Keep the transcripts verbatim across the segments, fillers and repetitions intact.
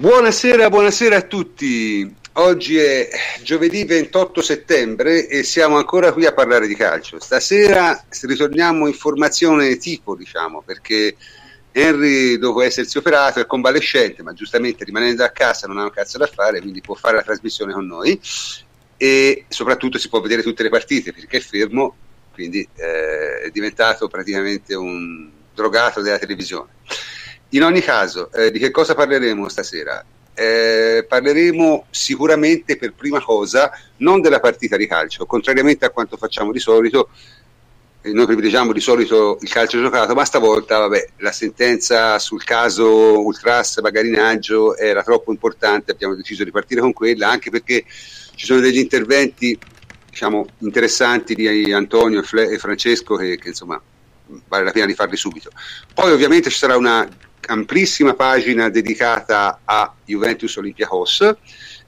Buonasera, buonasera a tutti. Oggi è giovedì ventotto settembre e siamo ancora qui a parlare di calcio. Stasera ritorniamo in formazione tipo, diciamo, perché Henry, dopo essersi operato, è convalescente, ma giustamente rimanendo a casa non ha un cazzo da fare, quindi può fare la trasmissione con noi e soprattutto si può vedere tutte le partite perché è fermo, quindi eh, è diventato praticamente un drogato della televisione. In ogni caso, eh, di che cosa parleremo stasera? Eh, parleremo sicuramente per prima cosa non della partita di calcio, contrariamente a quanto facciamo di solito, eh, noi privilegiamo di solito il calcio giocato, ma stavolta vabbè, la sentenza sul caso Ultras Bagarinaggio era troppo importante, abbiamo deciso di partire con quella, anche perché ci sono degli interventi, diciamo, interessanti di Antonio e, Fle e Francesco che, che insomma vale la pena di farli subito. Poi ovviamente ci sarà una amplissima pagina dedicata a Juventus Olympiacos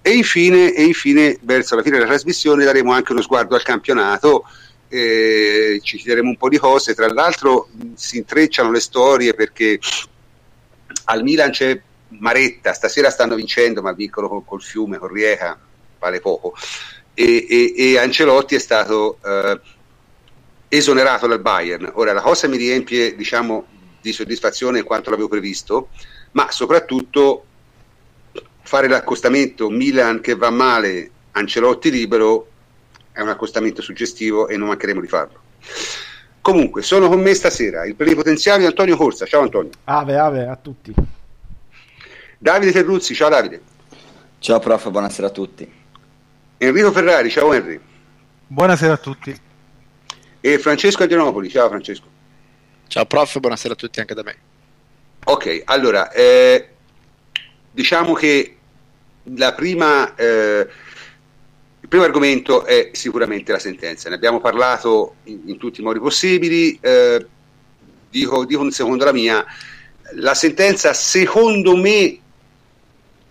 e infine, e infine verso la fine della trasmissione daremo anche uno sguardo al campionato, eh, ci chiederemo un po' di cose, tra l'altro si intrecciano le storie perché al Milan c'è Maretta, stasera stanno vincendo ma vincono col, col fiume, con Rijeka, vale poco, e, e, e Ancelotti è stato eh, esonerato dal Bayern. Ora la cosa mi riempie, diciamo, di soddisfazione quanto l'avevo previsto, ma soprattutto fare l'accostamento Milan che va male, Ancelotti libero, è un accostamento suggestivo e non mancheremo di farlo. Comunque sono con me stasera il plenipotenziario Antonio Corsa, ciao Antonio. Ave ave a tutti. Davide Terruzzi, ciao Davide. Ciao prof, buonasera a tutti. Enrico Ferrari, ciao Henry. Buonasera a tutti. E Francesco Adrianopoli, ciao Francesco. Ciao prof, buonasera a tutti anche da me. Ok, allora, eh, diciamo che la prima, eh, il primo argomento è sicuramente la sentenza, ne abbiamo parlato in, in tutti i modi possibili, eh, dico, dico un secondo la mia, la sentenza secondo me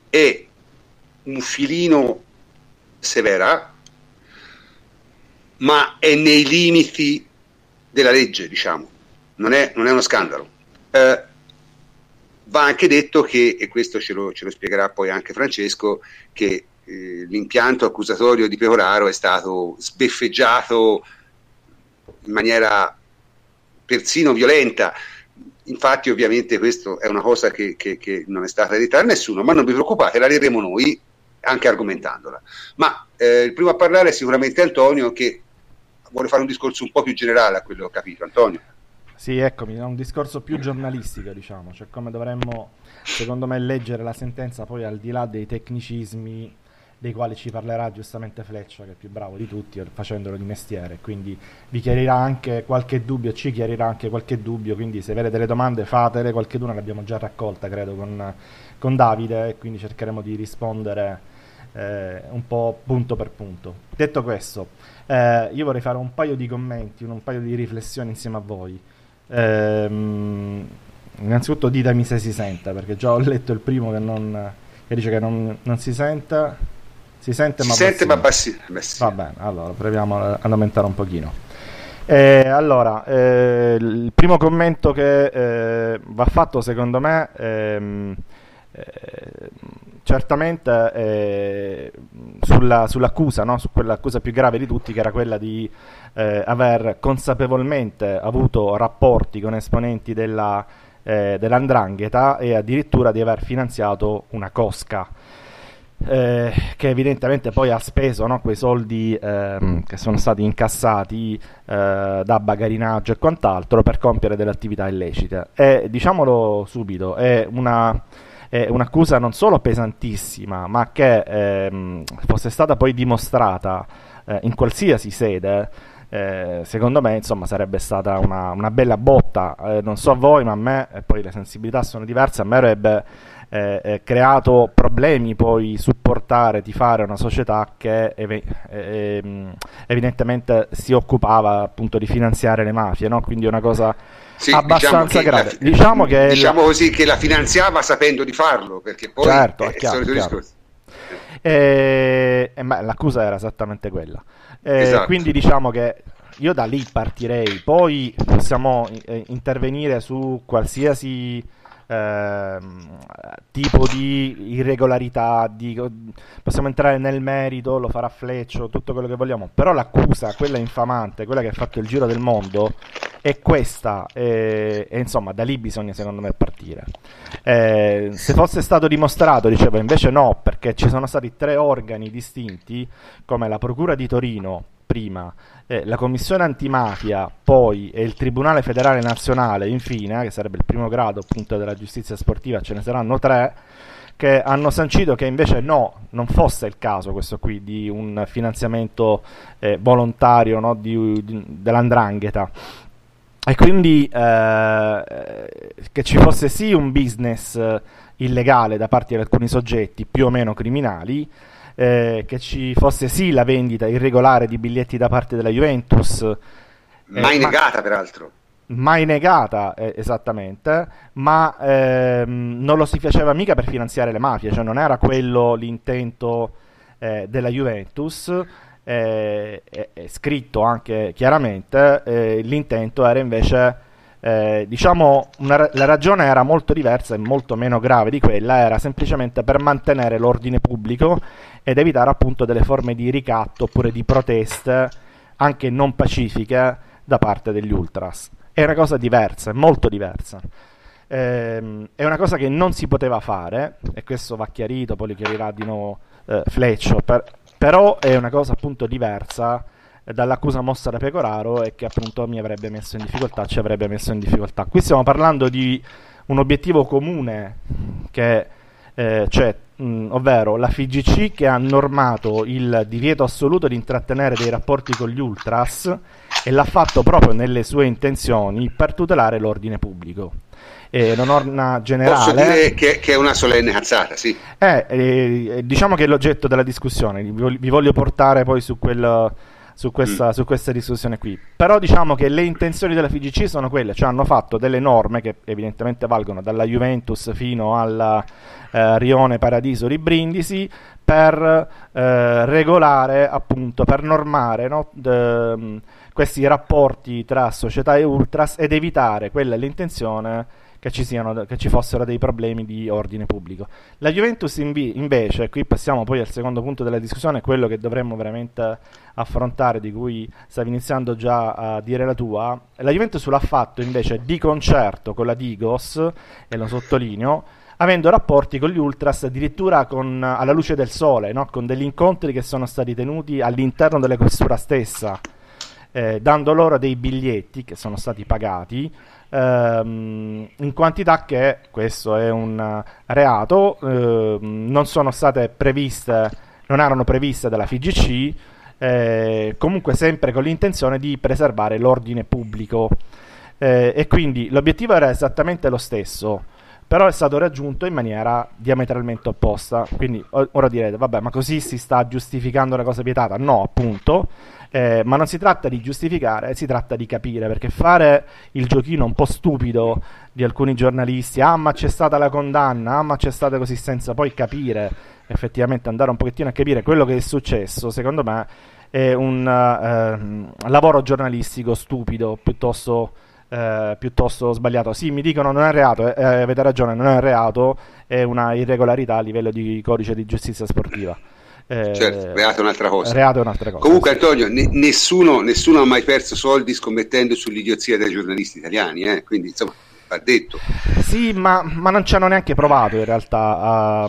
è un filino severa, ma è nei limiti della legge, diciamo. Non è, non è uno scandalo. Eh, va anche detto che, e questo ce lo, ce lo spiegherà poi anche Francesco, che eh, l'impianto accusatorio di Pecoraro è stato sbeffeggiato in maniera persino violenta. Infatti ovviamente questo è una cosa che, che, che non è stata detta a nessuno, ma non vi preoccupate, la diremo noi anche argomentandola. Ma eh, il primo a parlare è sicuramente Antonio, che vuole fare un discorso un po' più generale a quello che ho capito. Antonio. Sì, eccomi, è un discorso più giornalistico, diciamo, cioè come dovremmo, secondo me, leggere la sentenza poi al di là dei tecnicismi dei quali ci parlerà giustamente Fleccia, che è più bravo di tutti facendolo di mestiere, quindi vi chiarirà anche qualche dubbio, ci chiarirà anche qualche dubbio, quindi se avete delle domande fatele, qualcheduna l'abbiamo già raccolta, credo, con, con Davide, e quindi cercheremo di rispondere eh, un po' punto per punto. Detto questo, eh, io vorrei fare un paio di commenti, un, un paio di riflessioni insieme a voi. Eh, innanzitutto ditemi se si sente, perché già ho letto il primo che, non, che dice che non, non si senta, si sente, si ma, sente bassino. ma bassino. Va bene, allora proviamo ad aumentare un pochino. Eh, allora, eh, il primo commento che eh, va fatto secondo me ehm, eh, certamente eh, sulla, sull'accusa, no? Su quell'accusa più grave di tutti, che era quella di Eh, aver consapevolmente avuto rapporti con esponenti della, eh, dell'andrangheta e addirittura di aver finanziato una cosca eh, che evidentemente poi ha speso, no, quei soldi eh, che sono stati incassati eh, da bagarinaggio e quant'altro per compiere delle attività illecite. E diciamolo subito, è una... è un'accusa non solo pesantissima, ma che eh, fosse stata poi dimostrata eh, in qualsiasi sede, eh, secondo me insomma sarebbe stata una, una bella botta, eh, non so a voi, ma a me, e poi le sensibilità sono diverse, a me avrebbe eh, eh, creato problemi poi supportare, tifare una società che ev ev evidentemente si occupava appunto di finanziare le mafie, no? Quindi è una cosa... Sì, abbastanza diciamo grave, la, diciamo, che diciamo la... così che la finanziava sapendo di farlo, perché poi certo, è chiaro, il solito discorso. E, e, ma l'accusa era esattamente quella, e, esatto. Quindi diciamo che io da lì partirei, poi possiamo eh, intervenire su qualsiasi eh, tipo di irregolarità, di, possiamo entrare nel merito, lo farà Fleccio, tutto quello che vogliamo, però l'accusa, quella infamante, quella che ha fatto il giro del mondo, è questa, e, e insomma da lì bisogna secondo me partire. Eh, se fosse stato dimostrato, dicevo, invece no, perché ci sono stati tre organi distinti come la Procura di Torino prima, eh, la Commissione Antimafia poi, e il Tribunale Federale Nazionale infine, che sarebbe il primo grado appunto della giustizia sportiva, ce ne saranno tre, che hanno sancito che invece no, non fosse il caso questo qui di un finanziamento eh, volontario, no, di, di, dell'andrangheta. E quindi eh, che ci fosse sì un business illegale da parte di alcuni soggetti più o meno criminali, Eh, che ci fosse sì la vendita irregolare di biglietti da parte della Juventus, mai eh, negata ma... peraltro mai negata, eh, esattamente, ma ehm, non lo si faceva mica per finanziare le mafie, cioè non era quello l'intento eh, della Juventus, eh, è, è scritto anche chiaramente, eh, l'intento era invece eh, diciamo una, la ragione era molto diversa e molto meno grave di quella, era semplicemente per mantenere l'ordine pubblico ed evitare appunto delle forme di ricatto oppure di proteste anche non pacifiche da parte degli ultras. È una cosa diversa, è molto diversa, ehm, è una cosa che non si poteva fare, e questo va chiarito, poi lo chiarirà di nuovo eh, Fleccio, per, però è una cosa appunto diversa eh, dall'accusa mossa da Pecoraro, e che appunto mi avrebbe messo in difficoltà, ci avrebbe messo in difficoltà. Qui stiamo parlando di un obiettivo comune che eh, c'è, ovvero la F I G C, che ha normato il divieto assoluto di intrattenere dei rapporti con gli ultras, e l'ha fatto proprio nelle sue intenzioni per tutelare l'ordine pubblico. Eh, non orna generale. Posso dire che, che è una solenne cazzata, sì. Eh, eh, diciamo che è l'oggetto della discussione, vi voglio portare poi su, quel, su, questa, mm. su questa discussione qui. Però diciamo che le intenzioni della F I G C sono quelle, cioè hanno fatto delle norme che evidentemente valgono dalla Juventus fino alla Eh, Rione, Paradiso, Brindisi, per eh, regolare appunto, per normare, no, de, questi rapporti tra società e ultras, ed evitare, quella è l'intenzione, che ci siano, che ci fossero dei problemi di ordine pubblico. La Juventus invi- invece, qui passiamo poi al secondo punto della discussione, quello che dovremmo veramente affrontare, di cui stavi iniziando già a dire la tua, la Juventus l'ha fatto invece di concerto con la Digos, e lo sottolineo, avendo rapporti con gli ultras addirittura con, alla luce del sole, no? Con degli incontri che sono stati tenuti all'interno della questura stessa, eh, dando loro dei biglietti che sono stati pagati ehm, in quantità che, questo è un reato, ehm, non sono state previste, non erano previste dalla F I G C, eh, comunque sempre con l'intenzione di preservare l'ordine pubblico, eh, e quindi l'obiettivo era esattamente lo stesso, però è stato raggiunto in maniera diametralmente opposta. Quindi ora direte, vabbè, ma così si sta giustificando una cosa vietata? No, appunto, eh, ma non si tratta di giustificare, si tratta di capire, perché fare il giochino un po' stupido di alcuni giornalisti, ah ma c'è stata la condanna, ah ma c'è stata così, senza poi capire, effettivamente andare un pochettino a capire quello che è successo, secondo me è un eh, lavoro giornalistico stupido, piuttosto... Eh, piuttosto sbagliato. Sì, mi dicono non è reato, eh, avete ragione, non è reato, è una irregolarità a livello di codice di giustizia sportiva, eh, certo, reato è un'altra cosa, reato è un'altra cosa. Comunque Antonio, ne- nessuno, nessuno ha mai perso soldi scommettendo sull'idiozia dei giornalisti italiani, eh? Quindi insomma ha detto sì, ma, ma non ci hanno neanche provato in realtà a,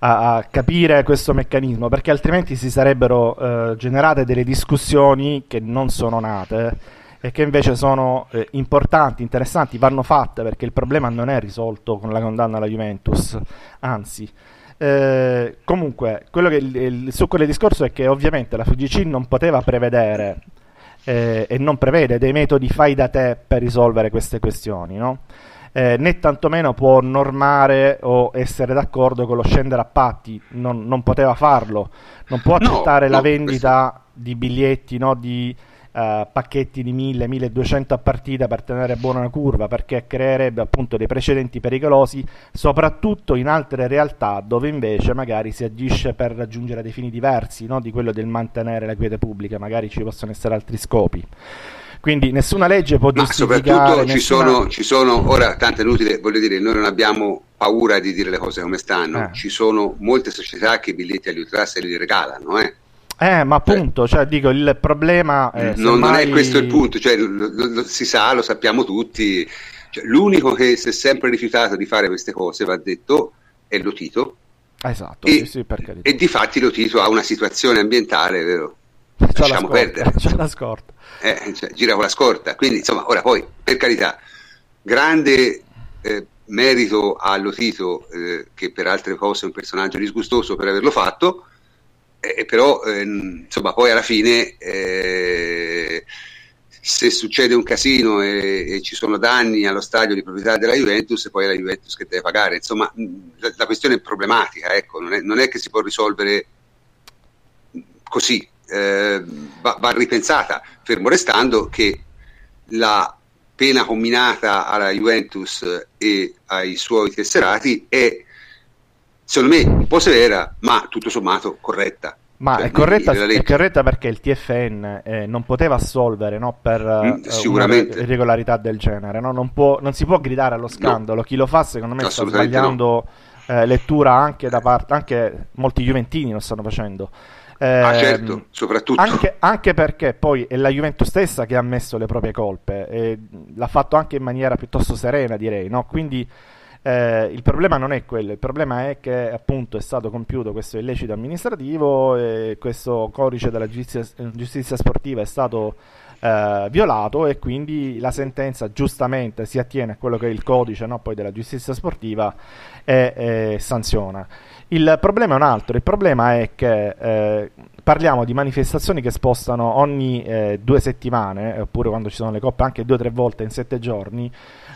a, a capire questo meccanismo, perché altrimenti si sarebbero eh, generate delle discussioni che non sono nate e che invece sono eh, importanti, interessanti, vanno fatte, perché il problema non è risolto con la condanna alla Juventus, anzi. Eh, comunque, quello che il, il succo del discorso è che ovviamente la F I G C non poteva prevedere, eh, e non prevede, dei metodi fai da te per risolvere queste questioni, no? Eh, né tantomeno può normare o essere d'accordo con lo scendere a patti, non, non poteva farlo, non può accettare no, la no, vendita questo... di biglietti, no, di... Uh, pacchetti di mille milleduecento a partita per tenere buona una curva, perché creerebbe appunto dei precedenti pericolosi, soprattutto in altre realtà dove invece magari si agisce per raggiungere dei fini diversi, no? Di quello del mantenere la quiete pubblica, magari ci possono essere altri scopi. Quindi nessuna legge può giustificare. Ma soprattutto ci nessuna... sono, ci sono, ora tanto è inutile, voglio dire, noi non abbiamo paura di dire le cose come stanno, eh. Ci sono molte società che i biglietti agli ultras li regalano, eh. Eh, ma appunto, eh. Cioè, dico, il problema è, non, mai... non è questo il punto, cioè, lo, lo, si sa, lo sappiamo tutti, cioè, l'unico che si è sempre rifiutato di fare queste cose, va detto, è Lotito. Esatto, e, sì, per carità. E difatti Lotito ha una situazione ambientale, vero? C'ha lasciamo la scorta, perdere, c'ha la scorta. Eh, cioè, gira con la scorta, quindi insomma, ora poi, per carità, grande eh, merito a Lotito, eh, che per altre cose è un personaggio disgustoso per averlo fatto. Eh, però eh, insomma poi alla fine eh, se succede un casino e, e ci sono danni allo stadio di proprietà della Juventus, poi è la Juventus che deve pagare, insomma la, la questione è problematica, ecco, non è, non è che si può risolvere così, eh, va, va ripensata, fermo restando che la pena comminata alla Juventus e ai suoi tesserati è, secondo me, un po' severa, ma tutto sommato corretta. Ma cioè, è, corretta, è corretta perché il T F N eh, non poteva assolvere, no, per eh, una irregolarità del genere, no? Non può, non si può gridare allo scandalo, no. Chi lo fa secondo me sta sbagliando, no. eh, lettura anche da parte, anche molti juventini lo stanno facendo. Eh, ah certo, soprattutto anche, anche perché poi è la Juventus stessa che ha ammesso le proprie colpe e l'ha fatto anche in maniera piuttosto serena, direi, no? Quindi Eh, il problema non è quello, il problema è che appunto è stato compiuto questo illecito amministrativo e questo codice della giustizia, giustizia sportiva è stato eh, violato e quindi la sentenza giustamente si attiene a quello che è il codice, no, poi della giustizia sportiva e, e sanziona. Il problema è un altro, il problema è che eh, parliamo di manifestazioni che spostano ogni eh, due settimane, oppure quando ci sono le coppe anche due o tre volte in sette giorni,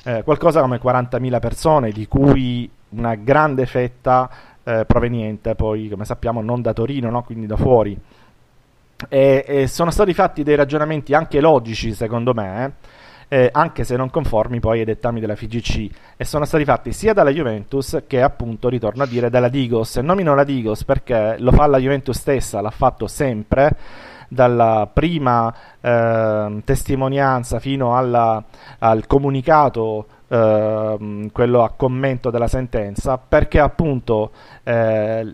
Eh, qualcosa come quarantamila persone, di cui una grande fetta eh, proveniente poi, come sappiamo, non da Torino, no? Quindi da fuori. E, e sono stati fatti dei ragionamenti anche logici, secondo me, eh, anche se non conformi poi ai dettami della F I G C, e sono stati fatti sia dalla Juventus che, appunto, ritorno a dire, dalla Digos. Nomino la Digos perché lo fa la Juventus stessa, l'ha fatto sempre, dalla prima eh, testimonianza fino alla, al comunicato, eh, quello a commento della sentenza, perché appunto eh,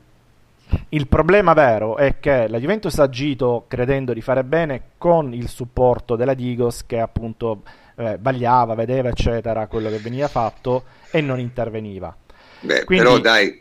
il problema vero è che la Juventus ha agito credendo di fare bene con il supporto della Digos, che appunto eh, vagliava, vedeva eccetera quello che veniva fatto e non interveniva. Beh, quindi, però dai,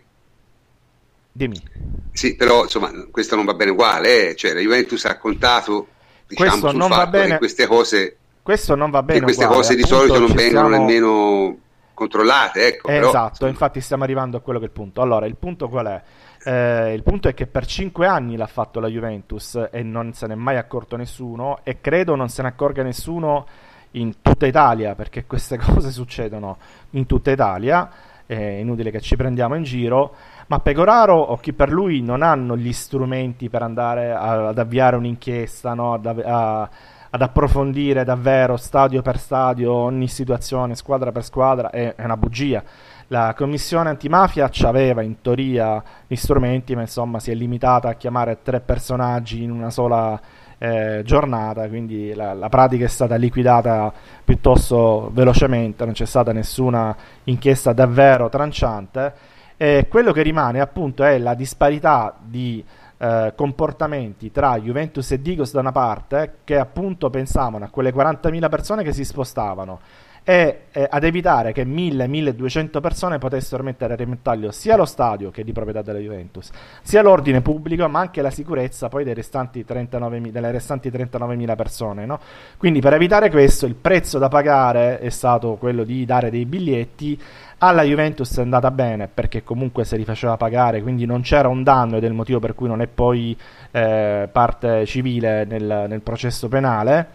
dimmi. Sì, però insomma questo non va bene uguale, eh? Cioè la Juventus ha contato, diciamo, questo sul non fatto va bene, che queste cose, questo non va bene, che queste uguale, cose di solito non vengono siamo... nemmeno controllate, ecco, eh, però, esatto, insomma... infatti stiamo arrivando a quello che è il punto. Allora il punto qual è? Eh, il punto è che per cinque anni l'ha fatto la Juventus e non se n'è mai accorto nessuno, e credo non se ne accorga nessuno in tutta Italia, perché queste cose succedono in tutta Italia, è inutile che ci prendiamo in giro. Ma Pecoraro o chi per lui non hanno gli strumenti per andare a, ad avviare un'inchiesta, no? ad, a, ad approfondire davvero stadio per stadio ogni situazione, squadra per squadra, è, è una bugia. La commissione antimafia aveva in teoria gli strumenti, ma insomma si è limitata a chiamare tre personaggi in una sola eh, giornata, quindi la, la pratica è stata liquidata piuttosto velocemente, non c'è stata nessuna inchiesta davvero tranciante. E quello che rimane appunto è la disparità di eh, comportamenti tra Juventus e Digos da una parte, che appunto pensavano a quelle quarantamila persone che si spostavano e eh, ad evitare che mille milleduecento persone potessero mettere a repentaglio sia lo stadio, che è di proprietà della Juventus, sia l'ordine pubblico, ma anche la sicurezza poi dei restanti trentanovemila, delle restanti trentanovemila persone, no? Quindi per evitare questo il prezzo da pagare è stato quello di dare dei biglietti. Alla Juventus è andata bene perché comunque se li faceva pagare, quindi non c'era un danno, ed è il motivo per cui non è poi eh, parte civile nel, nel processo penale,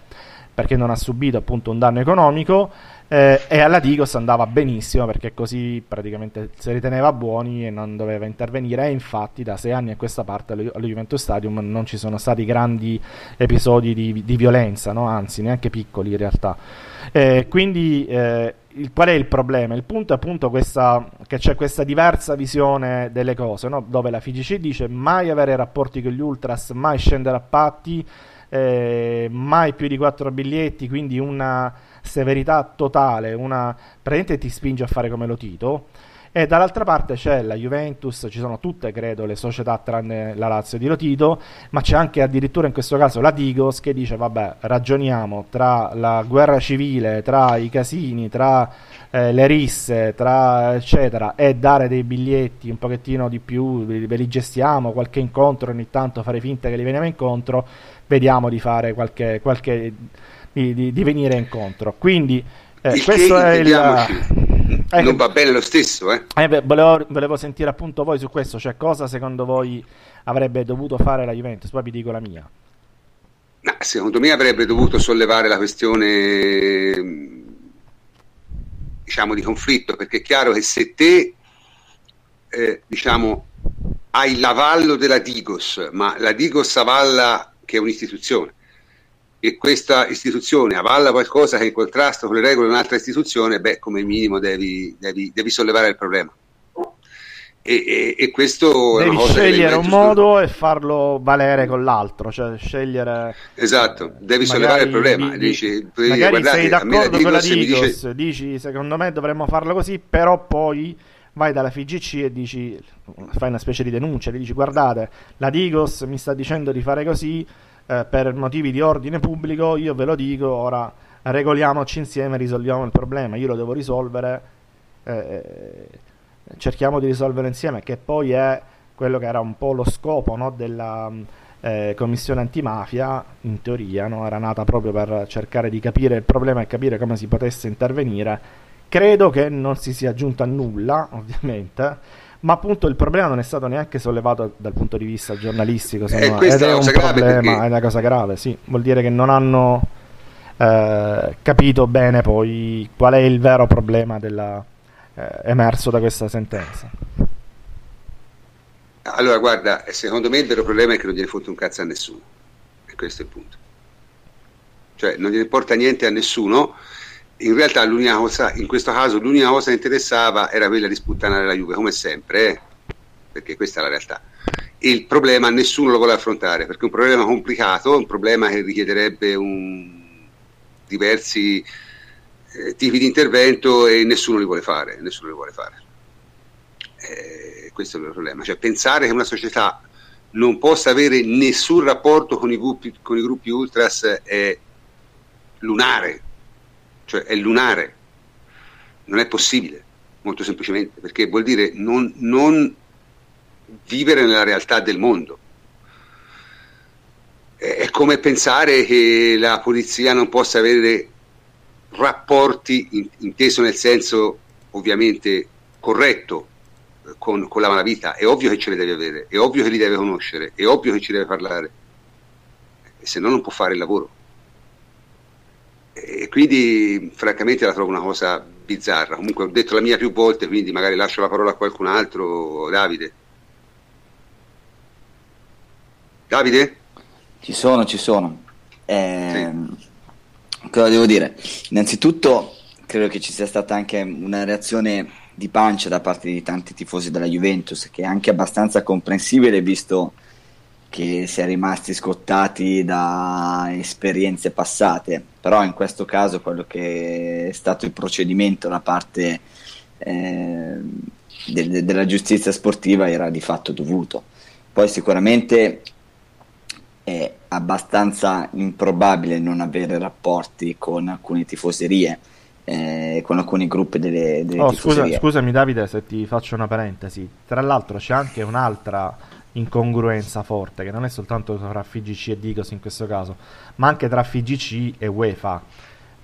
perché non ha subito appunto un danno economico, eh, e alla Digos andava benissimo perché così praticamente si riteneva buoni e non doveva intervenire. E infatti da sei anni a questa parte allo, allo Juventus Stadium non ci sono stati grandi episodi di, di violenza, no? Anzi neanche piccoli in realtà, eh, quindi... Eh, Il, qual è il problema? Il punto è appunto questa, che c'è questa diversa visione delle cose, no? Dove la F I G C dice mai avere rapporti con gli ultras, mai scendere a patti, eh, mai più di quattro biglietti, quindi una severità totale, una praticamente ti spinge a fare come Lotito. E dall'altra parte c'è la Juventus, ci sono tutte credo le società tranne la Lazio di Lotito, ma c'è anche addirittura in questo caso la Digos che dice vabbè, ragioniamo tra la guerra civile, tra i casini, tra eh, le risse, tra eccetera, e dare dei biglietti un pochettino di più, ve li gestiamo, qualche incontro ogni tanto, fare finta che li veniamo incontro, vediamo di fare qualche, qualche di, di, di venire incontro. Quindi eh, questo è il... Eh, non va bene lo stesso, eh? eh beh, volevo, volevo sentire appunto voi su questo, cioè cosa secondo voi avrebbe dovuto fare la Juventus, poi vi dico la mia. No, secondo me avrebbe dovuto sollevare la questione, diciamo, di conflitto, perché è chiaro che se te eh, diciamo hai l'avallo della Digos, ma la Digos avalla che è un'istituzione e questa istituzione avalla qualcosa che è in contrasto con le regole di un'altra istituzione, beh, come minimo devi, devi, devi sollevare il problema e, e, e questo devi è una cosa scegliere un modo sul... e farlo valere con l'altro, cioè scegliere, esatto, devi sollevare il problema di, dici, magari guardate, sei d'accordo con la Digos, dice... dici secondo me dovremmo farlo così, però poi vai dalla F I G C e dici, fai una specie di denuncia, gli dici guardate la Digos mi sta dicendo di fare così per motivi di ordine pubblico, io ve lo dico, ora regoliamoci insieme, risolviamo il problema, io lo devo risolvere, eh, cerchiamo di risolverlo insieme, che poi è quello che era un po' lo scopo, no, della eh, commissione antimafia, in teoria, no, era nata proprio per cercare di capire il problema e capire come si potesse intervenire. Credo che non si sia giunto a nulla, ovviamente, ma appunto il problema non è stato neanche sollevato dal punto di vista giornalistico, se eh, no, ed è, è un problema, perché... è una cosa grave, sì, vuol dire che non hanno eh, capito bene poi qual è il vero problema della, eh, emerso da questa sentenza. Allora guarda, secondo me il vero problema è che non gliene fotte un cazzo a nessuno, e questo è il punto, cioè non gliene importa niente a nessuno. In realtà l'unica cosa, in questo caso l'unica cosa che interessava era quella di sputtanare la Juve, come sempre, eh? Perché questa è la realtà. Il problema nessuno lo vuole affrontare, perché è un problema complicato, un problema che richiederebbe un... diversi eh, tipi di intervento e nessuno li vuole fare, nessuno li vuole fare. Eh, questo è il problema, cioè pensare che una società non possa avere nessun rapporto con i gruppi, con i gruppi ultras è lunare. Cioè è lunare, non è possibile, molto semplicemente, perché vuol dire non, non vivere nella realtà del mondo. È come pensare che la polizia non possa avere rapporti, in, inteso nel senso ovviamente corretto, con, con la malavita. È ovvio che ce li deve avere, è ovvio che li deve conoscere, è ovvio che ci deve parlare, e se no non può fare il lavoro. E quindi francamente la trovo una cosa bizzarra. Comunque ho detto la mia più volte, quindi magari lascio la parola a qualcun altro. Davide Davide? Ci sono, ci sono eh, sì. Cosa devo dire? Innanzitutto credo che ci sia stata anche una reazione di pancia da parte di tanti tifosi della Juventus, che è anche abbastanza comprensibile visto che si è rimasti scottati da esperienze passate, però in questo caso quello che è stato il procedimento da parte eh, de- de- della giustizia sportiva era di fatto dovuto. Poi sicuramente è abbastanza improbabile non avere rapporti con alcune tifoserie, eh, con alcuni gruppi delle, delle oh, tifoserie. Scusa, scusami Davide se ti faccio una parentesi, tra l'altro c'è anche un'altra incongruenza forte, che non è soltanto tra F I G C e Digos in questo caso, ma anche tra F I G C e UEFA,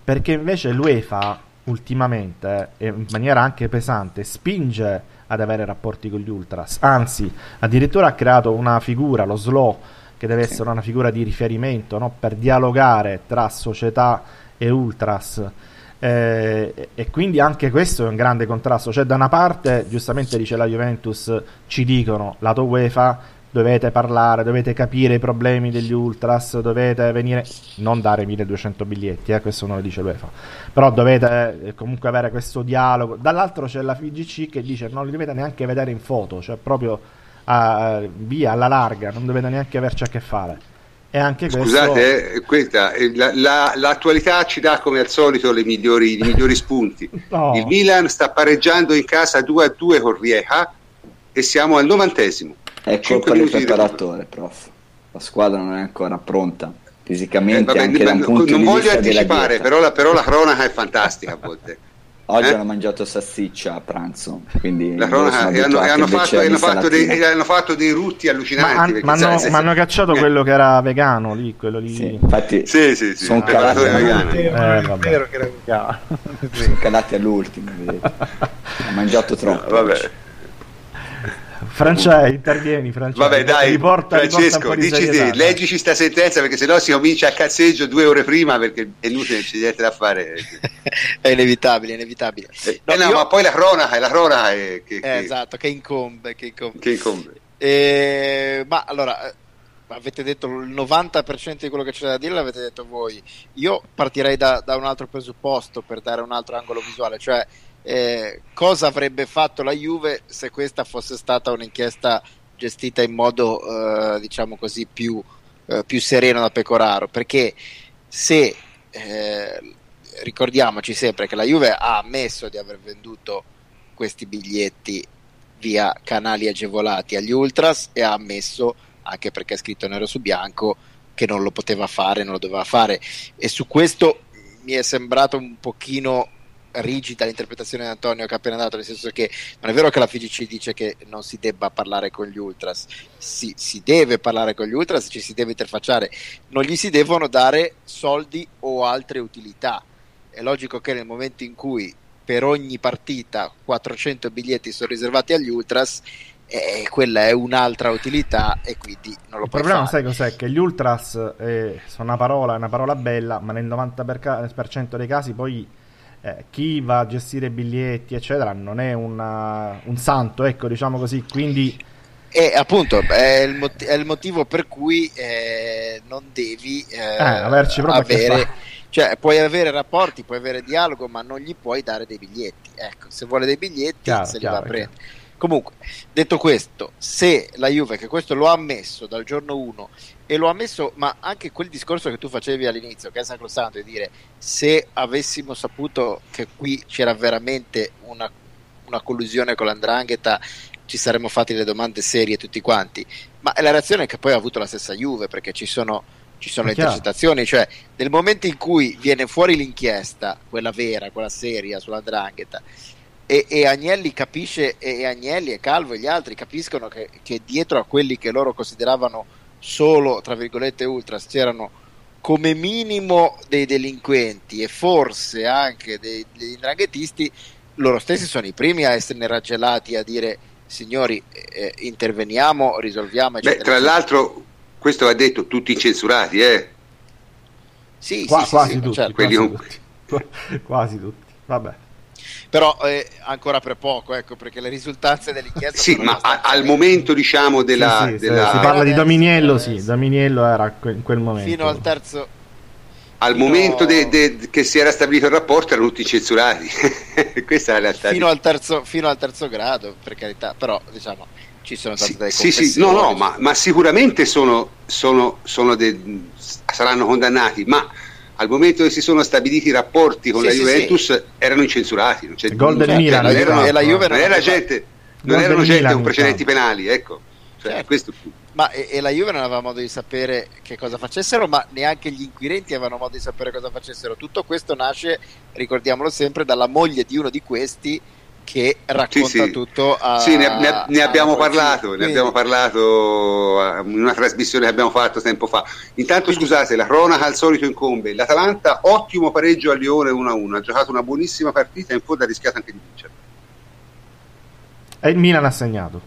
perché invece l'UEFA ultimamente, in maniera anche pesante, spinge ad avere rapporti con gli ultras, anzi addirittura ha creato una figura, lo S L O, che deve essere una figura di riferimento, no? Per dialogare tra società e ultras. Eh, e quindi anche questo è un grande contrasto, cioè da una parte giustamente dice la Juventus, ci dicono lato UEFA dovete parlare, dovete capire i problemi degli ultras, dovete venire, non dare milleduecento biglietti, eh, questo non lo dice l'UEFA, però dovete comunque avere questo dialogo, dall'altro c'è la F I G C che dice non li dovete neanche vedere in foto, cioè proprio a, via alla larga, non dovete neanche averci a che fare. E anche questo... Scusate, eh, questa, la, la, l'attualità ci dà come al solito le migliori, i migliori spunti. No. Il Milan sta pareggiando in casa due a due con Rijeka e siamo al novantesimo. È colpa del preparatore, prof. La squadra non è ancora pronta fisicamente. Eh, vabbè, anche ma, da un non, punto non di voglio anticipare, però la, però la cronaca è fantastica a volte. Oggi eh? hanno mangiato salsiccia a pranzo, quindi la cronaca, e hanno, e hanno, fatto, hanno, fatto dei, e hanno fatto dei rutti allucinanti. Ma han, hanno, hanno cacciato eh. quello che era vegano lì, quello lì. Sì, infatti, sì, sì, sì, sono ah, calati all'ultimo. Eh, sono calati all'ultimo. Ha mangiato troppo. No, vabbè. Francia, intervieni, Francia. Vabbè, dai, riporta, Francesco, riporta dici te, leggici sta sentenza, perché sennò si comincia a cazzeggio due ore prima, perché è inutile, c'è niente da fare. È inevitabile, è inevitabile. Eh, no, eh no io... ma poi la cronaca, la cronaca è che, eh, che... esatto, che incombe, che incombe. Che incombe. Eh, ma allora, avete detto il novanta per cento di quello che c'è da dire, l'avete detto voi. Io partirei da, da un altro presupposto per dare un altro angolo visuale, cioè Eh, cosa avrebbe fatto la Juve se questa fosse stata un'inchiesta gestita in modo eh, diciamo così più, eh, più sereno da Pecoraro, perché se eh, ricordiamoci sempre che la Juve ha ammesso di aver venduto questi biglietti via canali agevolati agli ultras e ha ammesso, anche perché è scritto nero su bianco, che non lo poteva fare, non lo doveva fare, e su questo mi è sembrato un pochino rigida l'interpretazione di Antonio che ha appena dato, nel senso che non è vero che la F I G C dice che non si debba parlare con gli ultras, si, si deve parlare con gli ultras, ci si deve interfacciare, non gli si devono dare soldi o altre utilità. È logico che nel momento in cui per ogni partita quattrocento biglietti sono riservati agli ultras, eh, quella è un'altra utilità e quindi non lo puoi fare. Il problema, sai cos'è? Che gli ultras eh, sono una parola, una parola bella, ma nel novanta per cento dei casi poi Eh, chi va a gestire biglietti eccetera non è una, un santo, ecco, diciamo così, quindi e appunto è il, mot- è il motivo per cui eh, non devi eh, eh, averci proprio avere, cioè puoi avere rapporti, puoi avere dialogo, ma non gli puoi dare dei biglietti, ecco, se vuole dei biglietti chiaro, se li chiaro, va a prendere. Comunque, detto questo, se la Juve, che questo lo ha ammesso dal giorno uno, e lo ha ammesso, ma anche quel discorso che tu facevi all'inizio, che è sacrosanto, di dire se avessimo saputo che qui c'era veramente una, una collusione con l'andrangheta ci saremmo fatti le domande serie tutti quanti, ma è la reazione che poi ha avuto la stessa Juve, perché ci sono, ci sono le intercettazioni, cioè nel momento in cui viene fuori l'inchiesta, quella vera, quella seria sull'andrangheta, E, e Agnelli capisce, e Agnelli e Calvo e gli altri capiscono che, che dietro a quelli che loro consideravano solo tra virgolette ultras c'erano come minimo dei delinquenti e forse anche dei, dei dranghettisti, loro stessi sono i primi a essere raggelati, a dire signori eh, interveniamo, risolviamo. Beh, tra l'altro questo ha detto tutti i censurati, eh? Sì, Qua, sì, quasi, sì, tutti, certo. quasi, tutti. quasi tutti, vabbè. Però eh, ancora per poco, ecco, perché le risultanze dell'inchiesta sì, sono ma a, al momento diciamo della, sì, sì, della... si parla di Dominiello, sì, Dominiello era in quel momento fino al terzo al fino... momento de, de, che si era stabilito il rapporto erano tutti censurati. Questa è la realtà fino, di... al terzo, fino al terzo grado, per carità, però diciamo ci sono state sì, delle sì, sì, no no ma, ma sicuramente sono, sono, sono de... saranno condannati, ma al momento che si sono stabiliti i rapporti con sì, la Juventus sì, sì. erano incensurati, non c'è gol del Milan, non erano, e la Juve non, non era gente, non erano gente Milan, con precedenti tanto. penali, ecco, cioè, certo. questo ma e, e la Juve non aveva modo di sapere che cosa facessero, ma neanche gli inquirenti avevano modo di sapere cosa facessero. Tutto questo nasce, ricordiamolo sempre, dalla moglie di uno di questi che racconta sì, sì. tutto a, sì ne, ne, ne abbiamo parlato quindi. ne abbiamo parlato in una trasmissione che abbiamo fatto tempo fa. Intanto quindi, scusate, la cronaca al solito incombe, l'Atalanta ottimo pareggio a Lione uno a uno, ha giocato una buonissima partita, in fondo ha rischiato anche di vincere e il Milan ha segnato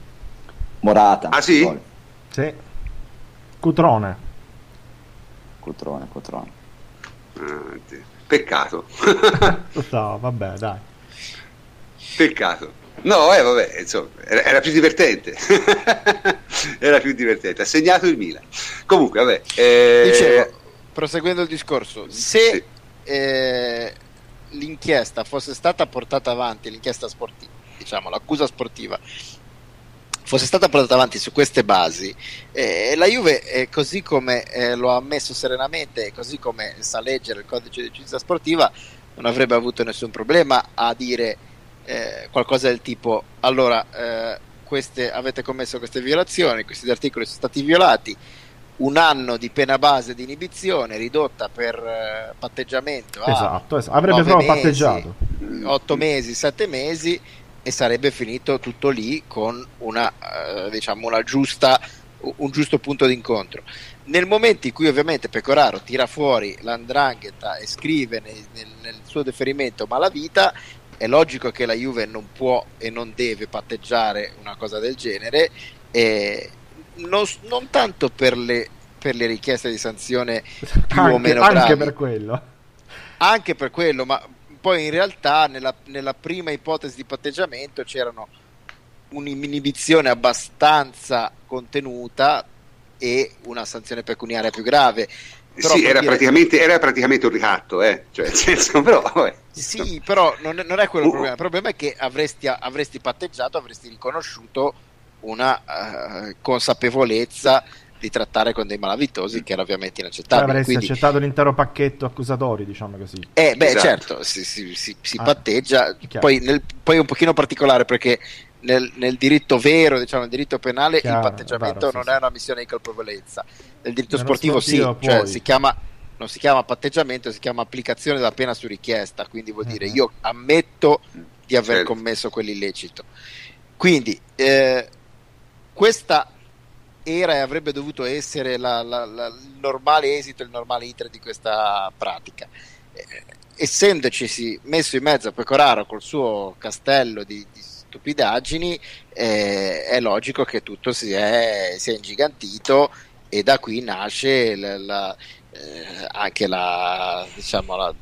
Morata. Ah sì? Vuole. Sì, Cutrone Cutrone Cutrone ah, peccato. No, vabbè, dai, peccato. No, eh, vabbè, insomma, era, era più divertente. Era più divertente. Ha segnato il Milan. Comunque, vabbè. Eh... Dicevo, proseguendo il discorso, se sì. eh, l'inchiesta fosse stata portata avanti, l'inchiesta sportiva, diciamo, l'accusa sportiva fosse stata portata avanti su queste basi, eh, la Juve, eh, così come eh, lo ha ammesso serenamente, così come sa leggere il codice di giustizia sportiva, non avrebbe avuto nessun problema a dire eh, qualcosa del tipo: allora eh, queste, avete commesso queste violazioni, questi articoli sono stati violati, un anno di pena base di inibizione ridotta per eh, patteggiamento a esatto, esatto. avrebbe proprio mesi, patteggiato otto mesi, sette mesi, e sarebbe finito tutto lì con una eh, diciamo una giusta un giusto punto d'incontro. Nel momento in cui ovviamente Pecoraro tira fuori l'andrangheta e scrive nel, nel, nel suo deferimento malavita, è logico che la Juve non può e non deve patteggiare una cosa del genere, e non, non tanto per le, per le richieste di sanzione più anche, o meno gravi, anche per quello anche per quello ma poi in realtà nella, nella prima ipotesi di patteggiamento c'erano un'inibizione abbastanza contenuta e una sanzione pecuniaria più grave. Però sì, era, dire... praticamente, era praticamente un ricatto, eh? Cioè, senso, però, vabbè. Sì, però non, non è quello il uh. problema. Il problema è che avresti, avresti patteggiato, avresti riconosciuto una uh, consapevolezza di trattare con dei malavitosi, che era ovviamente inaccettabile. Avresti quindi... accettato l'intero pacchetto accusatori, diciamo così. Eh, beh, esatto. certo, si, si, si, si ah, patteggia. Poi, nel, poi è un pochino particolare perché Nel, nel diritto vero, diciamo nel diritto penale, chiaro, il patteggiamento vero, non sì, è una missione di colpevolezza. Nel diritto sportivo, sportivo sì, cioè, si chiama, non si chiama patteggiamento, si chiama applicazione della pena su richiesta, quindi vuol dire uh-huh. io ammetto di aver certo. commesso quell'illecito. Quindi eh, questa era e avrebbe dovuto essere la, la, la, il normale esito, il normale iter di questa pratica. Eh, essendocisi messo in mezzo a Pecoraro col suo castello di, di stupidaggini, eh, è logico che tutto si è, si è ingigantito, e da qui nasce la, la, eh, anche la, diciamo, la,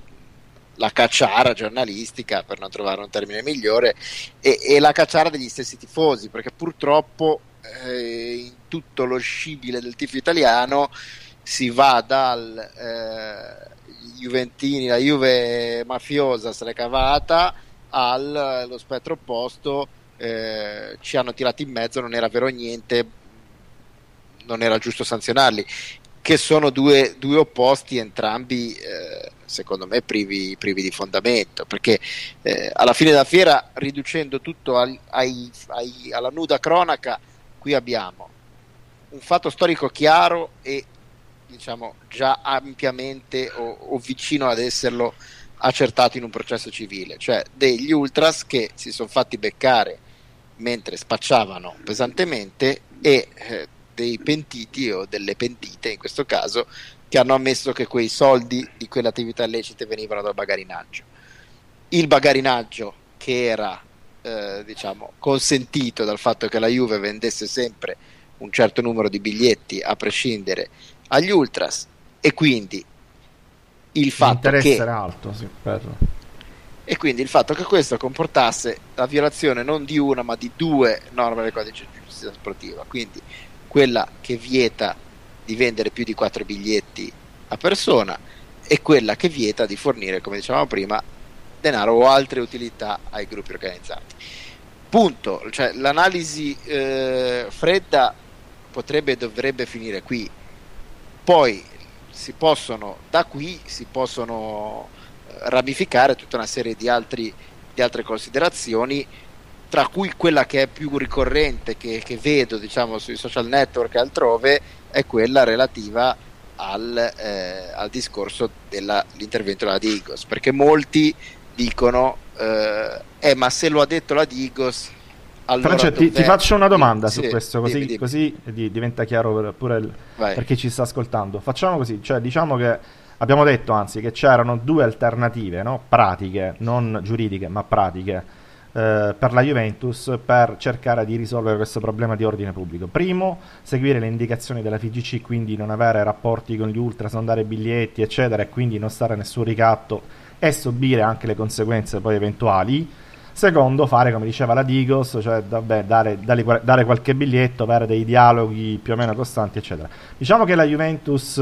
la cacciara giornalistica, per non trovare un termine migliore, e, e la cacciara degli stessi tifosi, perché purtroppo eh, in tutto lo scibile del tifo italiano si va dal eh, Juventini, la Juve mafiosa se l'è cavata, allo spettro opposto, eh, ci hanno tirati in mezzo, non era vero niente, non era giusto sanzionarli, che sono due, due opposti entrambi, eh, secondo me privi, privi di fondamento, perché eh, alla fine della fiera, riducendo tutto al, ai, ai, alla nuda cronaca, qui abbiamo un fatto storico chiaro e diciamo già ampiamente o, o vicino ad esserlo accertato in un processo civile, cioè degli ultras che si sono fatti beccare mentre spacciavano pesantemente, e eh, dei pentiti o delle pentite in questo caso, che hanno ammesso che quei soldi di quelle attività illecite venivano dal bagarinaggio. Il bagarinaggio che era eh, diciamo consentito dal fatto che la Juve vendesse sempre un certo numero di biglietti a prescindere agli ultras, e quindi il fatto che era alto, sì, per... e quindi il fatto che questo comportasse la violazione non di una ma di due norme del codice di giustizia sportiva, quindi quella che vieta di vendere più di quattro biglietti a persona e quella che vieta di fornire, come dicevamo prima, denaro o altre utilità ai gruppi organizzati, punto. Cioè, l'analisi eh, fredda potrebbe e dovrebbe finire qui. Poi si possono, da qui si possono ramificare tutta una serie di, altri, di altre considerazioni, tra cui quella che è più ricorrente, che, che vedo diciamo sui social network e altrove, è quella relativa al, eh, al discorso dell'intervento della Digos, perché molti dicono eh, eh ma se lo ha detto la Digos, allora Francia, ti, ti faccio una domanda sì, su questo, così, dimmi, dimmi. così diventa chiaro pure il, per chi ci sta ascoltando. Facciamo così, cioè diciamo che abbiamo detto anzi che c'erano due alternative, no? Pratiche, non giuridiche ma pratiche, eh, per la Juventus per cercare di risolvere questo problema di ordine pubblico. Primo, seguire le indicazioni della F I G C, quindi non avere rapporti con gli ultras, non dare biglietti eccetera, e quindi non stare a nessun ricatto e subire anche le conseguenze poi eventuali. Secondo, fare come diceva la Digos, cioè vabbè, dare, dare, dare qualche biglietto, avere dei dialoghi più o meno costanti eccetera. Diciamo che la Juventus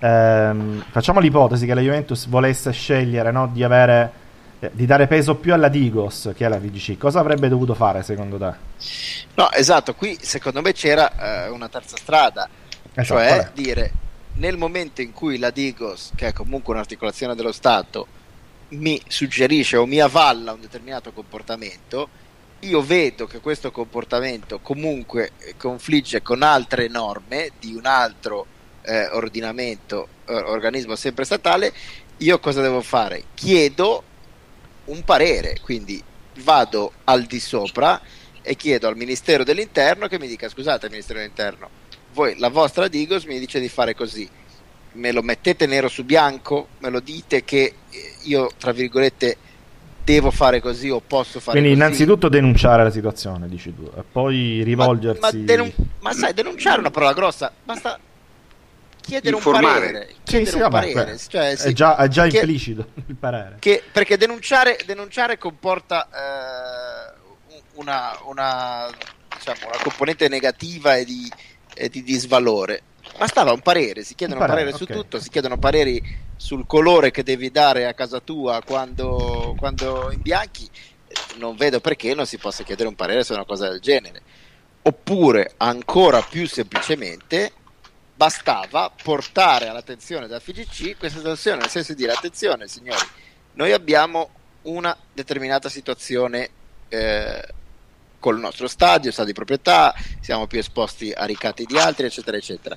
ehm, facciamo l'ipotesi che la Juventus volesse scegliere, no, di avere eh, di dare peso più alla Digos che alla F I G C. Cosa avrebbe dovuto fare secondo te? No, esatto, qui secondo me c'era eh, una terza strada, esatto, cioè vale. dire nel momento in cui la Digos, che è comunque un'articolazione dello Stato, mi suggerisce o mi avalla un determinato comportamento, io vedo che questo comportamento comunque confligge con altre norme di un altro eh, ordinamento, eh, organismo sempre statale, io cosa devo fare? Chiedo un parere, quindi vado al di sopra e chiedo al Ministero dell'Interno che mi dica: scusate Ministero dell'Interno, voi, la vostra Digos mi dice di fare così, me lo mettete nero su bianco, me lo dite che io tra virgolette devo fare così o posso fare quindi così. Quindi innanzitutto denunciare la situazione, dici tu, e poi rivolgersi... Ma, ma, denun- ma sai, denunciare è una parola grossa, basta chiedere Informare. un parere, chiedere sì, sì, un vabbè, parere. Cioè, sì, è già, è già che, implicito il parere. Che, perché denunciare, denunciare comporta... Eh, Una, una, diciamo, una componente negativa e di, e di disvalore. Bastava un parere, si chiedono un parere, parere okay. su tutto, si chiedono pareri sul colore che devi dare a casa tua quando, quando imbianchi. Non vedo perché non si possa chiedere un parere su una cosa del genere. Oppure, ancora più semplicemente, bastava portare all'attenzione della F I G C questa situazione, nel senso di dire: attenzione signori, noi abbiamo una determinata situazione eh, col nostro stadio, sta di proprietà, siamo più esposti a ricatti di altri, eccetera eccetera.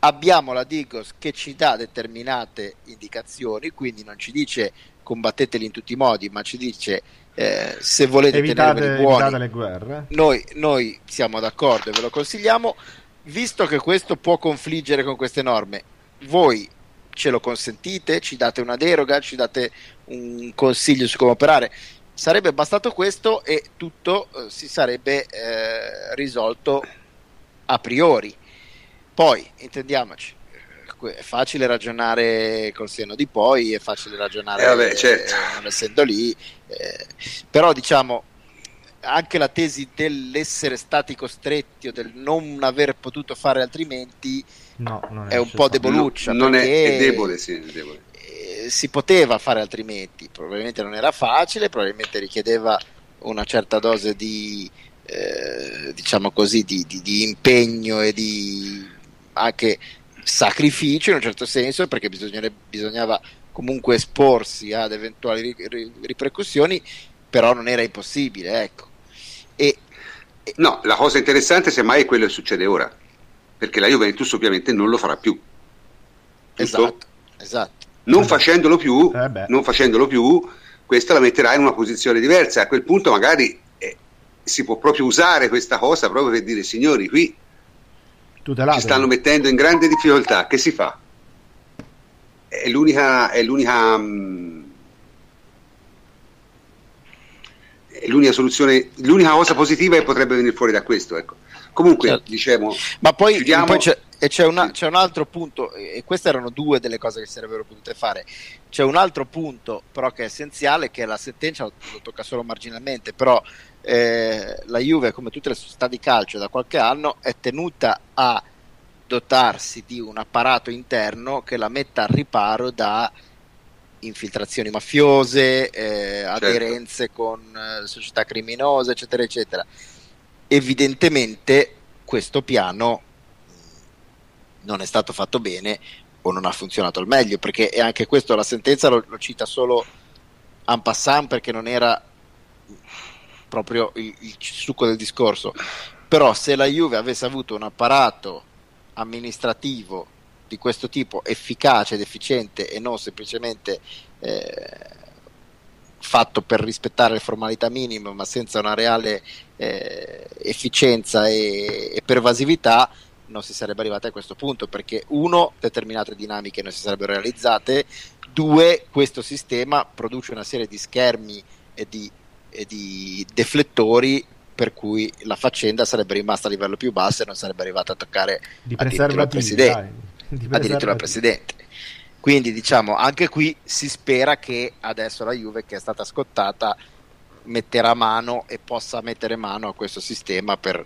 Abbiamo la Digos che ci dà determinate indicazioni, quindi non ci dice combatteteli in tutti i modi, ma ci dice eh, se volete evitate, tenerveli buoni, evitate le guerre. Noi, noi siamo d'accordo e ve lo consigliamo, visto che questo può confliggere con queste norme, voi ce lo consentite, ci date una deroga, ci date un consiglio su come operare. Sarebbe bastato questo e tutto eh, si sarebbe eh, risolto a priori. Poi, intendiamoci, è facile ragionare col senno di poi, è facile ragionare eh vabbè, certo. eh, non essendo lì, eh, però diciamo anche la tesi dell'essere stati costretti o del non aver potuto fare altrimenti no, non è, è un po' deboluccia. No, non è, è debole, sì, è debole. Si poteva fare altrimenti, probabilmente non era facile, probabilmente richiedeva una certa dose di eh, diciamo così di, di, di impegno e di anche sacrificio in un certo senso, perché bisognava comunque esporsi ad eventuali ripercussioni, però non era impossibile, ecco. E, e... no, la cosa interessante semmai è quello che succede ora, perché la Juventus ovviamente non lo farà più. Giusto? Esatto, esatto. Non facendolo più, eh non facendolo più, questa la metterà in una posizione diversa. A quel punto magari eh, si può proprio usare questa cosa proprio per dire: signori, qui tutelate, ci stanno mettendo in grande difficoltà, che si fa? È l'unica, è l'unica, mh, è l'unica soluzione, l'unica cosa positiva che potrebbe venire fuori da questo, ecco. Comunque, certo. diciamo, ma poi, chiudiamo... poi c'è, e c'è, una, c'è un altro punto, e queste erano due delle cose che sarebbero potute fare. C'è un altro punto però che è essenziale, che la sentenza lo tocca solo marginalmente, però eh, la Juve, come tutte le società di calcio da qualche anno, è tenuta a dotarsi di un apparato interno che la metta al riparo da infiltrazioni mafiose, eh, aderenze certo. con eh, società criminose, eccetera eccetera. Evidentemente questo piano non è stato fatto bene o non ha funzionato al meglio, perché è anche questo, la sentenza lo, lo cita solo en passant perché non era proprio il, il succo del discorso. Però se la Juve avesse avuto un apparato amministrativo di questo tipo efficace ed efficiente e non semplicemente eh, fatto per rispettare le formalità minime, ma senza una reale eh, efficienza e, e pervasività, non si sarebbe arrivati a questo punto, perché uno, determinate dinamiche non si sarebbero realizzate, due, questo sistema produce una serie di schermi e di, e di deflettori per cui la faccenda sarebbe rimasta a livello più basso e non sarebbe arrivata a toccare addirittura il presidente, di addirittura il presidente. Quindi diciamo anche qui si spera che adesso la Juve, che è stata scottata, metterà mano e possa mettere mano a questo sistema per,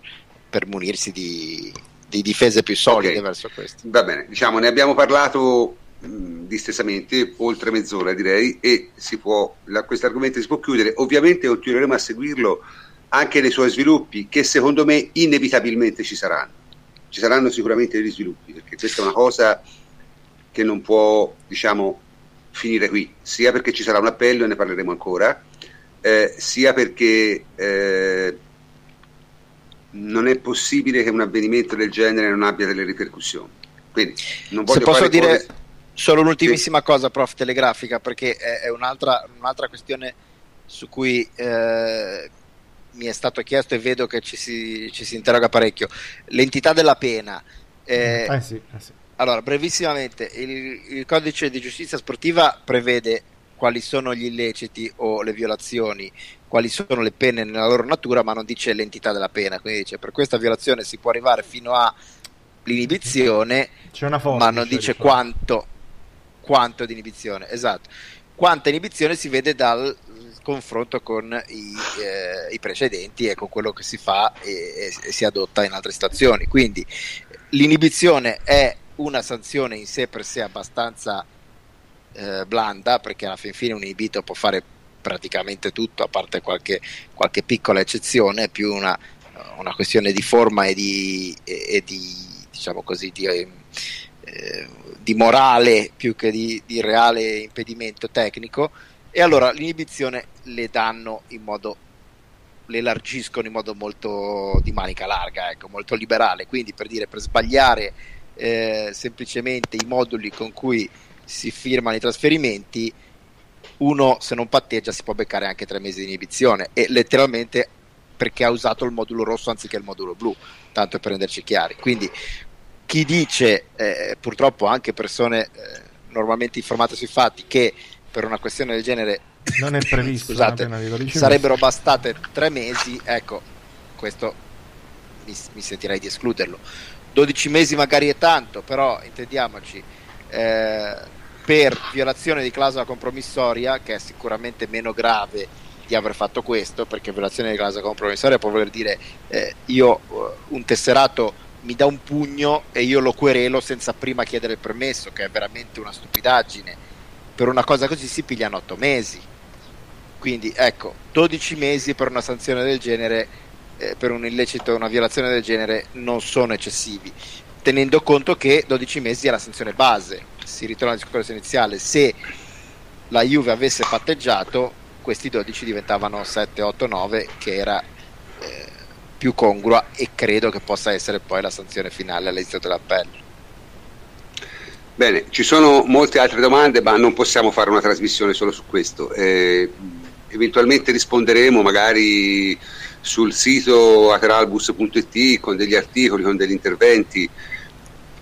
per munirsi di, di difese più solide okay. verso questo. Va bene, diciamo ne abbiamo parlato mh, distesamente oltre mezz'ora direi, e si può, questo argomento si può chiudere. Ovviamente continueremo a seguirlo anche dei suoi sviluppi, che secondo me inevitabilmente ci saranno, ci saranno sicuramente degli sviluppi, perché questa è una cosa che non può, diciamo, finire qui, sia perché ci sarà un appello e ne parleremo ancora, eh, sia perché eh, non è possibile che un avvenimento del genere non abbia delle ripercussioni. Quindi non voglio Se posso dire cose... solo un'ultimissima sì. cosa, prof, telegrafica, perché è, è un'altra, un'altra questione su cui eh, mi è stato chiesto e vedo che ci si, ci si interroga parecchio, l'entità della pena. Eh, eh sì, eh sì. Allora, brevissimamente, il, il codice di giustizia sportiva prevede quali sono gli illeciti o le violazioni, quali sono le pene nella loro natura, ma non dice l'entità della pena, quindi dice per questa violazione si può arrivare fino all'inibizione, c'è una forma, ma non dice quanto, quanto di inibizione, esatto. Quanta inibizione si vede dal confronto con i, eh, i precedenti e con quello che si fa e, e si adotta in altre situazioni, quindi l'inibizione è una sanzione in sé per sé abbastanza eh, blanda, perché alla fin fine un inibito può fare praticamente tutto, a parte qualche, qualche piccola eccezione, è più una, una questione di forma e di, e, e di diciamo così di, eh, di morale più che di, di reale impedimento tecnico, e allora l'inibizione le danno in modo, le largiscono in modo molto di manica larga, ecco, molto liberale, quindi per dire, per sbagliare Eh, semplicemente i moduli con cui si firmano i trasferimenti, uno se non patteggia si può beccare anche tre mesi di inibizione, e letteralmente perché ha usato il modulo rosso anziché il modulo blu, tanto per renderci chiari. Quindi chi dice, eh, purtroppo anche persone eh, normalmente informate sui fatti, che per una questione del genere non è previsto, scusate, sarebbero bastate tre mesi, ecco, questo mi, mi sentirei di escluderlo. dodici mesi magari è tanto, però intendiamoci, eh, per violazione di clausola compromissoria, che è sicuramente meno grave di aver fatto questo, perché violazione di clausola compromissoria può voler dire eh, io un tesserato mi dà un pugno e io lo querelo senza prima chiedere il permesso, che è veramente una stupidaggine. Per una cosa così si pigliano otto mesi, quindi ecco, dodici mesi per una sanzione del genere, per un illecito, una violazione del genere, non sono eccessivi, tenendo conto che dodici mesi è la sanzione base. Si ritorna alla discussione iniziale: se la Juve avesse patteggiato, questi dodici diventavano sette, otto, nove, che era eh, più congrua, e credo che possa essere poi la sanzione finale all'esito dell'appello. Bene, ci sono molte altre domande, ma non possiamo fare una trasmissione solo su questo, eh, eventualmente risponderemo magari sul sito ateralbus punto it con degli articoli, con degli interventi.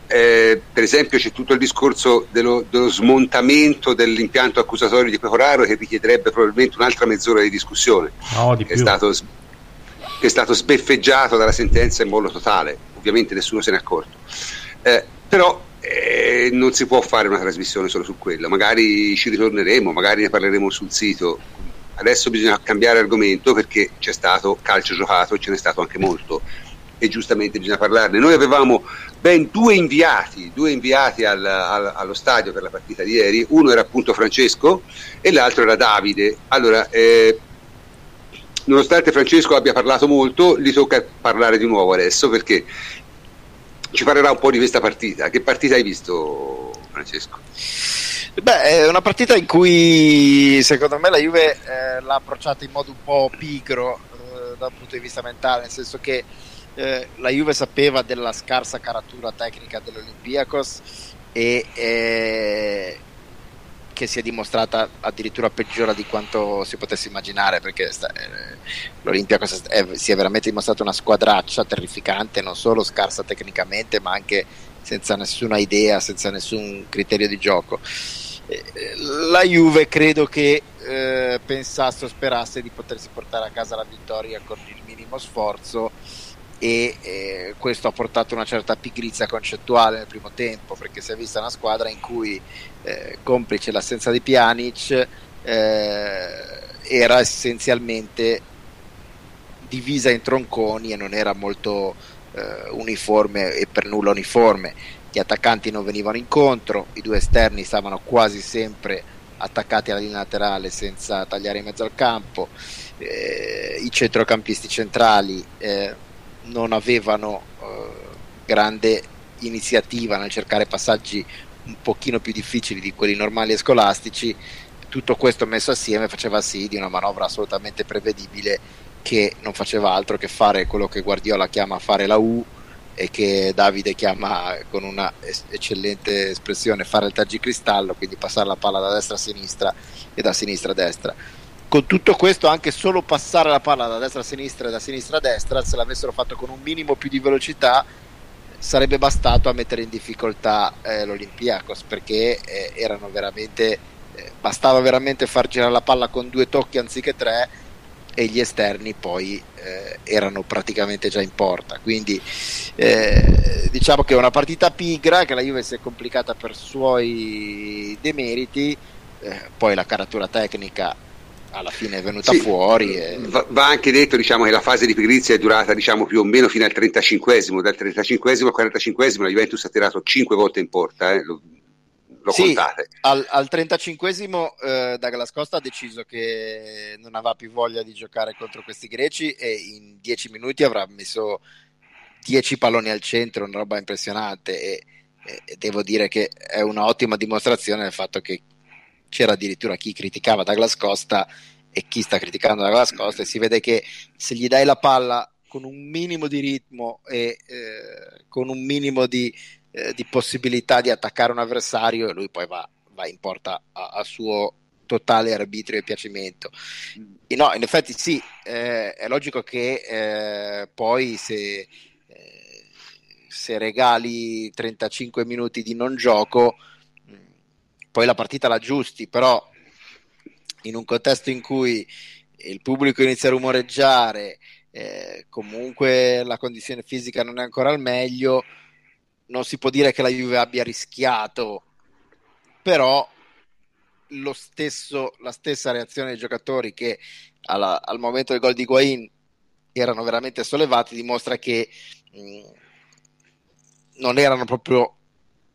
Eh, per esempio c'è tutto il discorso dello, dello smontamento dell'impianto accusatorio di Pecoraro, che richiederebbe probabilmente un'altra mezz'ora di discussione, no, di che, è stato, che è stato sbeffeggiato dalla sentenza in mollo totale, ovviamente nessuno se n'è accorto, eh, però eh, non si può fare una trasmissione solo su quello, magari ci ritorneremo, magari ne parleremo sul sito. Adesso bisogna cambiare argomento, perché c'è stato calcio giocato e ce n'è stato anche molto, e giustamente bisogna parlarne. Noi avevamo ben due inviati, due inviati al, al, allo stadio per la partita di ieri, uno era appunto Francesco e l'altro era Davide. Allora, eh, nonostante Francesco abbia parlato molto, gli tocca parlare di nuovo adesso, perché ci parlerà un po' di questa partita. Che partita hai visto, Francesco? Beh, è una partita in cui secondo me la Juve eh, l'ha approcciata in modo un po' pigro eh, dal punto di vista mentale, nel senso che eh, la Juve sapeva della scarsa caratura tecnica dell'Olympiakos e eh, che si è dimostrata addirittura peggiore di quanto si potesse immaginare, perché sta, eh, l'Olympiakos è, si è veramente dimostrata una squadraccia terrificante, non solo scarsa tecnicamente ma anche senza nessuna idea, senza nessun criterio di gioco. La Juve credo che eh, pensasse o sperasse di potersi portare a casa la vittoria con il minimo sforzo, e eh, questo ha portato una certa pigrizia concettuale nel primo tempo, perché si è vista una squadra in cui eh, complice l'assenza di Pjanic eh, era essenzialmente divisa in tronconi e non era molto eh, uniforme, e per nulla uniforme. Gli attaccanti non venivano incontro, i due esterni stavano quasi sempre attaccati alla linea laterale senza tagliare in mezzo al campo, eh, i centrocampisti centrali eh, non avevano eh, grande iniziativa nel cercare passaggi un pochino più difficili di quelli normali e scolastici. Tutto questo messo assieme faceva sì di una manovra assolutamente prevedibile, che non faceva altro che fare quello che Guardiola chiama fare la U e che Davide chiama con una eccellente espressione fare il tergicristallo, quindi passare la palla da destra a sinistra e da sinistra a destra. Con tutto questo, anche solo passare la palla da destra a sinistra e da sinistra a destra, se l'avessero fatto con un minimo più di velocità, sarebbe bastato a mettere in difficoltà eh, l'Olympiacos, perché eh, erano veramente... bastava veramente far girare la palla con due tocchi anziché tre e gli esterni poi eh, erano praticamente già in porta. Quindi eh, diciamo che è una partita pigra, che la Juve si è complicata per suoi demeriti, eh, poi la caratura tecnica alla fine è venuta sì, fuori e... va anche detto, diciamo, che la fase di pigrizia è durata, diciamo, più o meno fino al trentacinquesimo. Dal trentacinquesimo al quarantacinquesimo la Juventus ha tirato cinque volte in porta, eh. Lo... Lo sì, al, al trentacinquesimo eh, Douglas Costa ha deciso che non aveva più voglia di giocare contro questi greci e in dieci minuti avrà messo dieci palloni al centro, una roba impressionante, e, e, e devo dire che è un'ottima dimostrazione del fatto che c'era addirittura chi criticava Douglas Costa e chi sta criticando Douglas Costa, e si vede che se gli dai la palla con un minimo di ritmo e eh, con un minimo di di possibilità di attaccare un avversario, e lui poi va, va in porta a, a suo totale arbitrio e piacimento. E no, in effetti sì, eh, è logico che eh, poi se, eh, se regali trentacinque minuti di non gioco, poi la partita la aggiusti, però in un contesto in cui il pubblico inizia a rumoreggiare, eh, comunque la condizione fisica non è ancora al meglio, non si può dire che la Juve abbia rischiato, però lo stesso, la stessa reazione dei giocatori che alla, al momento del gol di Higuain erano veramente sollevati dimostra che mh, non erano proprio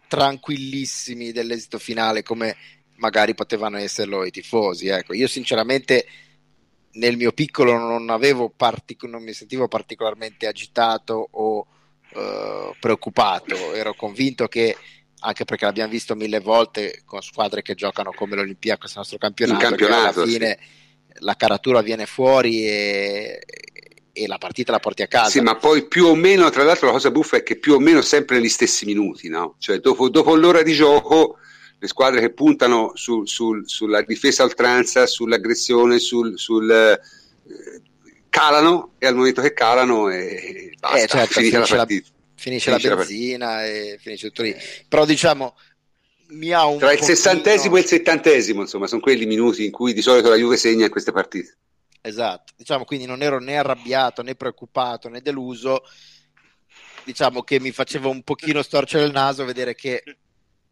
tranquillissimi dell'esito finale come magari potevano esserlo i tifosi. Ecco, io sinceramente nel mio piccolo non avevo partic- non mi sentivo particolarmente agitato o Uh, preoccupato, ero convinto che, anche perché l'abbiamo visto mille volte con squadre che giocano come l'Olympiacos, il nostro campionato, il campionato alla fine sì. La caratura viene fuori e, e la partita la porti a casa. Sì, ma poi più o meno, tra l'altro la cosa buffa è che più o meno sempre negli stessi minuti, no? Cioè dopo, dopo l'ora di gioco le squadre che puntano su, su, sulla difesa a oltranza, sull'aggressione, sul... sul eh, calano, e al momento che calano e basta, eh, certo, finisce, finisce la partita, la, finisce, finisce la benzina la e finisce tutto lì. Però diciamo mi ha un tra il pochino... sessantesimo e il settantesimo, insomma, sono quelli i minuti in cui di solito la Juve segna in queste partite. Esatto, diciamo, quindi non ero né arrabbiato né preoccupato né deluso, diciamo che mi faceva un pochino storcere il naso vedere che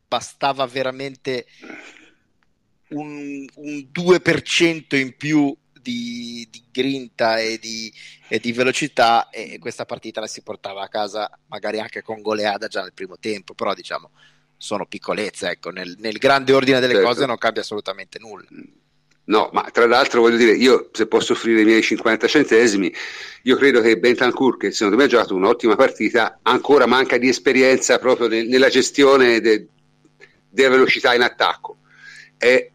bastava veramente un, un due per cento in più Di, di grinta e di, e di velocità, e questa partita la si portava a casa magari anche con goleada già nel primo tempo. Però diciamo sono piccolezze, ecco, nel, nel grande ordine delle certo. cose non cambia assolutamente nulla. No, ma tra l'altro voglio dire, io se posso offrire i miei cinquanta centesimi, io credo che Bentancur, che secondo me ha giocato un'ottima partita, ancora manca di esperienza proprio nel, nella gestione della de velocità in attacco. È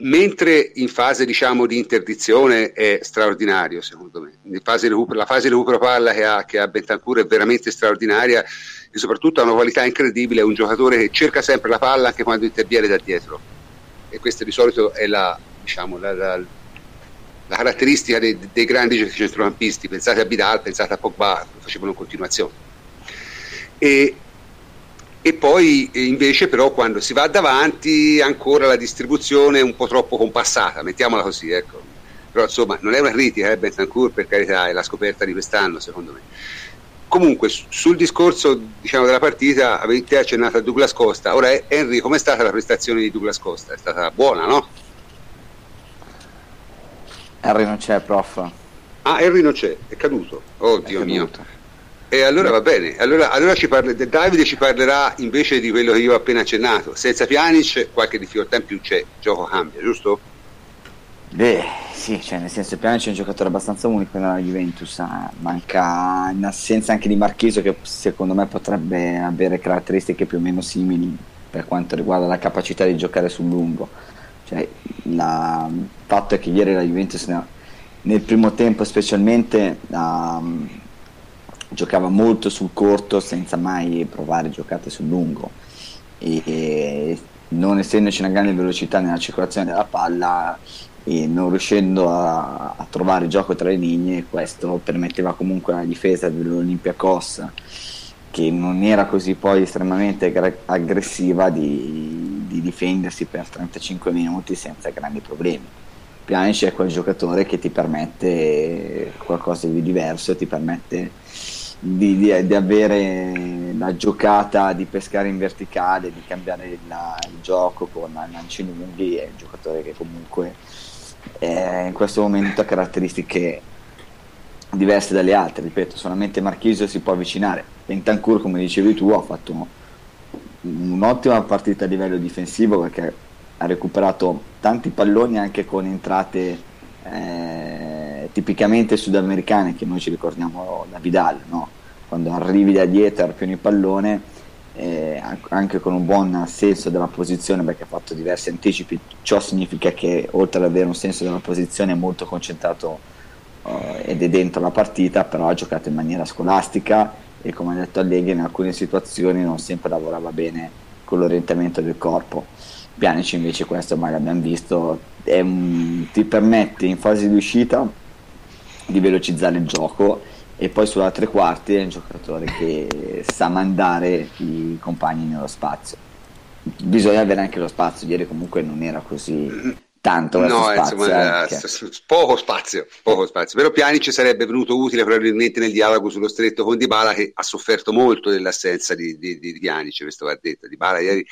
mentre in fase, diciamo, di interdizione è straordinario, secondo me. In fase recupero, la fase di recupero palla che ha, che ha Bentancur è veramente straordinaria, e soprattutto ha una qualità incredibile, è un giocatore che cerca sempre la palla anche quando interviene da dietro, e questa di solito è la, diciamo, la, la, la caratteristica dei, dei grandi centrocampisti. Pensate a Vidal, pensate a Pogba, lo facevano in continuazione. E E poi invece però quando si va davanti ancora la distribuzione è un po' troppo compassata, mettiamola così, ecco. Però insomma non è una critica, eh, Bentancur, per carità, è la scoperta di quest'anno secondo me. Comunque sul discorso, diciamo, della partita avete accennato a Douglas Costa. Ora Henry, com'è stata la prestazione di Douglas Costa? È stata buona, no? Henry non c'è, prof. Ah, Henry non c'è, è caduto, oddio mio. E allora va bene, allora, allora ci parla, Davide ci parlerà invece di quello che io ho appena accennato. Senza Pjanic qualche difficoltà in più c'è, il gioco cambia, giusto? Beh, sì, cioè nel senso Pjanic è un giocatore abbastanza unico nella Juventus, manca in assenza anche di Marchisio, che secondo me potrebbe avere caratteristiche più o meno simili per quanto riguarda la capacità di giocare sul lungo. Cioè, la, il fatto è che ieri la Juventus nel, nel primo tempo specialmente um, giocava molto sul corto senza mai provare giocate sul lungo, e, e non essendoci una grande velocità nella circolazione della palla e non riuscendo a, a trovare gioco tra le linee, questo permetteva comunque alla difesa dell'Olympiacos, che non era così poi estremamente gra- aggressiva, di, di difendersi per trentacinque minuti senza grandi problemi. Pjanic è quel giocatore che ti permette qualcosa di diverso, ti permette di, di, di avere la giocata, di pescare in verticale, di cambiare la, il gioco con lancini lunghi. È un giocatore che comunque è, in questo momento ha caratteristiche diverse dalle altre, ripeto, solamente Marchisio si può avvicinare. Bentancur, come dicevi tu, ha fatto un, un'ottima partita a livello difensivo, perché ha recuperato tanti palloni anche con entrate eh, tipicamente sudamericane, che noi ci ricordiamo da Vidal, no? Quando arrivi da dietro, arpioni il pallone, eh, anche con un buon senso della posizione, perché ha fatto diversi anticipi. Ciò significa che, oltre ad avere un senso della posizione, è molto concentrato ed è dentro la partita, però ha giocato in maniera scolastica e, come ha detto Allegri, in alcune situazioni non sempre lavorava bene con l'orientamento del corpo. Pjanic invece, questo ormai l'abbiamo visto, è un, ti permette in fase di uscita di velocizzare il gioco, e poi sulla tre quarti è un giocatore che sa mandare i compagni nello spazio. Bisogna avere anche lo spazio, ieri comunque non era così tanto, no, spazio, insomma, eh, poco spazio, poco spazio. Però Pjanic sarebbe venuto utile probabilmente nel dialogo sullo stretto con Dybala, che ha sofferto molto dell'assenza di, di, di Pjanic, questo va detto. Dybala ieri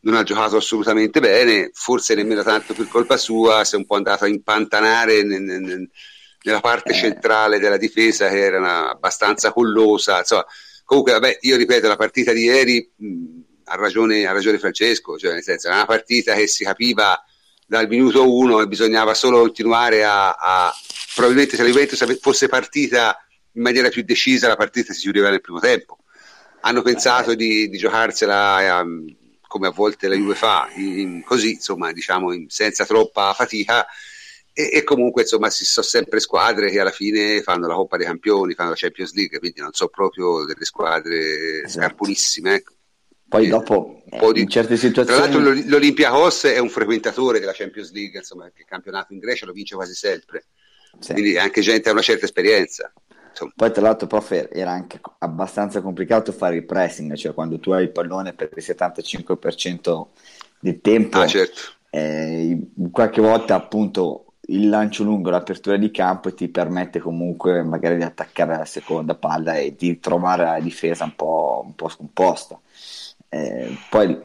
non ha giocato assolutamente bene, forse nemmeno tanto per colpa sua, si è un po' andato a impantanare nel, nel, nella parte eh. centrale della difesa, che era una, abbastanza collosa, insomma. Comunque vabbè, io ripeto, la partita di ieri mh, ha ragione, ha ragione Francesco, cioè nel senso, è una partita che si capiva dal minuto uno e bisognava solo continuare a, a... probabilmente se la Juventus fosse partita in maniera più decisa, la partita si chiudeva nel primo tempo. Hanno pensato di, di giocarsela um, come a volte la Juve fa, in, così, insomma, diciamo, in, senza troppa fatica, e, e comunque, insomma, si sono sempre squadre che alla fine fanno la Coppa dei Campioni, fanno la Champions League, quindi non so, proprio delle squadre, esatto, scarponissime, ecco. Poi dopo, eh, di... in certe situazioni... Tra l'altro l'Olympiacos è un frequentatore della Champions League, insomma, perché il campionato in Grecia lo vince quasi sempre, sì. Quindi anche gente ha una certa esperienza, insomma. Poi tra l'altro, prof, era anche abbastanza complicato fare il pressing, cioè quando tu hai il pallone per il settantacinque per cento del tempo, ah, certo. eh, qualche volta appunto il lancio lungo, l'apertura di campo ti permette comunque magari di attaccare la seconda palla e di trovare la difesa un po', un po' scomposta. Eh, poi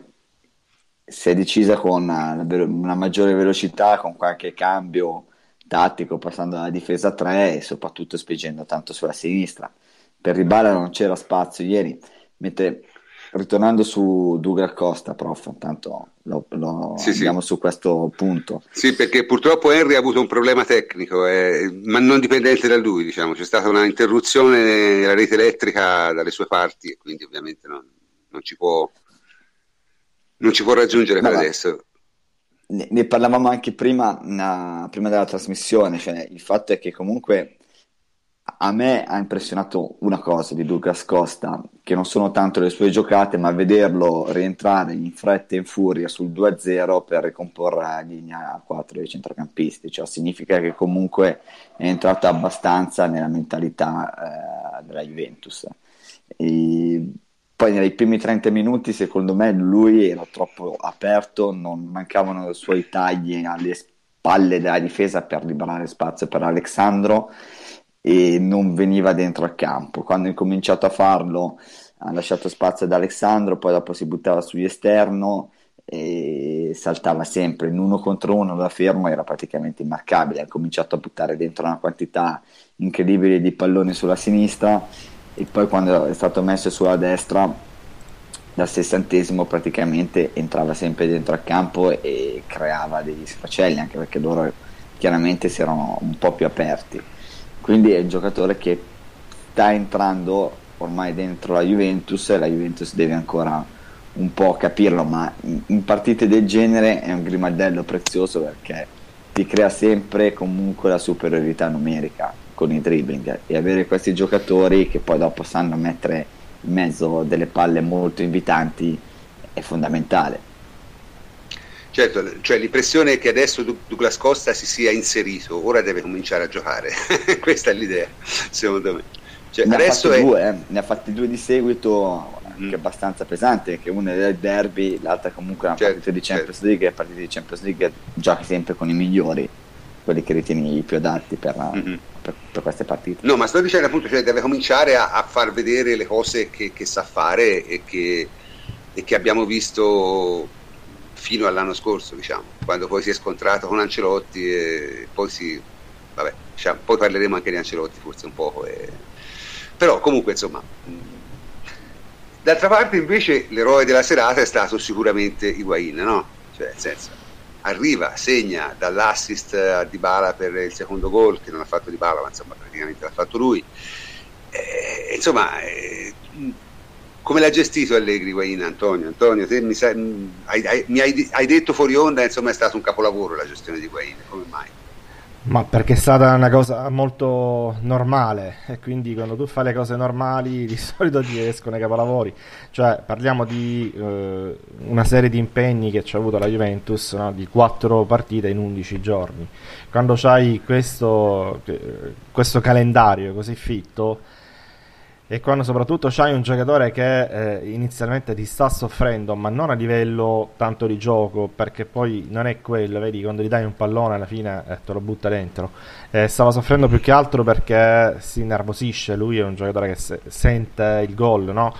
si è decisa con una, una maggiore velocità, con qualche cambio tattico, passando alla difesa tre e soprattutto spingendo tanto sulla sinistra. Per Dybala non c'era spazio ieri. Mentre, ritornando su Douglas Costa, prof, tanto lo, lo sì, andiamo sì. su questo punto. Sì, perché purtroppo Henry ha avuto un problema tecnico, eh, ma non dipendente da lui, diciamo. C'è stata una interruzione nella rete elettrica dalle sue parti, e quindi ovviamente non Non ci può, non ci può raggiungere, no, per adesso. Ne, ne parlavamo anche prima, na, prima della trasmissione. Cioè, il fatto è che comunque a me ha impressionato una cosa di Douglas Costa, che non sono tanto le sue giocate, ma vederlo rientrare in fretta e in furia sul due a zero per ricomporre la linea quattro dei centrocampisti. Cioè, significa che comunque è entrata abbastanza nella mentalità eh, della Juventus. E poi nei primi trenta minuti, secondo me, lui era troppo aperto, non mancavano i suoi tagli alle spalle della difesa per liberare spazio per Alex Sandro, e non veniva dentro al campo. Quando ha cominciato a farlo ha lasciato spazio ad Alex Sandro, poi dopo si buttava sull'esterno e saltava sempre. In uno contro uno da fermo era praticamente immarcabile. Ha cominciato a buttare dentro una quantità incredibile di palloni sulla sinistra, e poi quando è stato messo sulla destra dal sessantesimo praticamente entrava sempre dentro al campo e creava degli sfracelli, anche perché loro chiaramente si erano un po' più aperti, quindi è il giocatore che sta entrando ormai dentro la Juventus e la Juventus deve ancora un po' capirlo, ma in partite del genere è un grimaldello prezioso perché ti crea sempre comunque la superiorità numerica con i dribbling, e avere questi giocatori che poi dopo sanno mettere in mezzo delle palle molto invitanti è fondamentale. Certo, cioè l'impressione è che adesso Douglas Costa si sia inserito, ora deve cominciare a giocare, questa è l'idea secondo me. Cioè, ne, adesso ha è... due, eh. ne ha fatti due di seguito, mm. anche abbastanza pesante, che uno è del derby, l'altra comunque è una certo, partita di Champions certo. League, e partita di Champions League giochi sempre con i migliori, quelli che ritieni i più adatti per, mm-hmm. per, per queste partite. No, ma sto dicendo appunto, cioè, deve cominciare a, a far vedere le cose che, che sa fare e che, e che abbiamo visto fino all'anno scorso, diciamo, quando poi si è scontrato con Ancelotti e poi si, vabbè, diciamo, poi parleremo anche di Ancelotti forse un po', e... però comunque insomma, d'altra parte invece l'eroe della serata è stato sicuramente Higuain, no? Cioè nel senso, arriva, segna dall'assist a Dybala per il secondo gol, che non ha fatto Dybala ma insomma praticamente l'ha fatto lui, e, insomma... E... Come l'ha gestito Allegri Higuain, Antonio? Antonio, te mi, sai, hai, hai, mi hai, hai detto fuori onda, insomma è stato un capolavoro la gestione di Higuain, come mai? Ma perché è stata una cosa molto normale, e quindi quando tu fai le cose normali di solito ti escono i capolavori. Cioè parliamo di eh, una serie di impegni che ci ha avuto la Juventus, no? Di quattro partite in undici giorni. Quando c'hai questo, questo calendario così fitto, e quando soprattutto c'hai un giocatore che eh, inizialmente ti sta soffrendo, ma non a livello tanto di gioco, perché poi non è quello, vedi, quando gli dai un pallone alla fine eh, te lo butta dentro, eh, stava soffrendo più che altro perché si innervosisce, lui è un giocatore che se- sente il gol, no?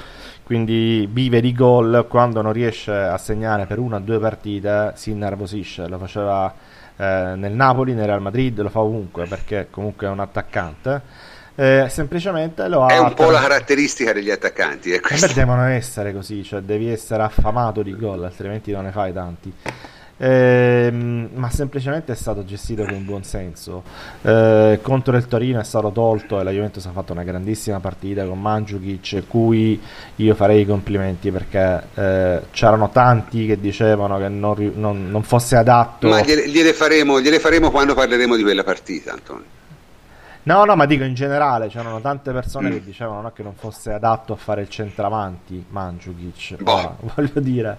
Quindi vive di gol, quando non riesce a segnare per una o due partite si innervosisce, lo faceva eh, nel Napoli, nel Real Madrid, lo fa ovunque, perché comunque è un attaccante. Eh, semplicemente lo ha è un po' la caratteristica degli attaccanti, eh, questo. Devono essere così, cioè devi essere affamato di gol, altrimenti non ne fai tanti, eh, ma semplicemente è stato gestito con buon senso, eh, contro il Torino è stato tolto e la Juventus ha fatto una grandissima partita con Mandžukić, cui io farei i complimenti perché eh, c'erano tanti che dicevano che non, non, non fosse adatto, ma gliele, gliele, faremo, gliele faremo quando parleremo di quella partita, Antonio. No, no, ma dico in generale, c'erano tante persone mm. che dicevano no, che non fosse adatto a fare il centravanti Mandžukić, boh. Ora, voglio dire,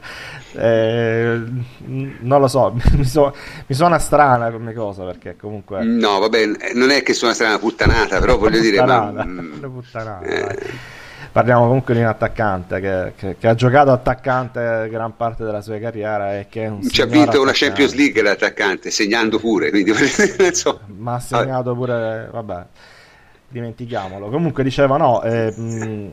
eh, non lo so, mi, so, mi suona strana come cosa, perché comunque... No, vabbè, non è che suona strana, puttanata, però voglio puttanata, dire... Ma... puttanata, eh. Parliamo comunque di un attaccante che, che, che ha giocato attaccante gran parte della sua carriera e che è un ci ha vinto una Champions League l'attaccante, segnando pure, quindi so. Ma ha segnato pure, vabbè, dimentichiamolo. Comunque dicevo no, eh, mh,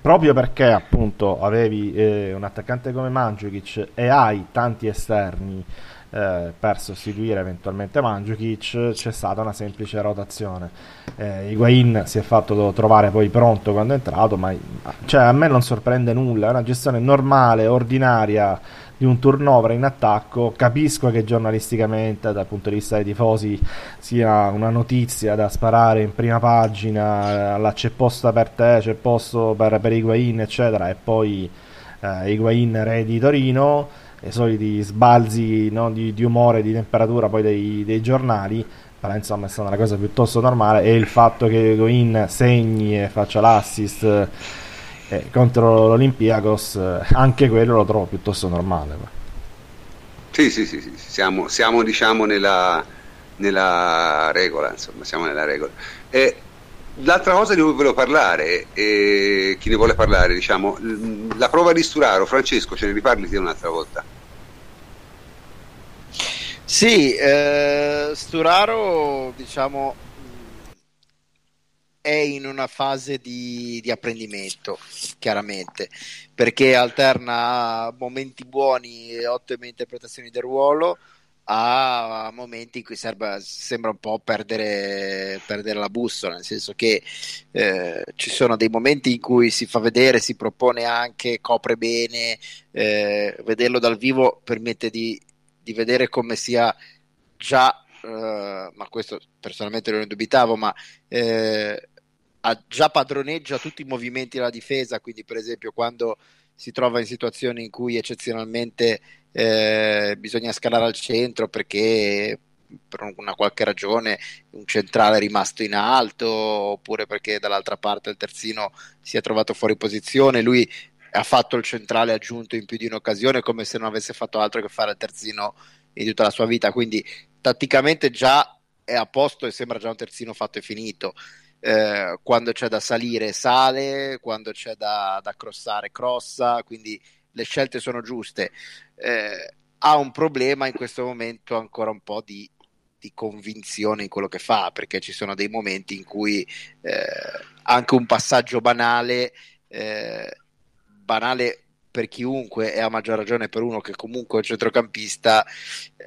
proprio perché appunto avevi eh, un attaccante come Mandžukić e hai tanti esterni Eh, per sostituire eventualmente Mandžukić, c'è stata una semplice rotazione. eh, Higuain si è fatto trovare poi pronto quando è entrato, ma cioè, a me non sorprende nulla, è una gestione normale, ordinaria di un turnover in attacco. Capisco che giornalisticamente dal punto di vista dei tifosi sia una notizia da sparare in prima pagina, la c'è posto per te, c'è posto per, per Higuain eccetera, e poi eh, Higuain re di Torino, i soliti sbalzi, no, di, di umore, di temperatura poi dei, dei giornali, però insomma è stata una cosa piuttosto normale. E il fatto che Higuain segni e faccia l'assist eh, contro l'Olympiacos, anche quello lo trovo piuttosto normale. Sì, sì, sì, sì. Siamo, siamo diciamo nella, nella regola, insomma, siamo nella regola. E l'altra cosa di cui volevo parlare, eh, chi ne vuole parlare, diciamo, la prova di Sturaro, Francesco, ce ne riparli te un'altra volta. Sì, eh, Sturaro, diciamo, è in una fase di, di apprendimento, chiaramente, perché alterna momenti buoni e ottime interpretazioni del ruolo a momenti in cui serba, sembra un po' perdere, perdere la bussola, nel senso che eh, ci sono dei momenti in cui si fa vedere, si propone anche, copre bene, eh, vederlo dal vivo permette di, di vedere come sia già eh, ma questo personalmente non ne dubitavo, ma eh, ha già padroneggia tutti i movimenti della difesa, quindi per esempio quando si trova in situazioni in cui eccezionalmente eh, bisogna scalare al centro perché per una qualche ragione un centrale è rimasto in alto oppure perché dall'altra parte il terzino si è trovato fuori posizione, lui ha fatto il centrale aggiunto in più di un'occasione come se non avesse fatto altro che fare il terzino in tutta la sua vita, quindi tatticamente già è a posto e sembra già un terzino fatto e finito. Eh, quando c'è da salire sale, quando c'è da, da crossare crossa, quindi le scelte sono giuste. Eh, ha un problema in questo momento ancora un po' di, di convinzione in quello che fa, perché ci sono dei momenti in cui eh, anche un passaggio banale eh, banale per chiunque e a maggior ragione per uno che comunque è un centrocampista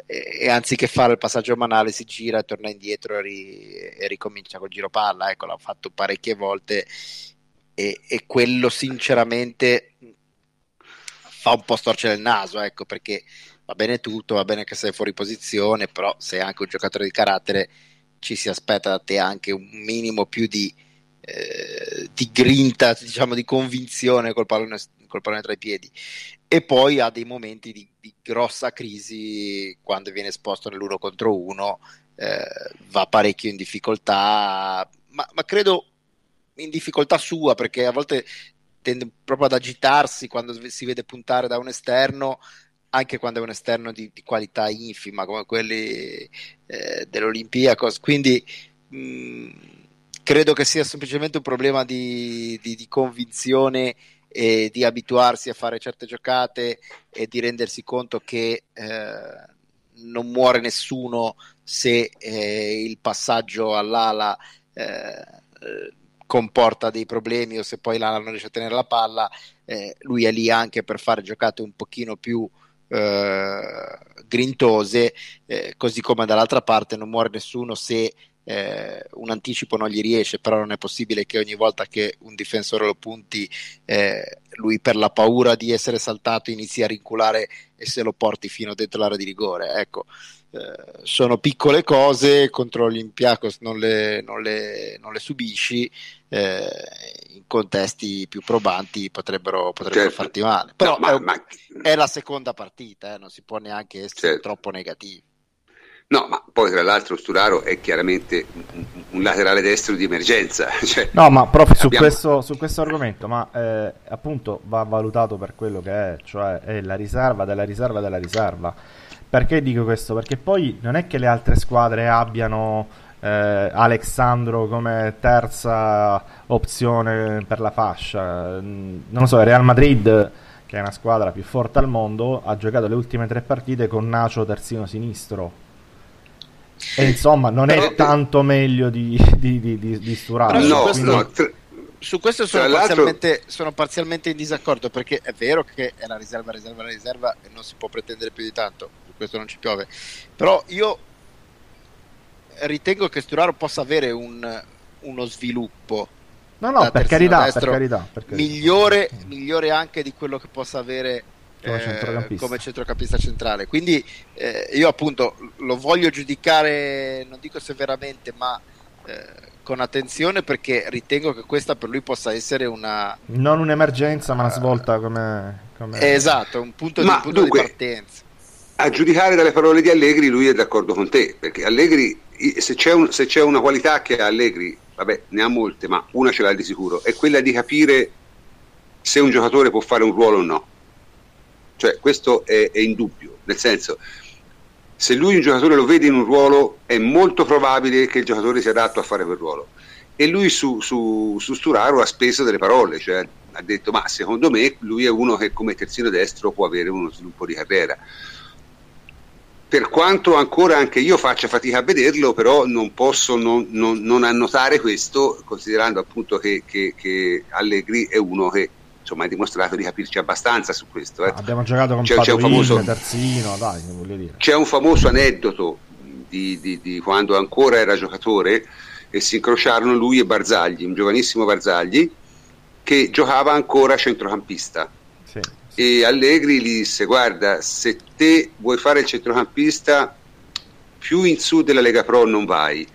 e, e anziché fare il passaggio banale si gira, torna indietro e, ri, e ricomincia col giro palla. Ecco, l'ha fatto parecchie volte e, e quello sinceramente fa un po' storcere il naso, ecco, perché va bene tutto, va bene che sei fuori posizione, però sei anche un giocatore di carattere, ci si aspetta da te anche un minimo più di Eh, di grinta, diciamo di convinzione col pallone, col pallone tra i piedi. E poi ha dei momenti di, di grossa crisi quando viene esposto nell'uno contro uno, eh, va parecchio in difficoltà, ma, ma credo in difficoltà sua, perché a volte tende proprio ad agitarsi quando si vede puntare da un esterno, anche quando è un esterno di, di qualità infima come quelli eh, dell'Olympiacos, quindi mh, credo che sia semplicemente un problema di, di, di convinzione e di abituarsi a fare certe giocate e di rendersi conto che eh, non muore nessuno se eh, il passaggio all'ala eh, comporta dei problemi o se poi l'ala non riesce a tenere la palla. Eh, lui è lì anche per fare giocate un pochino più eh, grintose, eh, così come dall'altra parte non muore nessuno se Eh, un anticipo non gli riesce, però non è possibile che ogni volta che un difensore lo punti eh, lui per la paura di essere saltato inizi a rinculare e se lo porti fino dentro l'area di rigore. Ecco, eh, sono piccole cose, contro l'Olympiacos non le, non le, non le subisci, eh, in contesti più probanti potrebbero, potrebbero certo. farti male, però no, ma, è, un, ma... è la seconda partita, eh, non si può neanche essere certo. troppo negativi. No, ma poi tra l'altro Sturaro è chiaramente un, un laterale destro di emergenza. Cioè, no, ma prof, abbiamo... su, questo, su questo argomento, ma eh, appunto va valutato per quello che è, cioè è la riserva della riserva della riserva. Perché dico questo? Perché poi non è che le altre squadre abbiano eh, Alex Sandro come terza opzione per la fascia. Non lo so, Real Madrid, che è una squadra più forte al mondo, ha giocato le ultime tre partite con Nacho terzino sinistro. E insomma non però, è tanto meglio di, di, di, di, di Sturaro. No, quindi... no, tra... su questo sono parzialmente, sono parzialmente in disaccordo, perché è vero che è la riserva, riserva, riserva e non si può pretendere più di tanto, su questo non ci piove, però io ritengo che Sturaro possa avere un, uno sviluppo no no per carità, per carità, per carità migliore, migliore anche di quello che possa avere come centrocampista. Eh, come centrocampista centrale, quindi eh, io appunto lo voglio giudicare, non dico severamente, ma eh, con attenzione, perché ritengo che questa per lui possa essere una non un'emergenza, uh, ma una svolta come, come... esatto, un punto, ma, di, un punto dunque, di partenza. A giudicare dalle parole di Allegri, lui è d'accordo con te, perché Allegri, se c'è, un, se c'è una qualità che ha Allegri, vabbè, ne ha molte, ma una ce l'ha di sicuro, è quella di capire se un giocatore può fare un ruolo o no. Cioè, questo è, è indubbio, nel senso, se lui un giocatore lo vede in un ruolo è molto probabile che il giocatore sia adatto a fare quel ruolo, e lui su, su, su Sturaro ha speso delle parole, cioè ha detto ma secondo me lui è uno che come terzino destro può avere uno sviluppo di carriera, per quanto ancora anche io faccia fatica a vederlo, però non posso non, non, non annotare questo, considerando appunto che, che, che Allegri è uno che insomma ha dimostrato di capirci abbastanza su questo. Eh. Abbiamo giocato con c'è, Padoino, c'è un famoso, Terzino, dai, voglio dire. C'è un famoso aneddoto di, di, di quando ancora era giocatore e si incrociarono lui e Barzagli, un giovanissimo Barzagli che giocava ancora centrocampista. Sì, sì. E Allegri gli disse: guarda, se te vuoi fare il centrocampista più in su della Lega Pro non vai.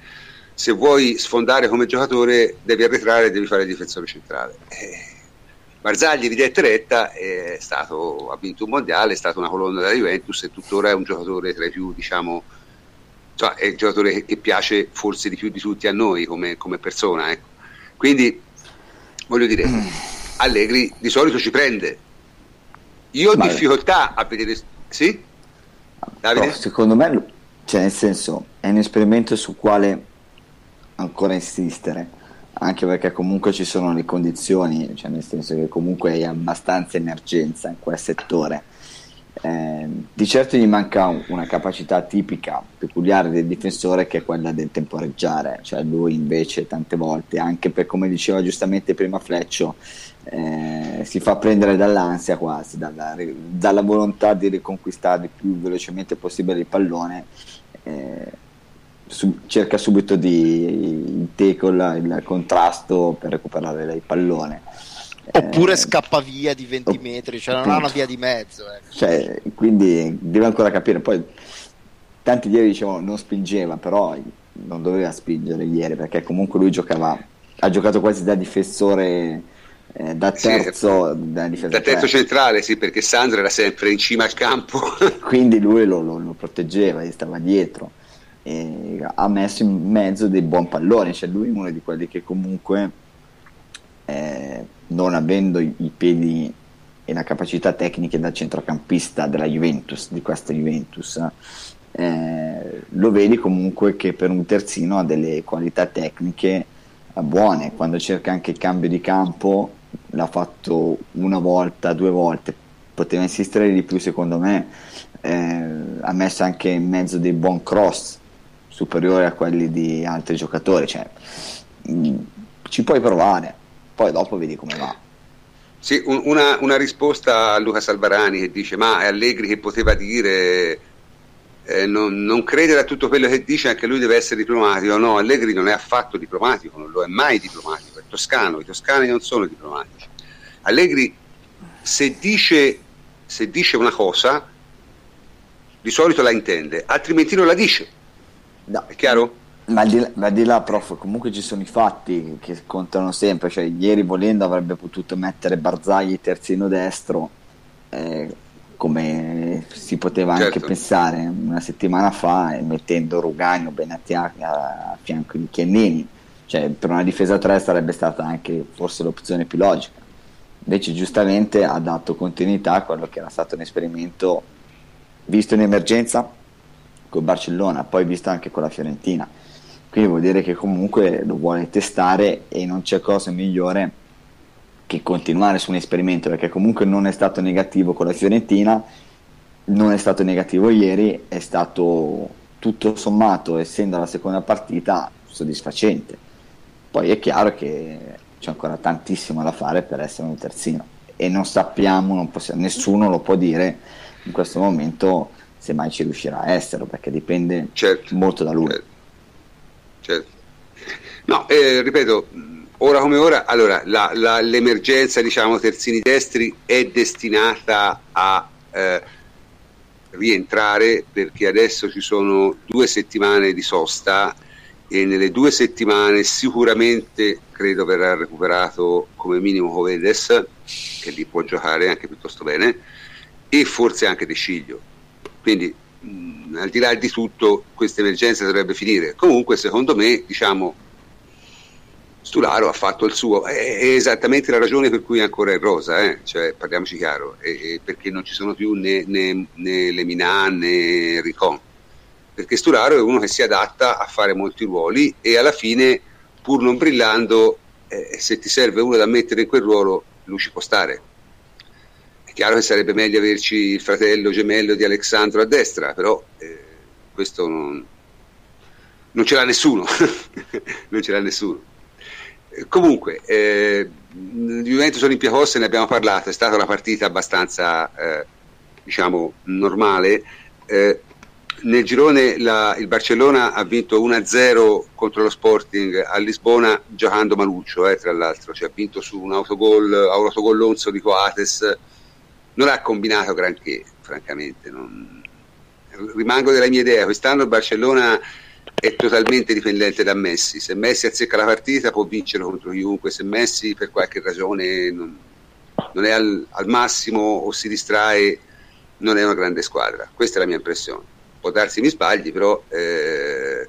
Se vuoi sfondare come giocatore devi arretrare, devi fare il difensore centrale. Eh, Barzagli di detta retta è stato, ha vinto un mondiale, è stata una colonna della Juventus e tuttora è un giocatore tra i più, diciamo, cioè è il giocatore che piace forse di più di tutti a noi come, come persona, ecco. Quindi voglio dire, Allegri di solito ci prende. Io ho vale. difficoltà a vedere, sì? Davide? Però, secondo me, cioè, nel senso, è un esperimento su quale ancora insistere, anche perché comunque ci sono le condizioni, cioè nel senso che comunque è abbastanza emergenza in quel settore. Eh, di certo gli manca un, una capacità tipica, peculiare del difensore, che è quella del temporeggiare, cioè lui invece tante volte, anche per, come diceva giustamente prima Fleccio, eh, si fa prendere dall'ansia quasi, dalla, dalla volontà di riconquistare il più velocemente possibile il pallone, eh, cerca subito di te con la, il contrasto per recuperare il pallone, oppure eh, scappa via di venti oh, metri, cioè non punto. ha una via di mezzo, ecco. Cioè, quindi deve ancora capire. Poi tanti ieri dicevano non spingeva, però non doveva spingere ieri, perché comunque lui giocava, ha giocato quasi da difensore, eh, da terzo, sì, da, da terzo centrale, sì, perché Sandro era sempre in cima al campo quindi lui lo, lo, lo proteggeva, gli stava dietro e ha messo in mezzo dei buon palloni. Cioè lui è uno di quelli che comunque, eh, non avendo i, i piedi e la capacità tecnica da centrocampista della Juventus, di questa Juventus, eh, lo vedi comunque che per un terzino ha delle qualità tecniche buone, quando cerca anche il cambio di campo l'ha fatto una volta, due volte, poteva insistere di più secondo me. Eh, ha messo anche in mezzo dei buon cross superiori a quelli di altri giocatori, cioè, mh, ci puoi provare, poi dopo vedi come va. Sì, un, una, una risposta a Luca Salvarani che dice: ma è Allegri che poteva dire, eh, non, non credere a tutto quello che dice, anche lui deve essere diplomatico. No, Allegri non è affatto diplomatico, non lo è mai diplomatico, è toscano, i toscani non sono diplomatici. Allegri se dice, se dice una cosa di solito la intende, altrimenti non la dice. No, è chiaro? Ma di, ma di là, prof, comunque ci sono i fatti che contano sempre. Cioè, ieri volendo avrebbe potuto mettere Barzagli terzino destro, eh, come si poteva, certo, anche pensare una settimana fa, mettendo Rugagno Benatia a fianco di Chiellini. Cioè, per una difesa tre sarebbe stata anche forse l'opzione più logica. Invece giustamente ha dato continuità a quello che era stato un esperimento visto in emergenza con Barcellona, poi visto anche con la Fiorentina, quindi vuol dire che comunque lo vuole testare e non c'è cosa migliore che continuare su un esperimento, perché comunque non è stato negativo con la Fiorentina, non è stato negativo ieri, è stato tutto sommato, essendo la seconda partita, soddisfacente. Poi è chiaro che c'è ancora tantissimo da fare per essere un terzino e non sappiamo, non possiamo, nessuno lo può dire in questo momento se mai ci riuscirà a esserlo, perché dipende, certo, molto da lui. Certo, certo. No, eh, ripeto, ora come ora, allora la, la, l'emergenza, diciamo, terzini destri è destinata a eh, rientrare, perché adesso ci sono due settimane di sosta e nelle due settimane sicuramente credo verrà recuperato come minimo Covedes, che lì può giocare anche piuttosto bene, e forse anche De Sciglio. Quindi mh, al di là di tutto questa emergenza dovrebbe finire. Comunque secondo me, diciamo, Sturaro ha fatto il suo, è, è esattamente la ragione per cui ancora è rosa, eh? Cioè, parliamoci chiaro, è, è perché non ci sono più né, né, né Lemina né Ricon, perché Sturaro è uno che si adatta a fare molti ruoli e alla fine, pur non brillando, eh, se ti serve uno da mettere in quel ruolo lui ci può stare. Chiaro che sarebbe meglio averci il fratello gemello di Alex Sandro a destra, però eh, questo non, non ce l'ha nessuno non ce l'ha nessuno. Eh, comunque eh, Juventus Olympiacos, ne abbiamo parlato, è stata una partita abbastanza eh, diciamo normale. Eh, nel girone la, il Barcellona ha vinto uno a zero contro lo Sporting a Lisbona, giocando maluccio, eh, tra l'altro, cioè, ha vinto su un autogol a un autogollonzo di Coates. Non ha combinato granché, francamente, non... rimango della mia idea, quest'anno il Barcellona è totalmente dipendente da Messi. Se Messi azzecca la partita può vincere contro chiunque, se Messi per qualche ragione non, non è al, al massimo o si distrae, non è una grande squadra. Questa è la mia impressione, può darsi mi sbagli, però eh,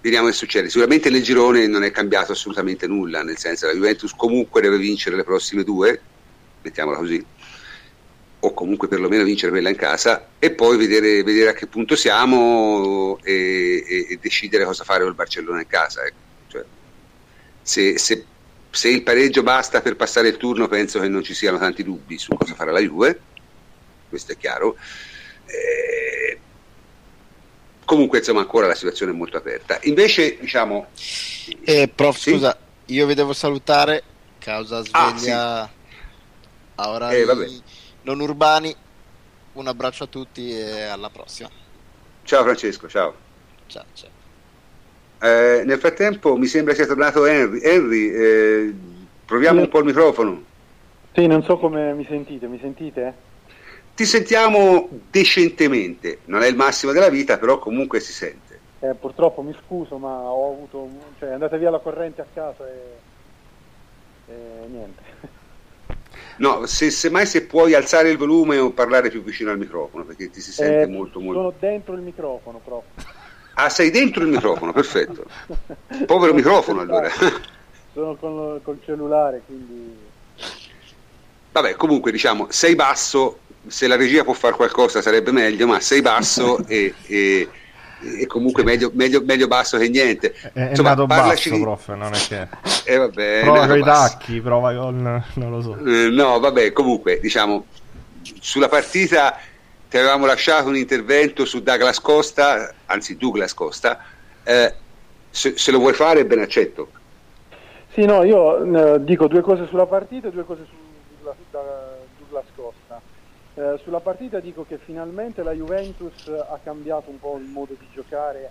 vediamo che succede. Sicuramente nel girone non è cambiato assolutamente nulla, nel senso che la Juventus comunque deve vincere le prossime due, mettiamola così, o comunque perlomeno vincere quella in casa, e poi vedere, vedere a che punto siamo e, e, e decidere cosa fare col Barcellona in casa. Cioè, se, se, se il pareggio basta per passare il turno, penso che non ci siano tanti dubbi su cosa farà la Juve, questo è chiaro. Eh, comunque insomma ancora la situazione è molto aperta. Invece diciamo eh, prof, sì? Scusa, io vi devo salutare causa sveglia ah, sì. a orari eh, vabbè. non urbani. Un abbraccio a tutti e alla prossima. Ciao Francesco, ciao. Ciao, ciao. Eh, nel frattempo mi sembra sia tornato Henry. Henry, eh, proviamo sì, un po' il microfono. Sì, non so come mi sentite, mi sentite? Ti sentiamo decentemente, non è il massimo della vita, però comunque si sente. Eh, purtroppo mi scuso, ma ho avuto, cioè, andate via la corrente a casa e, e niente. No, se, semmai se puoi alzare il volume o parlare più vicino al microfono, perché ti si sente eh, molto molto... Sono dentro il microfono proprio. Ah, sei dentro il microfono, perfetto. Povero microfono allora. Sono con, col cellulare, quindi... Vabbè, comunque diciamo, sei basso, se la regia può fare qualcosa sarebbe meglio, ma sei basso e, e, e comunque meglio, meglio, meglio basso che niente. È, Insomma, è nato parlaci... basso, prof, non è che... Eh, vabbè, prova con i tacchi, prova con... non lo so. Eh, no, vabbè, comunque, diciamo, sulla partita ti avevamo lasciato un intervento su Douglas Costa, anzi Douglas Costa, eh, se, se lo vuoi fare ben accetto. Sì, no, io eh, dico due cose sulla partita e due cose su Douglas, da, Douglas Costa. Eh, sulla partita dico che finalmente la Juventus ha cambiato un po' il modo di giocare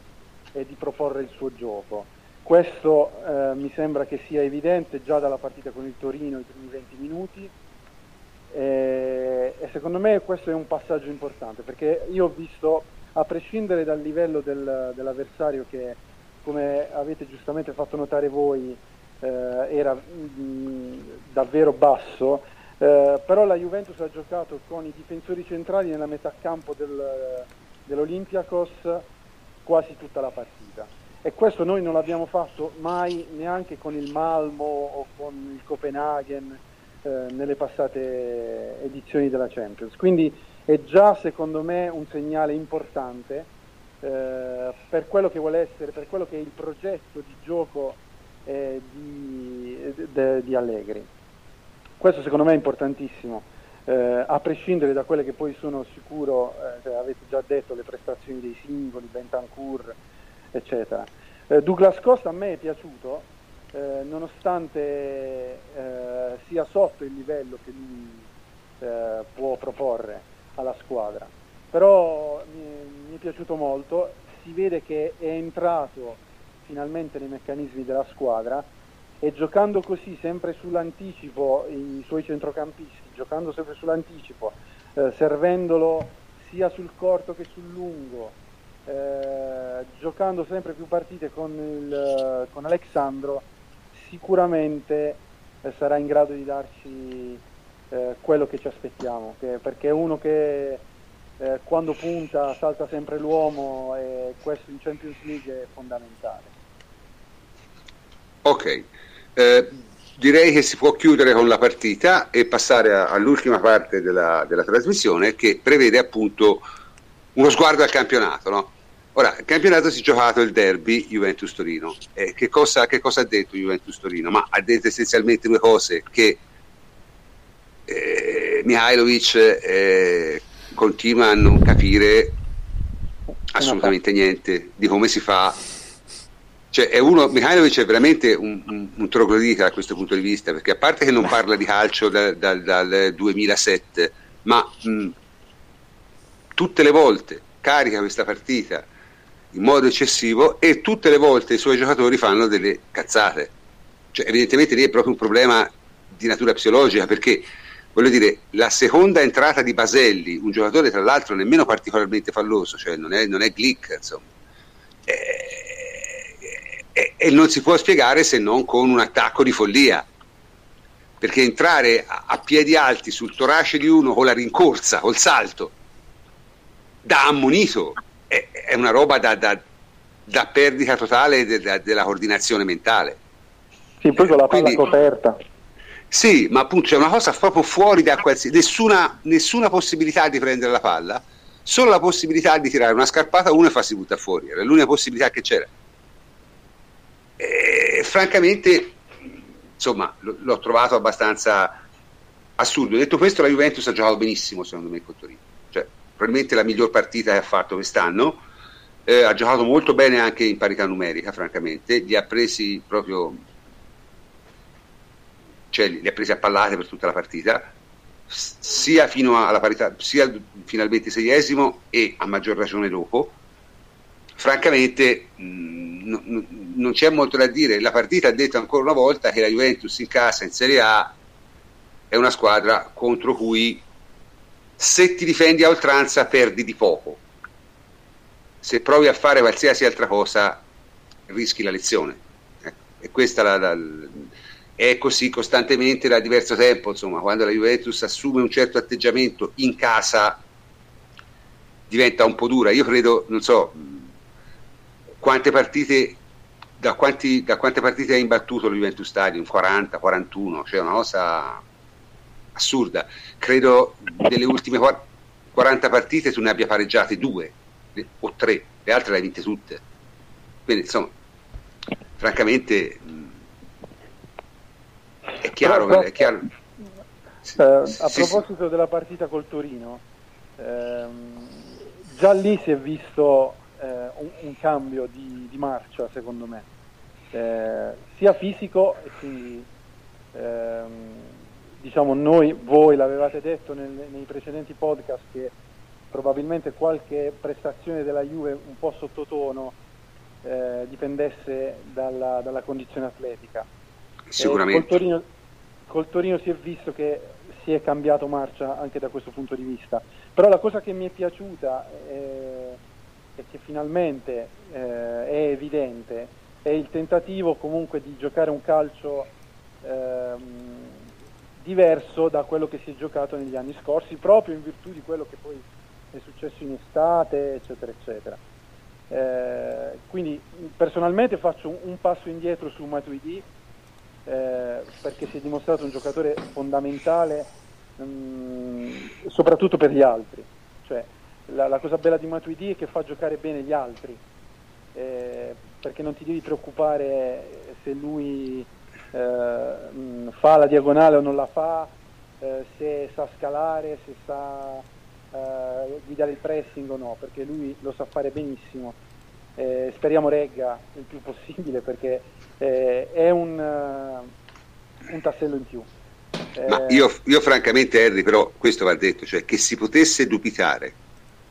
e di proporre il suo gioco. Questo eh, mi sembra che sia evidente già dalla partita con il Torino, i primi venti minuti, e, e secondo me questo è un passaggio importante, perché io ho visto, a prescindere dal livello del, dell'avversario che, come avete giustamente fatto notare voi, eh, era mh, davvero basso, eh, però la Juventus ha giocato con i difensori centrali nella metà campo del, dell'Olympiakos quasi tutta la partita. E questo noi non l'abbiamo fatto mai, neanche con il Malmo o con il Copenaghen eh, nelle passate edizioni della Champions. Quindi è già secondo me un segnale importante eh, per quello che vuole essere, per quello che è il progetto di gioco eh, di, de, di Allegri. Questo secondo me è importantissimo, eh, a prescindere da quelle che poi sono sicuro, eh, avete già detto, le prestazioni dei singoli, Bentancur, eccetera. Eh, Douglas Costa a me è piaciuto, eh, nonostante eh, sia sotto il livello che lui eh, può proporre alla squadra, però mi, mi è piaciuto molto. Si vede che è entrato finalmente nei meccanismi della squadra, e giocando così sempre sull'anticipo, i suoi centrocampisti giocando sempre sull'anticipo, eh, servendolo sia sul corto che sul lungo, Eh, giocando sempre più partite con, il, con Alex Sandro, sicuramente eh, sarà in grado di darci eh, quello che ci aspettiamo, che, perché è uno che eh, quando punta salta sempre l'uomo, e questo in Champions League è fondamentale. Ok, eh, direi che si può chiudere con la partita e passare a, all'ultima parte della, della trasmissione, che prevede appunto uno sguardo al campionato, no? Ora, il campionato si è giocato il derby Juventus-Torino. Eh, che, cosa, che cosa ha detto Juventus-Torino? Ma ha detto essenzialmente due cose, che eh, Mihajlović eh, continua a non capire assolutamente niente di come si fa. Cioè, è uno, Mihajlović è veramente un, un, un troglodita da questo punto di vista, perché a parte che non parla di calcio da, da, dal duemilasette, ma... Mh, tutte le volte carica questa partita in modo eccessivo e tutte le volte i suoi giocatori fanno delle cazzate. Cioè, evidentemente lì è proprio un problema di natura psicologica, perché voglio dire, la seconda entrata di Baselli, un giocatore tra l'altro nemmeno particolarmente falloso, cioè non è, non è Glick, insomma, e, e, e non si può spiegare se non con un attacco di follia, perché entrare a, a piedi alti sul torace di uno con la rincorsa, col salto, da ammonito, è, è una roba da, da, da perdita totale della de, de coordinazione mentale. Sì, poi con la palla Quindi, coperta. Sì, ma appunto c'è una cosa proprio fuori da qualsiasi, nessuna, nessuna possibilità di prendere la palla, solo la possibilità di tirare una scarpata a uno e farsi buttare fuori, era l'unica possibilità che c'era. E, francamente, insomma, l- l'ho trovato abbastanza assurdo. Detto questo, la Juventus ha giocato benissimo, secondo me, con Torino, cioè probabilmente la miglior partita che ha fatto quest'anno, eh, ha giocato molto bene anche in parità numerica, francamente, li ha presi proprio... cioè li ha presi a pallate per tutta la partita, sia fino alla parità, sia fino al ventiseiesimo e a maggior ragione dopo. Francamente mh, n- non c'è molto da dire, la partita ha detto ancora una volta che la Juventus in casa, in Serie A, è una squadra contro cui se ti difendi a oltranza perdi di poco, se provi a fare qualsiasi altra cosa rischi la lezione, ecco. E questa la, la è così costantemente da diverso tempo, insomma, quando la Juventus assume un certo atteggiamento in casa diventa un po' dura. Io credo, non so quante partite da, quanti, da quante partite ha imbattuto lo Juventus Stadium, quaranta, quarantuno, cioè una cosa assurda. Credo delle ultime quaranta partite tu ne abbia pareggiate due o tre, le altre le hai vinte tutte, quindi insomma francamente è chiaro, però, è chiaro. Sì, eh, sì, a proposito sì. della partita col Torino, ehm, già lì si è visto eh, un, un cambio di, di marcia, secondo me, eh, sia fisico, e quindi ehm, diciamo noi, voi l'avevate detto nel, nei precedenti podcast che probabilmente qualche prestazione della Juve un po' sottotono eh, dipendesse dalla, dalla condizione atletica. Sicuramente. Col Torino, col Torino si è visto che si è cambiato marcia anche da questo punto di vista, però la cosa che mi è piaciuta eh, e che finalmente eh, è evidente è il tentativo comunque di giocare un calcio eh, diverso da quello che si è giocato negli anni scorsi, proprio in virtù di quello che poi è successo in estate, eccetera eccetera. Eh, quindi personalmente faccio un, un passo indietro su Matuidi, Eh, perché si è dimostrato un giocatore fondamentale mh, soprattutto per gli altri, cioè la, la cosa bella di Matuidi è che fa giocare bene gli altri, eh, perché non ti devi preoccupare se lui eh, mh, fa la diagonale o non la fa, eh, se sa scalare, se sa eh, guidare il pressing o no, perché lui lo sa fare benissimo. Eh, speriamo regga il più possibile, perché Eh, è un, uh, un tassello in più. Eh... Ma io, io francamente, Harry, però questo va detto, cioè che si potesse dubitare,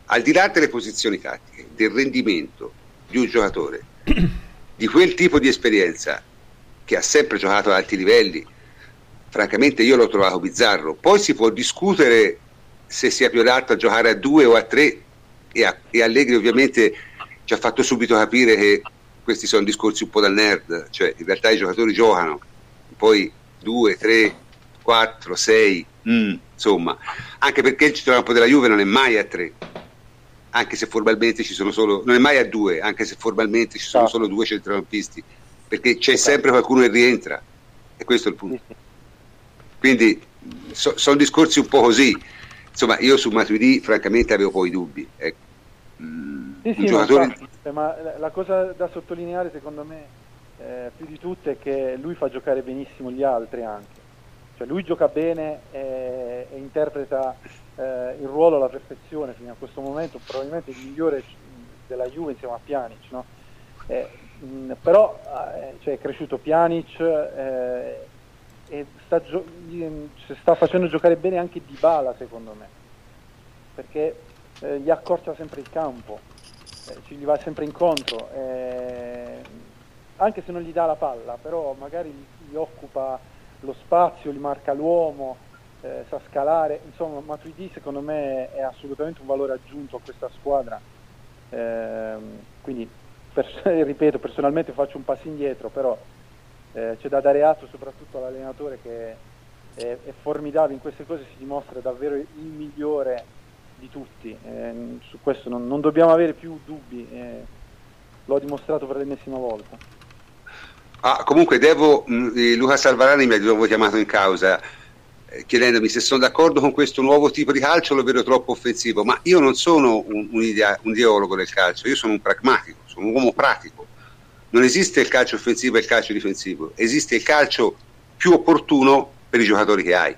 al di là delle posizioni tattiche, del rendimento di un giocatore di quel tipo di esperienza che ha sempre giocato ad alti livelli, francamente io l'ho trovato bizzarro. Poi si può discutere se sia più adatto a giocare a due o a tre, e, a, e Allegri ovviamente ci ha fatto subito capire che questi sono discorsi un po' da nerd, cioè in realtà i giocatori giocano, poi due, tre, quattro, sei, mm, insomma, anche perché il centrocampo della Juve non è mai a tre, anche se formalmente ci sono solo, non è mai a due, anche se formalmente ci sono no. solo due centrocampisti, perché c'è sempre qualcuno che rientra, e questo è il punto. Quindi so, sono discorsi un po' così, insomma io su Matuidi francamente avevo poi dubbi, ecco. mm, sì, sì, un giocatore... ma la cosa da sottolineare secondo me eh, più di tutte è che lui fa giocare benissimo gli altri anche, cioè lui gioca bene e, e interpreta eh, il ruolo alla perfezione fino a questo momento, probabilmente il migliore della Juve insieme a Pjanic, no? eh, mh, però eh, cioè è cresciuto Pjanic eh, e sta, gio- sta facendo giocare bene anche Dybala secondo me, perché eh, gli accorcia sempre il campo, ci gli va sempre incontro, eh, anche se non gli dà la palla, però magari gli, gli occupa lo spazio, gli marca l'uomo, eh, sa scalare, insomma Matuidi secondo me è assolutamente un valore aggiunto a questa squadra, eh, quindi pers ripeto personalmente faccio un passo indietro, però eh, c'è da dare atto soprattutto all'allenatore che è, è formidabile in queste cose, si dimostra davvero il migliore di tutti, eh, su questo non, non dobbiamo avere più dubbi, eh, l'ho dimostrato per l'ennesima volta. Ah, comunque devo, mh, Luca Salvarani mi ha di nuovo chiamato in causa eh, chiedendomi se sono d'accordo con questo nuovo tipo di calcio, lo vedo troppo offensivo, ma io non sono un, un, idea, un ideologo del calcio, io sono un pragmatico, sono un uomo pratico. Non esiste il calcio offensivo e il calcio difensivo, esiste il calcio più opportuno per i giocatori che hai,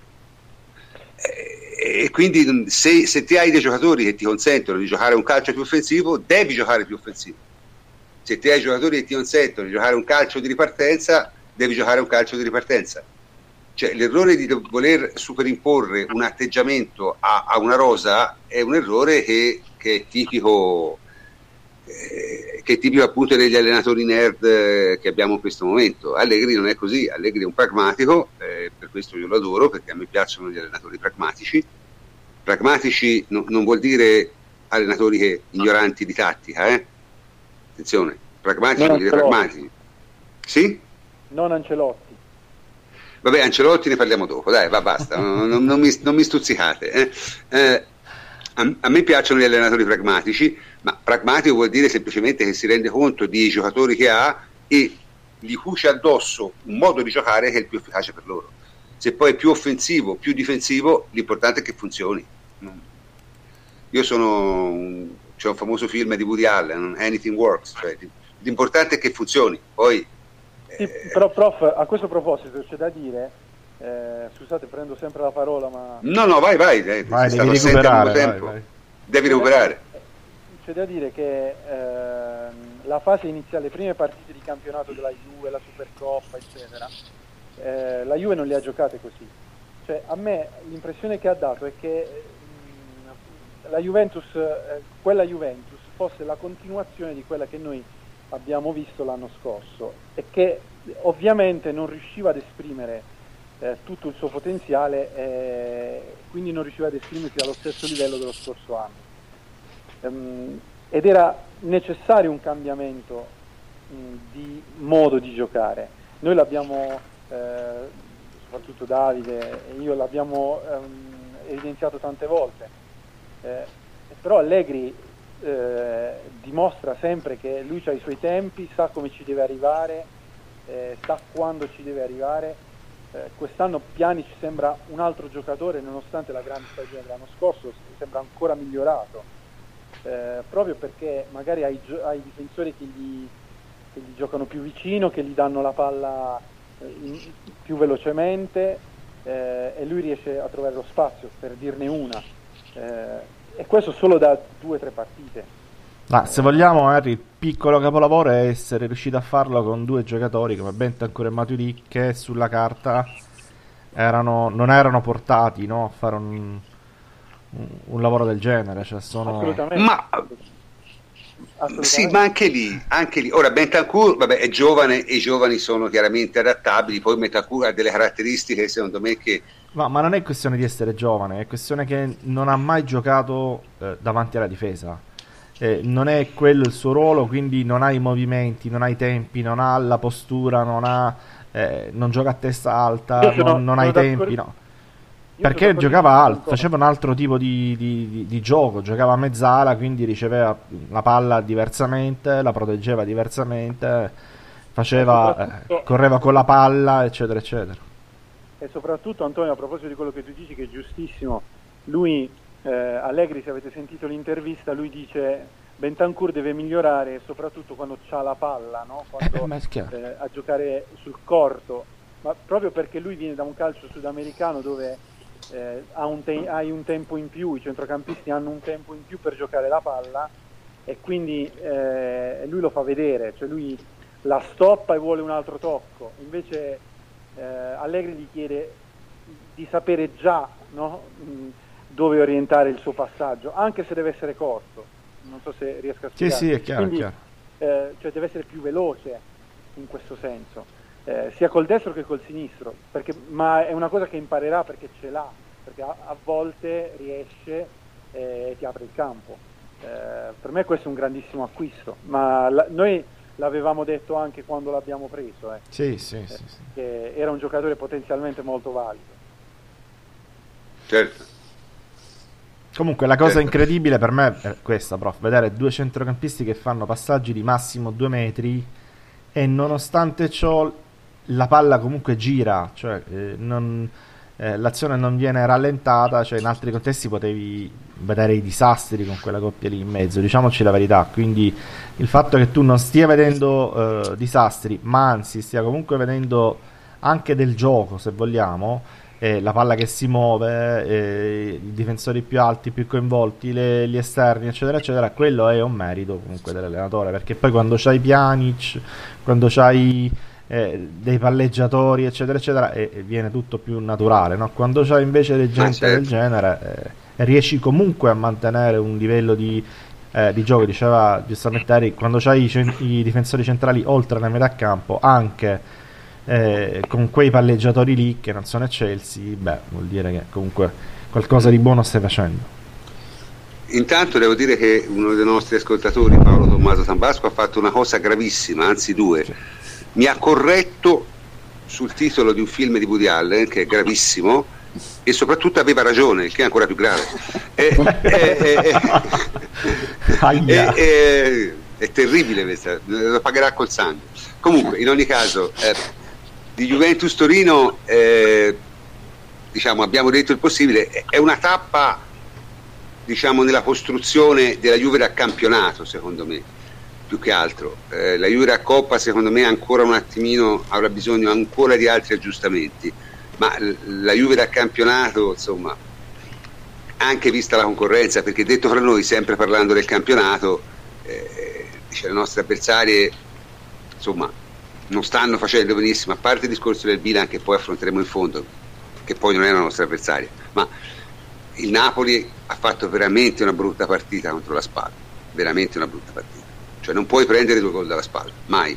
e, e quindi se, se ti hai dei giocatori che ti consentono di giocare un calcio più offensivo, devi giocare più offensivo. Se ti hai giocatori che ti consentono di giocare un calcio di ripartenza, devi giocare un calcio di ripartenza. Cioè l'errore di voler superimporre un atteggiamento a, a una rosa è un errore che, che è tipico eh, che è tipico appunto degli allenatori nerd eh, che abbiamo in questo momento. Allegri non è così, Allegri è un pragmatico, eh, per questo io lo adoro, perché a me piacciono gli allenatori pragmatici. Pragmatici no, non vuol dire allenatori che, ignoranti di tattica, eh? Attenzione, pragmatici, pragmatici. Sì? Non Ancelotti. Vabbè, Ancelotti ne parliamo dopo, dai, va, basta, non, non, non, mi, non mi stuzzicate. Eh. Eh, a, a me piacciono gli allenatori pragmatici, ma pragmatico vuol dire semplicemente che si rende conto dei giocatori che ha e gli cuce addosso un modo di giocare che è il più efficace per loro. Se poi è più offensivo, più difensivo, l'importante è che funzioni. Io sono... un, c'è un famoso film di Woody Allen, Anything Works, cioè, l'importante è che funzioni. Poi, sì, eh... però prof, a questo proposito c'è da dire, eh, scusate prendo sempre la parola ma... No, no, vai, vai, eh, vai devi recuperare. Tempo. Vai, vai. Devi recuperare. C'è da dire che eh, la fase iniziale, le prime partite di campionato della Juve, la Supercoppa, eccetera, eh, la Juve non le ha giocate così. Cioè, a me l'impressione che ha dato è che la Juventus, eh, quella Juventus fosse la continuazione di quella che noi abbiamo visto l'anno scorso e che ovviamente non riusciva ad esprimere eh, tutto il suo potenziale, eh, quindi non riusciva ad esprimersi allo stesso livello dello scorso anno, ehm, ed era necessario un cambiamento mh, di modo di giocare. Noi l'abbiamo, eh, soprattutto Davide e io l'abbiamo ehm, evidenziato tante volte. Eh, però Allegri eh, dimostra sempre che lui ha i suoi tempi, sa come ci deve arrivare, eh, sa quando ci deve arrivare. Eh, quest'anno Pjanic sembra un altro giocatore, nonostante la grande stagione dell'anno scorso, sembra ancora migliorato, eh, proprio perché magari ha i difensori che gli, che gli giocano più vicino, che gli danno la palla eh, in, più velocemente, eh, e lui riesce a trovare lo spazio, per dirne una. Eh, e questo solo da due o tre partite. Ma ah, se vogliamo, Henry, il piccolo capolavoro è essere riuscito a farlo con due giocatori come Bentancur e Matuidi, che sulla carta erano, non erano portati, no, a fare un, un, un lavoro del genere, cioè sono... Assolutamente. Ma... Assolutamente. Sì, ma anche lì, anche lì. Ora Bentancur, vabbè, è giovane e i giovani sono chiaramente adattabili, poi Bentancur ha delle caratteristiche secondo me che... Ma, ma non è questione di essere giovane, è questione che non ha mai giocato eh, davanti alla difesa, eh, non è quello il suo ruolo, quindi non ha i movimenti, non ha i tempi, non ha la postura, non, ha, eh, non gioca a testa alta, non, no, non ha i tempi, no. Perché giocava alto, faceva un altro tipo di, di, di, di gioco, giocava a mezzala, quindi riceveva la palla diversamente, la proteggeva diversamente, faceva, eh, correva con la palla, eccetera eccetera. E soprattutto, Antonio, a proposito di quello che tu dici, che è giustissimo, lui, eh, Allegri, se avete sentito l'intervista, lui dice Bentancur deve migliorare soprattutto quando c'ha la palla, no? Quando, eh, a giocare sul corto, ma proprio perché lui viene da un calcio sudamericano dove eh, ha un te hai un tempo in più, i centrocampisti hanno un tempo in più per giocare la palla, e quindi eh, lui lo fa vedere, cioè lui la stoppa e vuole un altro tocco, invece... Eh, Allegri gli chiede di sapere già, no, dove orientare il suo passaggio, anche se deve essere corto, non so se riesco a spiegare. Sì, sì, è chiaro. Quindi, chiaro. Eh, cioè deve essere più veloce in questo senso, eh, sia col destro che col sinistro, perché, ma è una cosa che imparerà perché ce l'ha, che a, a volte riesce e ti apre il campo. Eh, per me questo è un grandissimo acquisto, ma la, noi l'avevamo detto anche quando l'abbiamo preso, eh, sì, sì, eh, sì, sì. Che era un giocatore potenzialmente molto valido. Certo. Comunque la cosa certo. incredibile per me è questa, prof, vedere due centrocampisti che fanno passaggi di massimo due metri e nonostante ciò la palla comunque gira, cioè eh, non... Eh, l'azione non viene rallentata, cioè in altri contesti potevi vedere i disastri con quella coppia lì in mezzo, diciamoci la verità. Quindi il fatto che tu non stia vedendo eh, disastri, ma anzi stia comunque vedendo anche del gioco, se vogliamo, eh, la palla che si muove, eh, i difensori più alti, più coinvolti, le, gli esterni eccetera eccetera, quello è un merito comunque dell'allenatore, perché poi quando c'hai Pjanic, quando c'hai Eh, dei palleggiatori eccetera eccetera, e, e viene tutto più naturale, no? Quando c'è invece del gente ah, certo. del genere eh, riesci comunque a mantenere un livello di, eh, di gioco. Diceva giustamente Ari, quando c'hai i, cent- i difensori centrali oltre la metà campo, anche eh, con quei palleggiatori lì che non sono eccelsi, beh, vuol dire che comunque qualcosa di buono stai facendo. Intanto devo dire che uno dei nostri ascoltatori, Paolo Tommaso Sambasco, ha fatto una cosa gravissima, anzi due. Sì. Mi ha corretto sul titolo di un film di Woody Allen, che è gravissimo, e soprattutto aveva ragione, il che è ancora più grave. È, è, è, è, è, è terribile questa, lo pagherà col sangue. Comunque, in ogni caso, eh, di Juventus Torino, eh, diciamo, abbiamo detto il possibile. È una tappa, diciamo, nella costruzione della Juve da campionato, secondo me. Più che altro eh, la Juve a Coppa secondo me ancora un attimino avrà bisogno ancora di altri aggiustamenti, ma l- la Juve da campionato, insomma, anche vista la concorrenza, perché detto fra noi, sempre parlando del campionato, eh, dice, le nostre avversarie insomma non stanno facendo benissimo, a parte il discorso del Milan che poi affronteremo in fondo, che poi non è la nostra avversaria, ma il Napoli ha fatto veramente una brutta partita contro la Spal, veramente una brutta partita. Cioè non puoi prendere due gol dalla Spal, mai,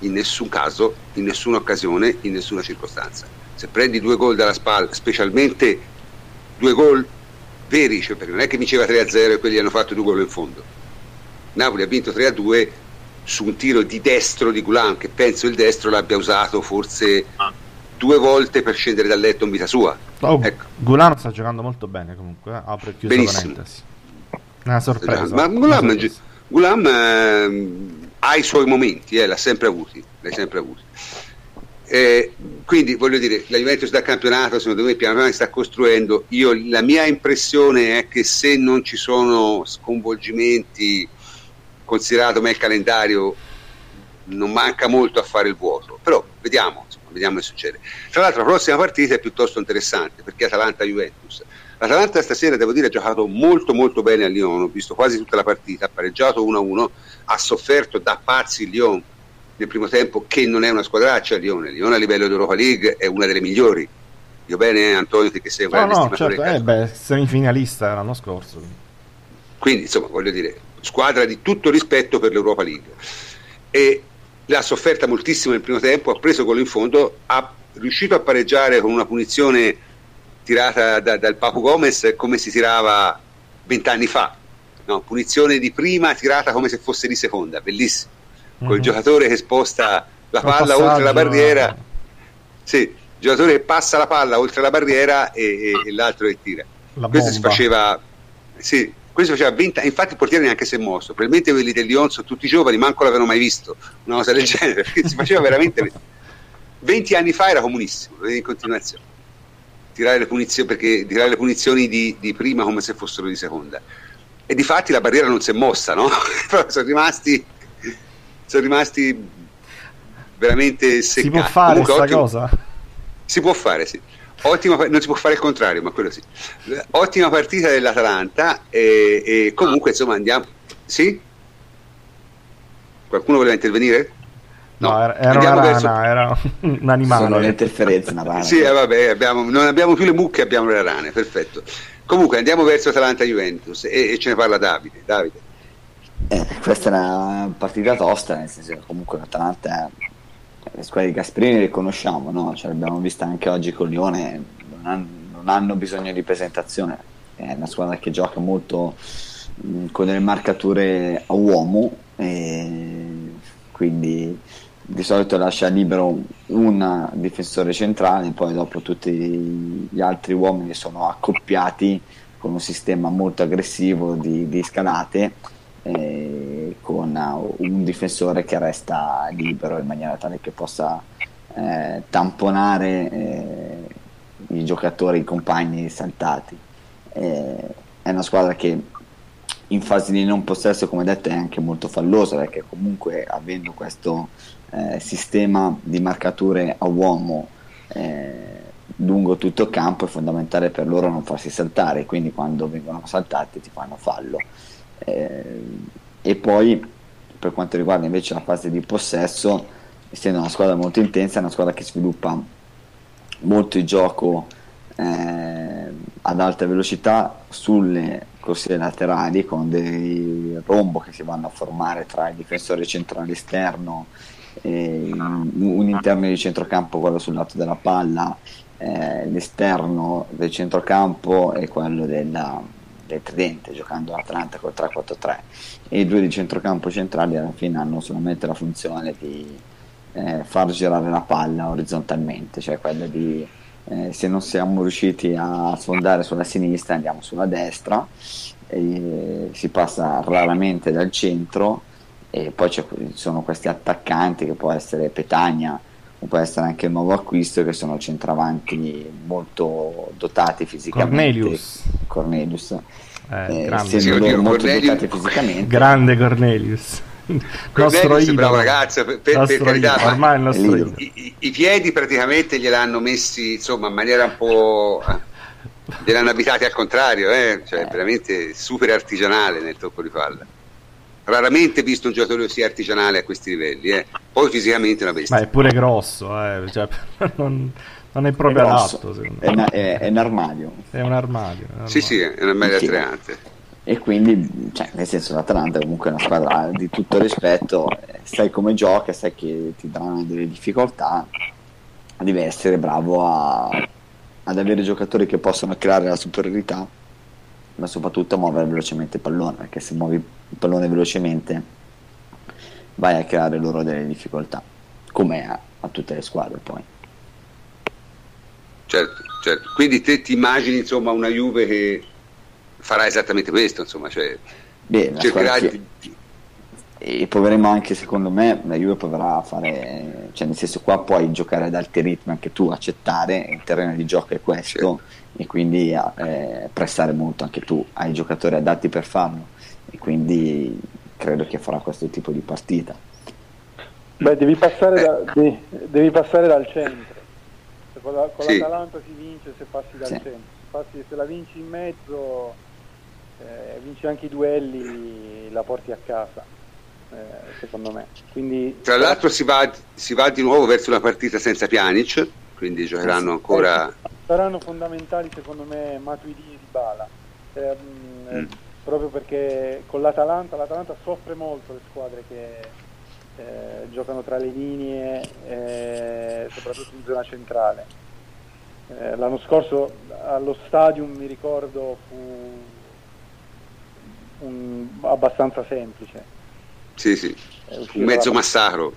in nessun caso, in nessuna occasione, in nessuna circostanza. Se prendi due gol dalla Spal, specialmente due gol veri, cioè perché non è che vinceva tre a zero e quelli hanno fatto due gol in fondo. Napoli ha vinto tre a due su un tiro di destro di Gulan, che penso il destro l'abbia usato forse due volte per scendere dal letto in vita sua. Oh, ecco. Gulan sta giocando molto bene comunque, eh? Apre e chiuso parentesi. Una sorpresa. Ma Gulan mangi- Gulam eh, ha i suoi momenti, eh, l'ha sempre avuti, l'ha sempre avuti. Eh, quindi voglio dire, la Juventus da campionato secondo me piano piano sta costruendo. Io, la mia impressione è che se non ci sono sconvolgimenti, considerato me il calendario, non manca molto a fare il vuoto, però vediamo, insomma, vediamo che succede. Tra l'altro la prossima partita è piuttosto interessante, perché Atalanta-Juventus. L'Atalanta stasera, devo dire, ha giocato molto molto bene a Lione, ho visto quasi tutta la partita, ha pareggiato uno a uno, ha sofferto da pazzi il Lione nel primo tempo, che non è una squadraccia Lione, Lione a livello di Europa League è una delle migliori. Io bene, Antonio, che sei un grande no, no, certo, eh, beh, semifinalista l'anno scorso. Quindi, insomma, voglio dire, squadra di tutto rispetto per l'Europa League. E l'ha sofferta moltissimo nel primo tempo, ha preso gol in fondo, ha riuscito a pareggiare con una punizione tirata da, dal Papu Gomez come si tirava vent'anni fa, no? Punizione di prima tirata come se fosse di seconda, bellissimo, mm-hmm. Col giocatore che sposta la palla passaggio. oltre la barriera, sì, il giocatore che passa la palla oltre la barriera e, e, e l'altro che tira la questo bomba. si faceva sì, questo faceva venti, infatti il portiere neanche si è mosso, probabilmente quelli del Lyon sono tutti giovani, manco l'avevano mai visto una cosa del genere, perché si faceva veramente venti anni fa era comunissimo in continuazione tirare le punizioni, perché tirare le punizioni di, di prima come se fossero di seconda, e difatti la barriera non si è mossa, no? Però sono rimasti sono rimasti veramente seccati. Si può fare Comunque, questa ottimo, cosa? Si può fare, sì. Ottima, non si può fare il contrario, ma quello sì. Ottima partita dell'Atalanta e, e comunque insomma andiamo. Sì? Qualcuno voleva intervenire? No, no, era una rana, verso... era un animale. Sono un'interferenza, una rana. Sì, eh, vabbè, abbiamo, non abbiamo più le mucche, abbiamo le rane, perfetto. Comunque andiamo verso Atalanta-Juventus e, e ce ne parla Davide. Davide. Eh, questa è una partita tosta, nel senso che comunque l'Atalanta, le squadre di Gasperini le conosciamo, no? Cioè, l'abbiamo vista anche oggi con Lione, non, hanno, non non hanno bisogno di presentazione, è una squadra che gioca molto mh, con delle marcature a uomo, e quindi di solito lascia libero un difensore centrale, poi dopo tutti gli altri uomini sono accoppiati con un sistema molto aggressivo di, di scalate, eh, con un difensore che resta libero in maniera tale che possa eh, tamponare eh, i giocatori, i compagni saltati. Eh, è una squadra che in fase di non possesso, come detto, è anche molto fallosa, perché comunque avendo questo eh, sistema di marcature a uomo eh, lungo tutto il campo, è fondamentale per loro non farsi saltare, quindi quando vengono saltati ti fanno fallo. Eh, e poi per quanto riguarda invece la fase di possesso, essendo una squadra molto intensa, è una squadra che sviluppa molto il gioco eh, ad alta velocità sulle corsie laterali, con dei rombo che si vanno a formare tra il difensore centrale esterno e un interno di centrocampo, quello sul lato della palla, eh, l'esterno del centrocampo e quello della, del tridente, giocando l'Atalanta col tre quattro tre, e i due di centrocampo centrali alla fine hanno solamente la funzione di eh, far girare la palla orizzontalmente, cioè quella di Eh, se non siamo riusciti a sfondare sulla sinistra andiamo sulla destra, eh, si passa raramente dal centro, e poi ci sono questi attaccanti che può essere Petagna o può essere anche il nuovo acquisto, che sono centravanti molto dotati fisicamente, Cornelius, Cornelius. Eh, eh, grande. Sì, oddio, molto Cornelius. Dotati fisicamente, grande Cornelius. Nostro idolo, bravo ragazzo, per, per, per carità, idolo, ormai il nostro idolo. I, i piedi praticamente gliel'hanno messi, insomma, in maniera un po' gliel'hanno abitati al contrario, eh? Cioè eh. veramente super artigianale nel tocco di palla. Raramente visto un giocatore così artigianale a questi livelli, eh? Poi fisicamente una bestia. Ma è pure grosso, eh? Cioè, non, non è proprio adatto, è, è, è, è un armadio. È un armadio. Sì, sì, è un armadio attirante. E quindi, cioè, nel senso, l'Atalanta è comunque una squadra di tutto rispetto, sai come gioca, sai che ti danno delle difficoltà, devi essere bravo a, ad avere giocatori che possono creare la superiorità, ma soprattutto muovere velocemente il pallone, perché se muovi il pallone velocemente vai a creare loro delle difficoltà, come a, a tutte le squadre poi. Certo, certo. Quindi te ti immagini, insomma, una Juve che farà esattamente questo, insomma, cioè beh, cercherà che... di... e proveremo anche, secondo me, la Juve proverà a fare, cioè nel senso, qua puoi giocare ad alti ritmi anche tu, accettare, il terreno di gioco è questo, certo. E quindi eh, pressare molto anche tu, hai giocatori adatti per farlo, e quindi credo che farà questo tipo di partita. Beh, devi passare, eh. da, devi, devi passare dal centro, se con, la, con sì. l'Atalanta si vince se passi dal sì. centro, passi, se la vinci in mezzo, Eh, vinci anche i duelli, la porti a casa, eh, secondo me. Quindi, tra l'altro si va, si va di nuovo verso una partita senza Pjanic, quindi giocheranno ancora, saranno fondamentali secondo me Matuidi e Dybala, eh, mm. proprio perché con l'Atalanta l'Atalanta soffre molto le squadre che eh, giocano tra le linee, eh, soprattutto in zona centrale. Eh, l'anno scorso allo Stadium, mi ricordo, fu Un, abbastanza semplice, sì, sì, un mezzo massacro,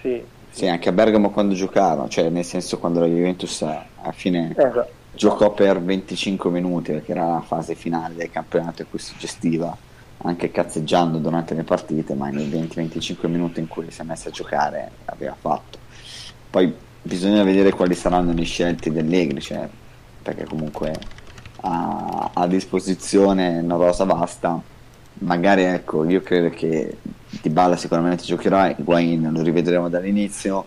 sì, sì, sì, anche a Bergamo quando giocavano, cioè nel senso, quando la Juventus alla fine esatto. giocò per venticinque minuti, perché era la fase finale del campionato in cui si gestiva anche cazzeggiando durante le partite, ma nei venti venticinque minuti in cui si è messa a giocare l'aveva fatto. Poi bisogna vedere quali saranno gli scelti di Allegri, cioè, perché comunque ha a disposizione una rosa vasta. Magari, ecco, io credo che Dybala sicuramente giocherà, Higuain lo rivedremo dall'inizio,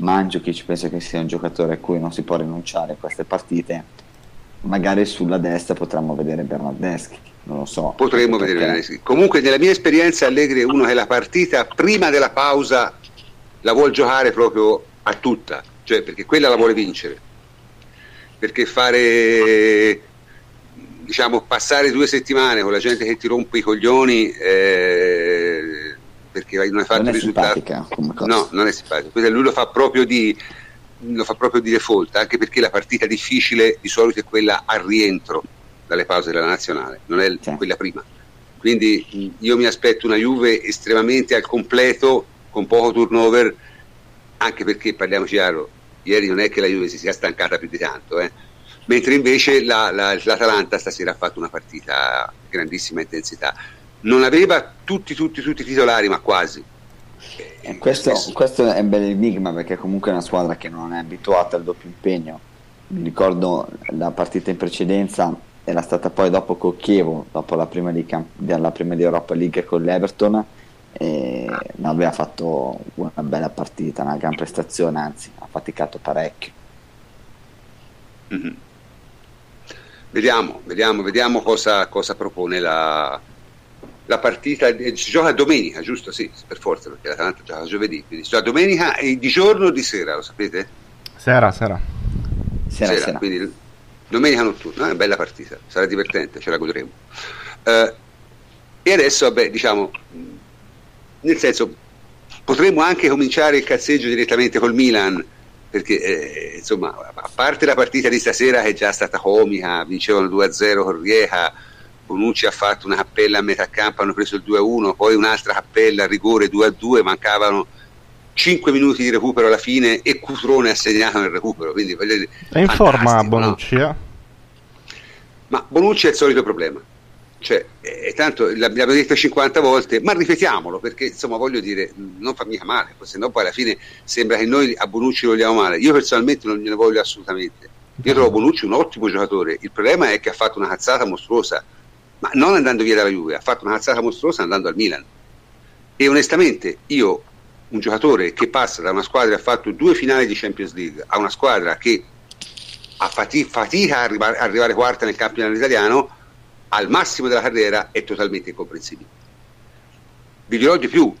Mandžukić penso che sia un giocatore a cui non si può rinunciare in queste partite, magari sulla destra potremmo vedere Bernardeschi, non lo so, potremmo vedere Bernardeschi. Comunque nella mia esperienza Allegri è uno che la partita prima della pausa la vuol giocare proprio a tutta, cioè perché quella la vuole vincere, perché fare, diciamo, passare due settimane con la gente che ti rompe i coglioni, eh, perché non hai fatto risultati, no, non è simpatico. Lui lo fa proprio di lo fa proprio di default, anche perché la partita difficile di solito è quella al rientro dalle pause della nazionale, non è certo quella prima. Quindi io mi aspetto una Juve estremamente al completo, con poco turnover, anche perché, parliamoci chiaro, ieri non è che la Juve si sia stancata più di tanto, eh? Mentre invece la, la, l'Atalanta stasera ha fatto una partita a grandissima intensità, non aveva tutti tutti tutti i titolari, ma quasi. Eh, questo, questo è un bel enigma, perché comunque è una squadra che non è abituata al doppio impegno. Mi ricordo la partita in precedenza era stata poi dopo con Chievo, dopo la prima di, camp- la prima di Europa League con l'Everton, e aveva fatto una bella partita, una gran prestazione, anzi ha faticato parecchio. Mm-hmm. Vediamo, vediamo, vediamo cosa, cosa propone la... La partita si gioca domenica, giusto? Sì, per forza, perché l'Atalanta gioca giovedì, quindi si gioca domenica, e di giorno o di sera, lo sapete? Sera, sera. Sera, sera, sera. Quindi domenica notturna, è una bella partita, sarà divertente, ce la godremo. Eh, e adesso, vabbè, diciamo, nel senso, potremmo anche cominciare il cazzeggio direttamente col Milan, perché, eh, insomma, a parte la partita di stasera che è già stata comica, vincevano due a zero con Rijeka, Bonucci ha fatto una cappella a metà campo, hanno preso il due a uno, poi un'altra cappella a rigore due a due, mancavano cinque minuti di recupero alla fine e Cutrone ha segnato nel recupero, quindi è in forma Bonucci, no? eh? Ma Bonucci è il solito problema, cioè, e tanto l'abbiamo detto cinquanta volte, ma ripetiamolo, perché insomma, voglio dire, non fa mica male, se no poi alla fine sembra che noi a Bonucci lo vogliamo male. Io personalmente non glielo voglio assolutamente, io trovo Bonucci un ottimo giocatore, il problema è che ha fatto una cazzata mostruosa, ma non andando via dalla Juve, ha fatto una cazzata mostruosa andando al Milan. E onestamente io, un giocatore che passa da una squadra che ha fatto due finali di Champions League a una squadra che ha fati- fatica a arrivare, arrivare quarta nel campionato italiano, al massimo della carriera, è totalmente incomprensibile. Vi dirò di più,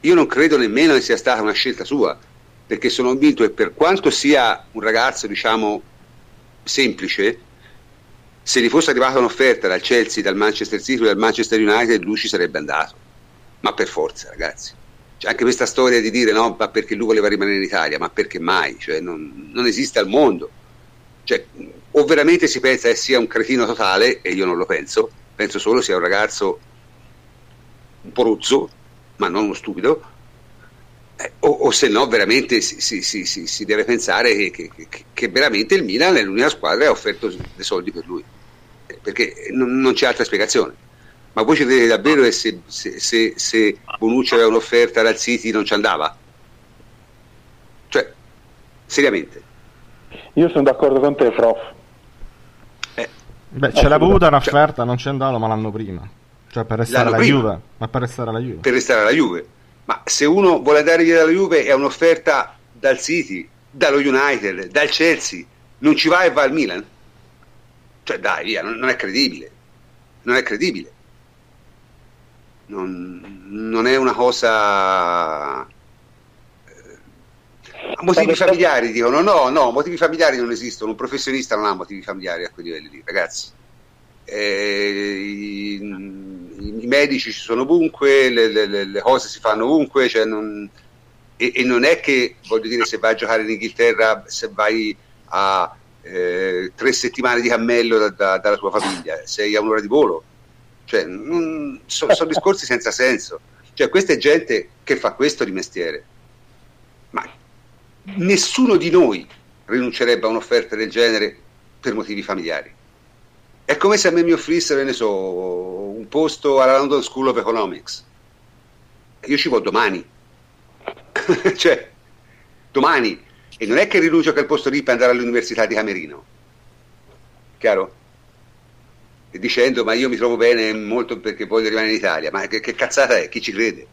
io non credo nemmeno che sia stata una scelta sua, perché sono convinto che, per quanto sia un ragazzo, diciamo, semplice, se gli fosse arrivata un'offerta dal Chelsea, dal Manchester City, dal Manchester United, lui ci sarebbe andato, ma per forza, ragazzi. Cioè, anche questa storia di dire no, ma perché lui voleva rimanere in Italia, ma perché mai? Cioè, non, non esiste al mondo, cioè, o veramente si pensa che sia un cretino totale, e io non lo penso, penso solo sia un ragazzo un po' rozzo, ma non uno stupido, eh, o, o se no veramente si, si, si, si, si deve pensare che, che, che, che veramente il Milan è l'unica squadra che ha offerto dei soldi per lui, perché non c'è altra spiegazione. Ma voi ci credete davvero che se, se, se, se Bonucci aveva un'offerta dal City non ci andava? Cioè, seriamente. Io sono d'accordo con te, prof. Eh, Beh, ce l'aveva avuta un'offerta, cioè, non ci andava, ma l'anno prima. Cioè, per restare alla prima. Juve. Ma per restare alla Juve. Per restare alla Juve. Ma se uno vuole andare via dalla Juve, è un'offerta dal City, dallo United, dal Chelsea, non ci va e va al Milan? Cioè, dai, via, non, non è credibile, non è credibile, non, non è una cosa. Motivi familiari, dicono, no, no, motivi familiari non esistono, un professionista non ha motivi familiari a quei livelli lì, ragazzi. Eh, i, i medici ci sono ovunque, le, le, le cose si fanno ovunque, cioè non, e, e non è che, voglio dire, se vai a giocare in Inghilterra, se vai a Eh, tre settimane di cammello da, da, dalla tua famiglia, sei a un'ora di volo, cioè, non, so, sono discorsi senza senso. Cioè, questa è gente che fa questo di mestiere, ma nessuno di noi rinuncerebbe a un'offerta del genere per motivi familiari. È come se a me mi offrissero, ne so, un posto alla London School of Economics, io ci vado domani cioè domani. E non è che rinuncio che il posto lì per andare all'università di Camerino, chiaro? E dicendo, ma io mi trovo bene molto perché voglio rimanere in Italia, ma che, che cazzata è? Chi ci crede?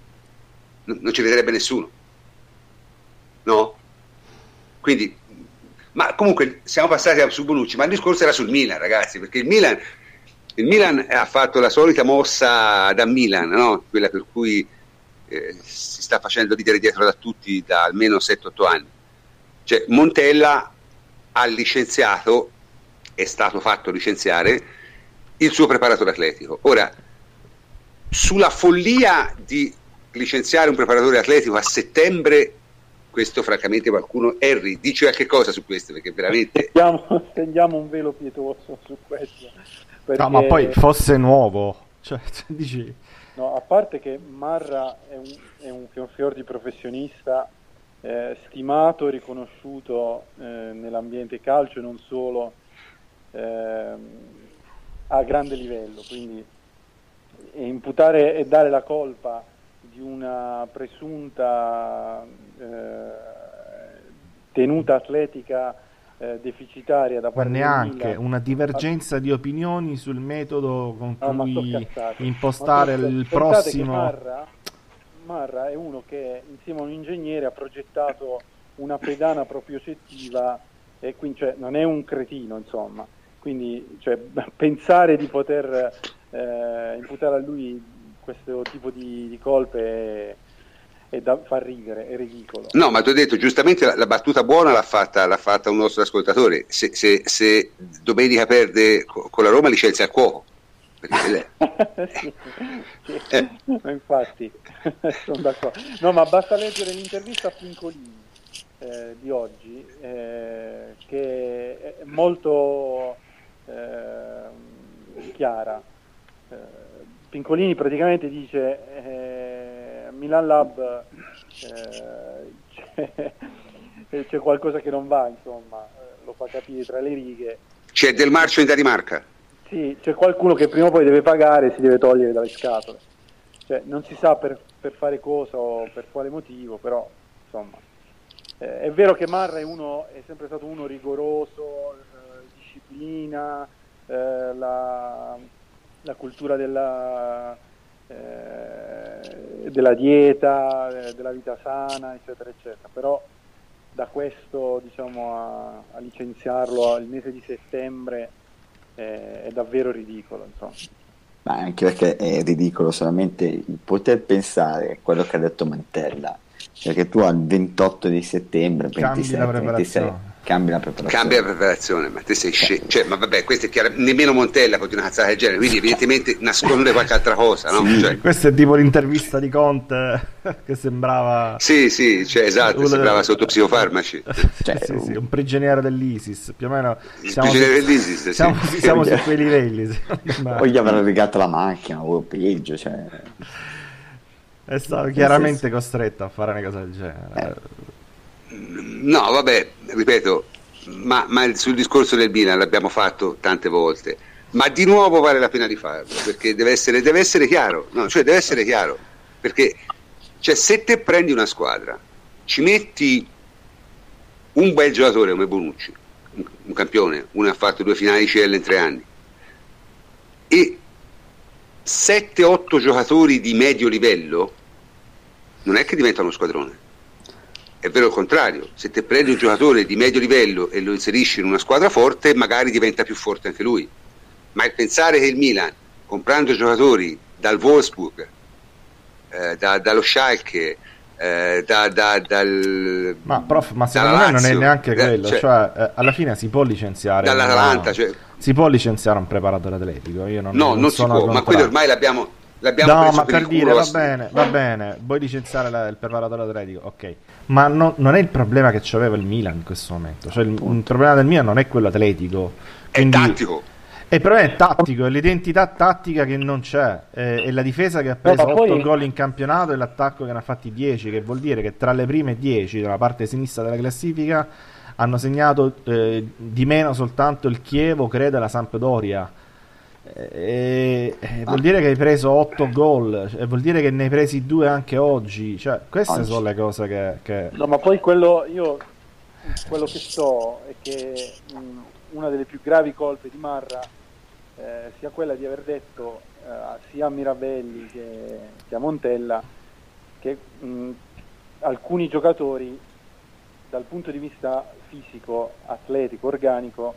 N- non ci crederebbe nessuno, no? Quindi, ma comunque siamo passati a, su Bonucci, ma il discorso era sul Milan, ragazzi, perché il Milan, il Milan ha fatto la solita mossa da Milan, no? Quella per cui eh, si sta facendo ridere dietro da tutti da almeno sette otto anni. Cioè, Montella ha licenziato, è stato fatto licenziare, il suo preparatore atletico. Ora, sulla follia di licenziare un preparatore atletico a settembre, questo francamente qualcuno, Harry, dici a che cosa su questo, perché veramente stendiamo, stendiamo un velo pietoso su questo, perché... no, ma poi fosse nuovo, cioè, dici... no, a parte che Marra è un, è un fior di professionista, eh, stimato, riconosciuto eh, nell'ambiente calcio e non solo, eh, a grande livello, quindi e imputare e dare la colpa di una presunta eh, tenuta atletica eh, deficitaria da parte, ma neanche Milan, una divergenza ma... di opinioni sul metodo con no, cui impostare questo, il prossimo. Marra, Marra è uno che insieme a un ingegnere ha progettato una pedana propriocettiva e quindi, cioè, non è un cretino, insomma, quindi, cioè, pensare di poter eh, imputare a lui questo tipo di, di colpe è, è da far ridere, è ridicolo. No, ma ti ho detto, giustamente la, la battuta buona l'ha fatta, l'ha fatta un nostro ascoltatore. Se, se, se domenica perde co, con la Roma, licenzia il cuoco. Sì, sì. Eh. No, infatti, sono d'accordo. No, ma basta leggere l'intervista a Pincolini eh, di oggi, eh, che è molto eh, chiara. Eh, Pincolini praticamente dice eh, Milan Lab eh, c'è, c'è qualcosa che non va, insomma, lo fa capire tra le righe. C'è del marcio in Danimarca. Sì, c'è qualcuno che prima o poi deve pagare e si deve togliere dalle scatole. Cioè, non si sa per, per fare cosa o per quale motivo, però insomma. Eh, è vero che Marra è, uno, è sempre stato uno rigoroso, eh, disciplina, eh, la... la cultura della, eh, della dieta, eh, della vita sana, eccetera, eccetera. Però da questo, diciamo, a, a licenziarlo al mese di settembre eh, è davvero ridicolo, insomma. Ma anche perché è ridicolo solamente il poter pensare a quello che ha detto Montella, cioè che tu al ventotto di settembre cambi la preparazione. Cambi la preparazione. Cambia la preparazione, ma te sei scemo. Cioè, ma vabbè, questo è chiaro, nemmeno Montella può dire una cazzata del genere, quindi evidentemente nasconde qualche altra cosa, no? Sì, cioè... questa è tipo l'intervista di Conte che sembrava... Sì, sì, cioè, esatto, sembrava sotto psicofarmaci. Cioè, sì, un... sì, un prigioniero dell'ISIS, più o meno. Il prigioniero su... dell'ISIS, sì. Siamo, siamo su quei livelli. O gli avranno legato la macchina, o peggio, cioè... È stato in chiaramente senso... costretto a fare una cosa del genere. Eh. No, vabbè, ripeto, ma, ma sul discorso del Milan l'abbiamo fatto tante volte, ma di nuovo vale la pena di farlo, perché deve essere, deve essere chiaro, no, cioè deve essere chiaro, perché cioè, se te prendi una squadra, ci metti un bel giocatore come Bonucci, un, un campione, uno ha fatto due finali C L in tre anni, e sette otto giocatori di medio livello, non è che diventa uno squadrone. È vero il contrario, se te prendi un giocatore di medio livello e lo inserisci in una squadra forte, magari diventa più forte anche lui. Ma il pensare che il Milan, comprando giocatori dal Wolfsburg, eh, da, dallo Schalke, eh, da, da, dal ma prof, ma secondo me Lazio, non è neanche quello, cioè, cioè eh, alla fine si può licenziare dall'Atalanta, cioè, si può licenziare un preparatore atletico. Io non, no, non, non si può, ma quello ormai l'abbiamo l'abbiamo no, preso ma per, per dire, va bene, va bene, vuoi licenziare la, il preparatore atletico, ok, ma no, non è il problema che c'aveva il Milan in questo momento, cioè il, il problema del Milan non è quello atletico, quindi, è tattico, è il problema è tattico, è l'identità tattica che non c'è, è, è la difesa che ha preso no, poi... otto gol in campionato e l'attacco che ne ha fatti dieci, che vuol dire che tra le prime dieci della parte sinistra della classifica hanno segnato eh, di meno soltanto il Chievo, credo, e la Sampdoria. E, e vuol dire che hai preso otto gol, e vuol dire che ne hai presi due anche oggi, cioè queste oggi. Sono le cose che, che no, ma poi quello io quello che so è che mh, una delle più gravi colpe di Marra eh, sia quella di aver detto eh, sia a Mirabelli che, che a Montella che mh, alcuni giocatori dal punto di vista fisico, atletico, organico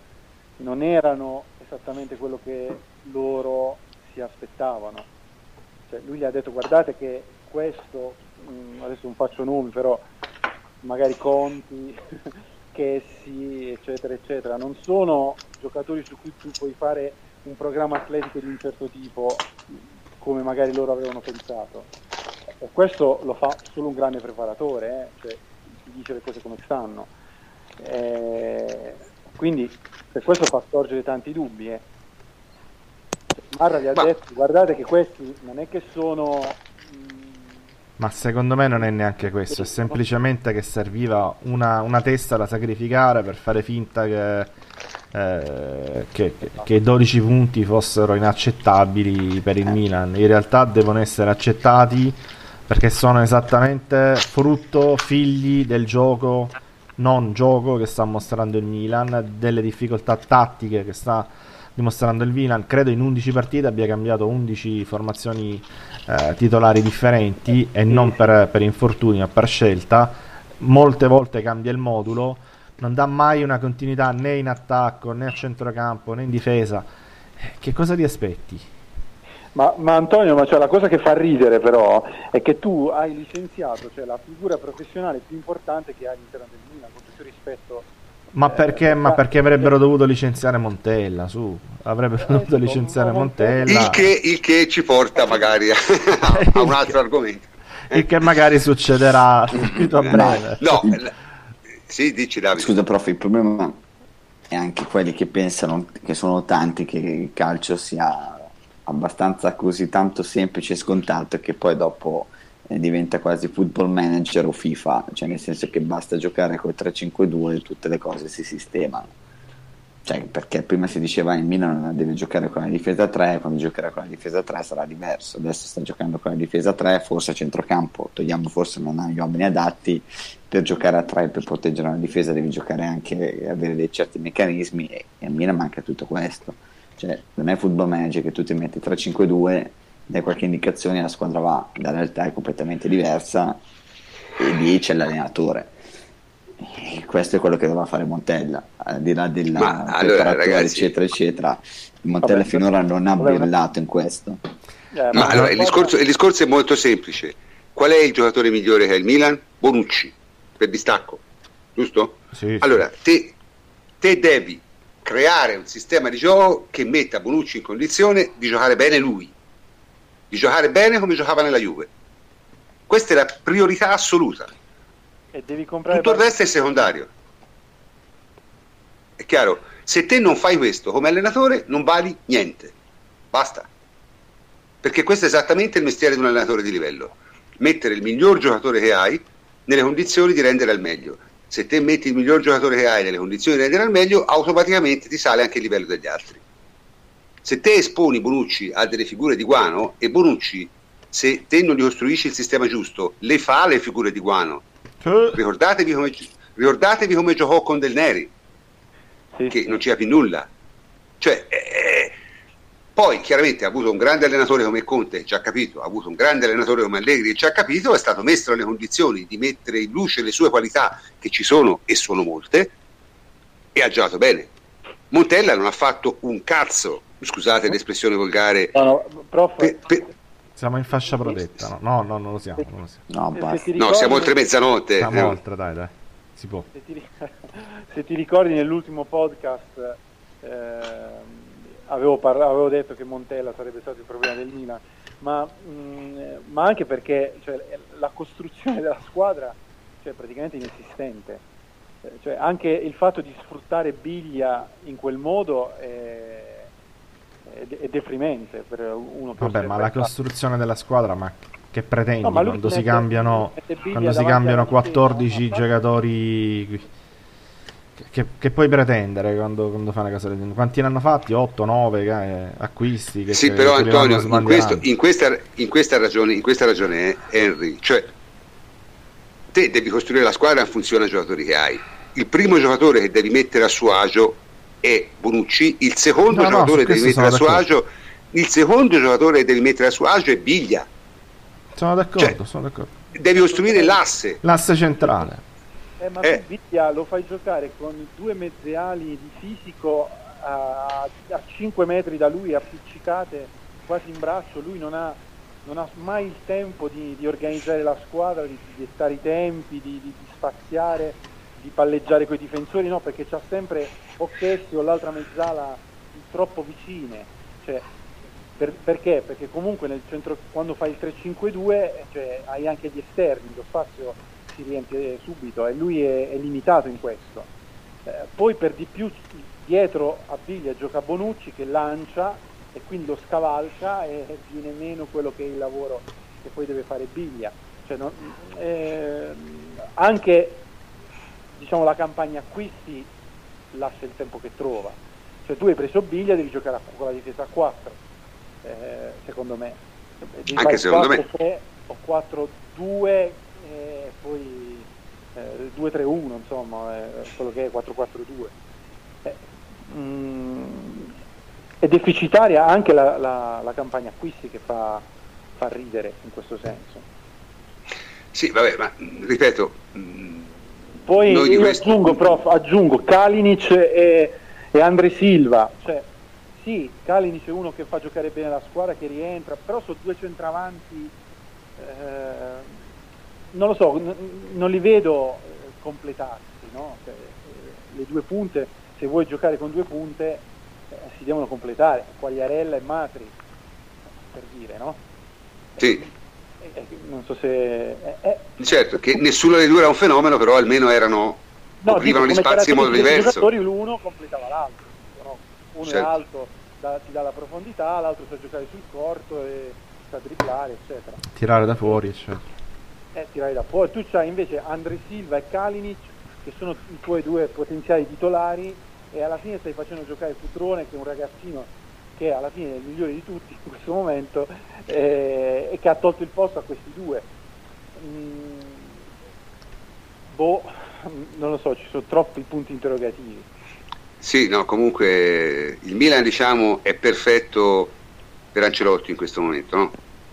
non erano esattamente quello che loro si aspettavano, cioè, lui gli ha detto guardate che questo, mh, adesso non faccio nomi, però magari Conti, Chessi, eccetera eccetera, non sono giocatori su cui tu puoi fare un programma atletico di un certo tipo come magari loro avevano pensato, e questo lo fa solo un grande preparatore, eh? Cioè, dice le cose come stanno, eh, quindi per questo fa sorgere tanti dubbi. eh. Marra vi ha Ma... detto, guardate che questi non è che sono... Ma secondo me non è neanche questo, è semplicemente che serviva una, una testa da sacrificare per fare finta che, eh, che, che dodici punti fossero inaccettabili per il Milan. In realtà devono essere accettati perché sono esattamente frutto, figli del gioco, non gioco che sta mostrando il Milan, delle difficoltà tattiche che sta dimostrando il Milan. Credo in undici partite abbia cambiato undici formazioni eh, titolari differenti, e non per, per infortuni ma per scelta. Molte volte cambia il modulo, non dà mai una continuità né in attacco né a centrocampo né in difesa. Che cosa ti aspetti? Ma, ma Antonio, ma cioè, la cosa che fa ridere però è che tu hai licenziato, cioè, la figura professionale più importante che hai all'interno del Milan, con tutto il rispetto. Ma perché, ma perché avrebbero dovuto licenziare Montella? Su, avrebbero dovuto licenziare Montella. Il che, il che ci porta magari a, a un altro argomento. Il che magari succederà subito a breve. No, sì, dici Davide. Scusa, prof, il problema è anche quelli che pensano, che sono tanti, che il calcio sia abbastanza così tanto semplice e scontato, che poi dopo diventa quasi Football Manager o FIFA, cioè nel senso che basta giocare col tre cinque due e tutte le cose si sistemano, cioè perché prima si diceva il Milan deve giocare con la difesa tre, quando giocherà con la difesa tre sarà diverso, adesso sta giocando con la difesa tre, forse a centrocampo togliamo, forse non ha gli uomini adatti per giocare a tre, per proteggere la difesa devi giocare anche, avere dei certi meccanismi, e, e a Milan manca tutto questo, cioè non è Football Manager che tu ti metti tre cinque due, dai qualche indicazione la squadra va, la realtà è completamente diversa e lì c'è l'allenatore, e questo è quello che doveva fare Montella, al di là della ma, allora, ragazzi, eccetera eccetera. Montella vabbè, finora non ha brillato in questo, eh, ma allora il discorso, il discorso è molto semplice: qual è il giocatore migliore che è il Milan? Bonucci, per distacco, giusto? Sì. Allora te, te devi creare un sistema di gioco che metta Bonucci in condizione di giocare bene lui, di giocare bene come giocava nella Juve. Questa è la priorità assoluta. E devi comprare tutto il resto è secondario. È chiaro, se te non fai questo come allenatore non vali niente. Basta. Perché questo è esattamente il mestiere di un allenatore di livello. Mettere il miglior giocatore che hai nelle condizioni di rendere al meglio. Se te metti il miglior giocatore che hai nelle condizioni di rendere al meglio, automaticamente ti sale anche il livello degli altri. Se te esponi Bonucci a delle figure di guano, e Bonucci, se te non gli costruisci il sistema giusto, le fa le figure di guano. Ricordatevi come, ricordatevi come giocò con Del Neri, sì, che non ci ha più nulla. Cioè, eh, poi chiaramente ha avuto un grande allenatore come Conte, che ci ha capito, ha avuto un grande allenatore come Allegri, che ci ha capito, è stato messo nelle condizioni di mettere in luce le sue qualità, che ci sono e sono molte, e ha giocato bene. Montella non ha fatto un cazzo. Scusate l'espressione volgare. No, no, prof, pe, pe... siamo in fascia protetta. No, no, no, non lo siamo. Non lo siamo. No, basta. Ricordi... no, siamo oltre mezzanotte. Siamo eh. oltre, dai, dai. Si può. Se ti, se ti ricordi, nell'ultimo podcast eh, avevo, parla... avevo detto che Montella sarebbe stato il problema del Milan, ma, mh, ma anche perché, cioè, la costruzione della squadra, cioè, praticamente inesistente. Cioè, anche il fatto di sfruttare Biglia in quel modo è, è deprimente per uno. Vabbè, ma la costruzione della squadra, ma che pretendi? No, ma quando si cambiano, quando si cambiano quattordici giocatori, che, che puoi pretendere quando, quando fai una cosa del genere? Quanti ne hanno fatti? otto nove eh, acquisti che sì che, però che Antonio in, questo, in, questa, in questa ragione in questa ragione è Henry, cioè te devi costruire la squadra in funzione ai giocatori che hai. Il primo giocatore che devi mettere a suo agio è Bonucci, il secondo no, giocatore no, che devi mettere a suo agio, il secondo giocatore che devi mettere a suo agio è Biglia. Sono d'accordo, cioè, sono d'accordo. Devi costruire l'asse, l'asse centrale. Eh, ma eh. Biglia lo fai giocare con due mezzeali di fisico a, a cinque metri da lui, appiccicate quasi in braccio, lui non ha non ha mai il tempo di, di organizzare la squadra, di dettare i tempi, di, di, di spaziare, di palleggiare coi difensori, no, perché c'ha sempre o Chessi o l'altra mezzala troppo vicine, cioè, per, perché? Perché comunque nel centro, quando fai il tre cinque due, cioè, hai anche gli esterni, lo spazio si riempie subito e lui è, è limitato in questo. Eh, poi per di più dietro a Biglia gioca Bonucci che lancia e quindi lo scavalca e viene meno quello che è il lavoro che poi deve fare Biglia. Cioè, non, eh, anche diciamo la campagna acquisti lascia il tempo che trova. Cioè tu hai preso Biglia, devi giocare con la difesa a quattro, eh, secondo me. Devi anche secondo me o quattro due e poi eh, due tre uno, insomma, eh, quello che è quattro quattro due. Eh, mh, è deficitaria anche la, la, la campagna acquisti che fa, fa ridere in questo senso. Sì, vabbè, ma ripeto. Mh, Poi io questo... aggiungo, prof, aggiungo Kalinic e, e Andre Silva. Cioè, sì, Kalinic è uno che fa giocare bene la squadra, che rientra, però sono due centravanti, eh, non lo so, n- non li vedo completarsi, no? Cioè, le due punte, se vuoi giocare con due punte, eh, si devono completare, Quagliarella e Matri, per dire, no? Sì. Non so se eh, certo che nessuno dei due era un fenomeno, però almeno erano no, coprivano gli spazi in modo diverso. L'uno completava l'altro, no? Uno certo. È alto, da, ti dà la profondità, l'altro sa giocare sul corto e sa driblare, eccetera. Tirare da fuori, eccetera. Eh, tirare da fuori. Tu c'hai invece Andre Silva e Kalinic che sono i tuoi due potenziali titolari e alla fine stai facendo giocare Cutrone che è un ragazzino che alla fine è il migliore di tutti in questo momento eh, e che ha tolto il posto a questi due. Mm, boh, non lo so, ci sono troppi punti interrogativi. Sì, no, comunque il Milan, diciamo, è perfetto per Ancelotti in questo momento, no?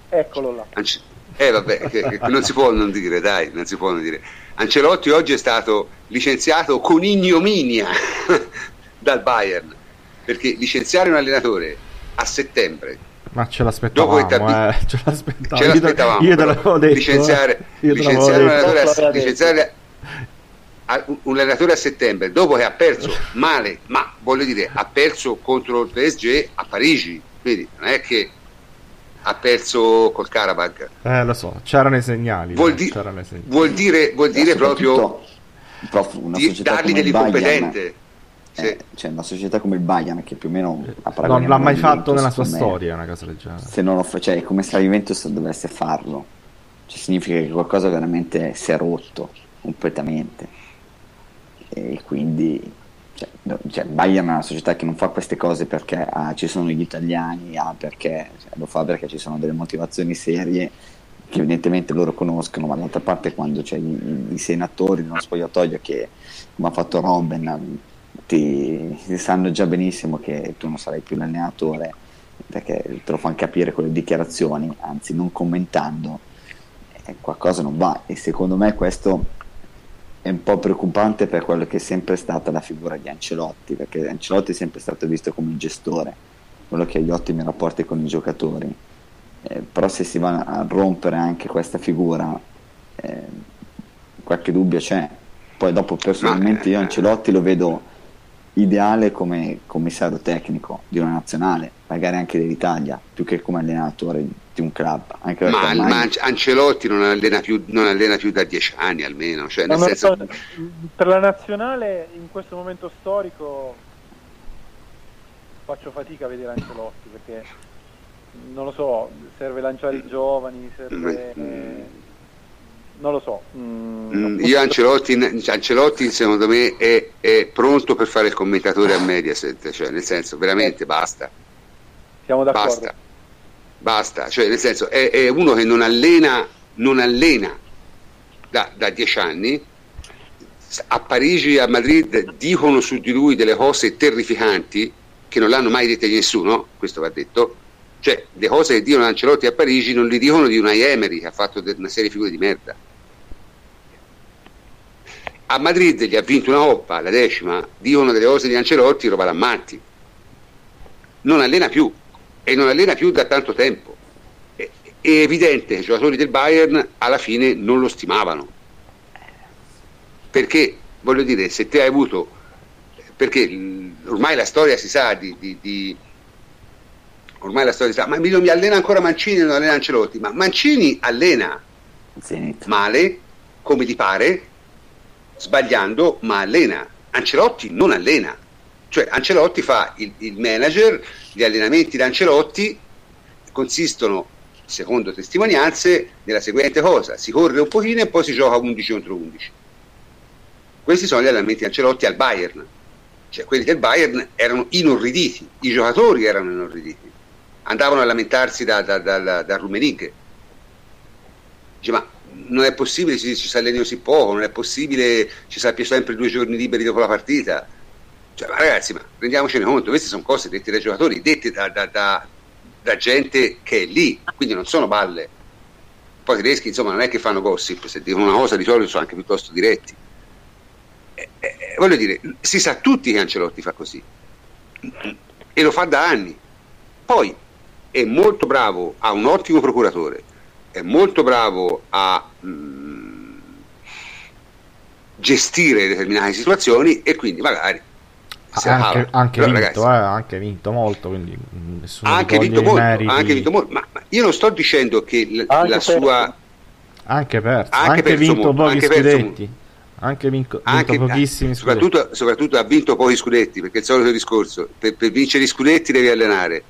Eccolo là. Ance- eh vabbè, che, che non si può non dire, dai, non si può non dire. Ancelotti oggi è stato licenziato con ignominia dal Bayern. Perché licenziare un allenatore a settembre, ma ce l'aspettavamo, tabbi- eh, ce l'aspettavamo, ce l'aspettavamo io te l'avevo detto, licenziare, io licenziare, un, detto. Allenatore a, licenziare a, un allenatore a settembre dopo che ha perso male, ma voglio dire ha perso contro il P S G a Parigi, quindi non è che ha perso col Karabag, eh lo so, c'erano i segnali, vuol, di- c'erano i segnali. vuol dire, vuol dire proprio di dargli dell'incompetente. Eh, cioè una società come il Bayern che più o meno ha non l'ha mai fatto nella sua storia una cosa del genere, se non lo fa, cioè come se la Juventus dovesse farlo, cioè significa che qualcosa veramente si è rotto completamente e quindi cioè, cioè Bayern è una società che non fa queste cose perché ah, ci sono gli italiani, ah, perché cioè, lo fa perché ci sono delle motivazioni serie che evidentemente loro conoscono, ma d'altra parte quando c'è i senatori nello spogliatoio che come ha fatto Robben Ti, ti sanno già benissimo che tu non sarai più l'allenatore, perché te lo fanno capire con le dichiarazioni, anzi non commentando, eh, qualcosa non va, e secondo me questo è un po' preoccupante per quello che è sempre stata la figura di Ancelotti, perché Ancelotti è sempre stato visto come il gestore, quello che ha gli ottimi rapporti con i giocatori, eh, però se si va a rompere anche questa figura eh, qualche dubbio c'è. Poi dopo personalmente io Ancelotti lo vedo ideale come commissario tecnico di una nazionale, magari anche dell'Italia, più che come allenatore di un club. Anche ma, ormai... ma Ancelotti non allena più, non allena più da dieci anni almeno. Cioè, nel senso... so, per la nazionale in questo momento storico faccio fatica a vedere Ancelotti, perché non lo so, serve lanciare i giovani, serve... Mm. Non lo so. Mm, io Ancelotti, Ancelotti secondo me è, è pronto per fare il commentatore a Mediaset, cioè nel senso veramente basta. Siamo d'accordo. Basta, basta. Cioè nel senso è, è uno che non allena, non allena da, da dieci anni. A Parigi e a Madrid dicono su di lui delle cose terrificanti che non l'hanno mai dette nessuno, questo va detto. Cioè le cose che dicono Ancelotti a Parigi non le dicono di una Emery che ha fatto una serie di figure di merda. A Madrid gli ha vinto una coppa, la decima, dicono delle cose di Ancelotti, roba da matti. Non allena più, e non allena più da tanto tempo. È, è evidente che i giocatori del Bayern alla fine non lo stimavano. Perché, voglio dire, se te hai avuto... Perché ormai la storia si sa di... di, di ormai la storia si sa, ma mi, mi allena ancora Mancini e non allena Ancelotti. Ma Mancini allena Zenit. Male... come ti pare, sbagliando, ma allena. Ancelotti non allena, cioè Ancelotti fa il, il manager, gli allenamenti di Ancelotti consistono, secondo testimonianze, nella seguente cosa: si corre un pochino e poi si gioca undici contro undici. Questi sono gli allenamenti di Ancelotti al Bayern, cioè quelli del Bayern erano inorriditi, i giocatori erano inorriditi, andavano a lamentarsi da, da, da, da, da Rummenigge. Dice, ma non è possibile ci, ci si alleni così poco, non è possibile ci sappia sempre due giorni liberi dopo la partita. Cioè, ma ragazzi, ma rendiamocene conto, queste sono cose dette dai giocatori, dette da, da, da, da gente che è lì, quindi non sono balle. Poi i tedeschi, insomma, non è che fanno gossip, se dicono una cosa di solito sono anche piuttosto diretti. Eh, eh, voglio dire, si sa tutti che Ancelotti fa così e lo fa da anni. Poi è molto bravo, ha un ottimo procuratore, è molto bravo a mh, gestire determinate situazioni e quindi magari ha anche, anche, eh, anche vinto molto, quindi nessuno anche vinto molto, anche vinto molto, ma, ma io non sto dicendo che l, anche la perso. sua anche perso, anche, anche perso vinto molto, pochi scudetti, anche vinto, vinto pochissimi scudetti, soprattutto, soprattutto ha vinto pochi scudetti, perché è il solito discorso: per, per vincere gli scudetti devi allenare,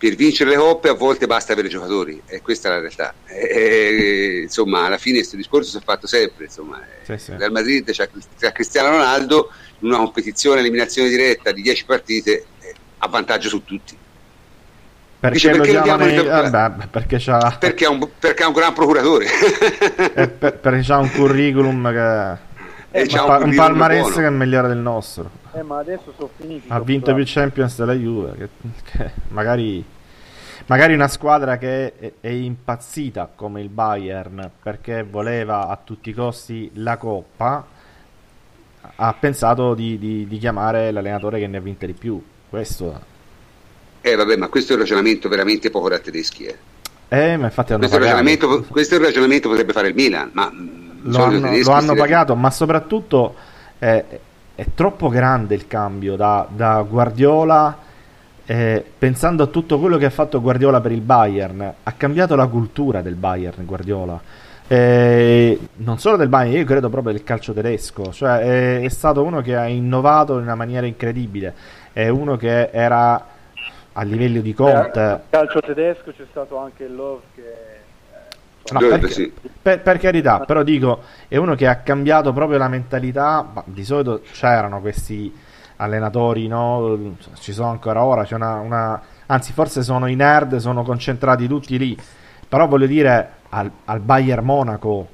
per vincere le coppe a volte basta avere giocatori, e questa è la realtà. E, insomma, alla fine questo discorso si è fatto sempre, insomma. Sì, sì. Real Madrid c'ha, c'ha Cristiano Ronaldo in una competizione eliminazione diretta di dieci partite a vantaggio su tutti. Perché Dice, perché, lo chiamano, lo chiamano, vabbè, perché, c'ha... perché, ha un, perché ha un gran procuratore e per, perché ha un curriculum che... Eh, un, pa- un palmarès buono, che è migliore del nostro. Eh, ma adesso sono finiti. Ha vinto più Champions della Juve. Che, che magari, magari una squadra che è, è impazzita come il Bayern perché voleva a tutti i costi la Coppa, ha pensato di, di, di chiamare l'allenatore che ne ha vinte di più. Questo. Eh, vabbè, ma questo è un ragionamento veramente poco da tedeschi. Eh, eh ma infatti hanno questo ragionamento, questo ragionamento potrebbe fare il Milan, ma. Lo hanno, lo hanno pagato, ma soprattutto eh, è troppo grande il cambio da, da Guardiola, eh, pensando a tutto quello che ha fatto Guardiola per il Bayern. Ha cambiato la cultura del Bayern Guardiola, eh, non solo del Bayern, io credo proprio del calcio tedesco, cioè è, è stato uno che ha innovato in una maniera incredibile, è uno che era a livello di Conte. Nel calcio tedesco c'è stato anche il Love che... No, perché, per, per carità, però dico, è uno che ha cambiato proprio la mentalità. Ma di solito c'erano questi allenatori, no? Ci sono ancora ora, c'è una, una, anzi forse sono i nerd, sono concentrati tutti lì, però voglio dire, al, al Bayern Monaco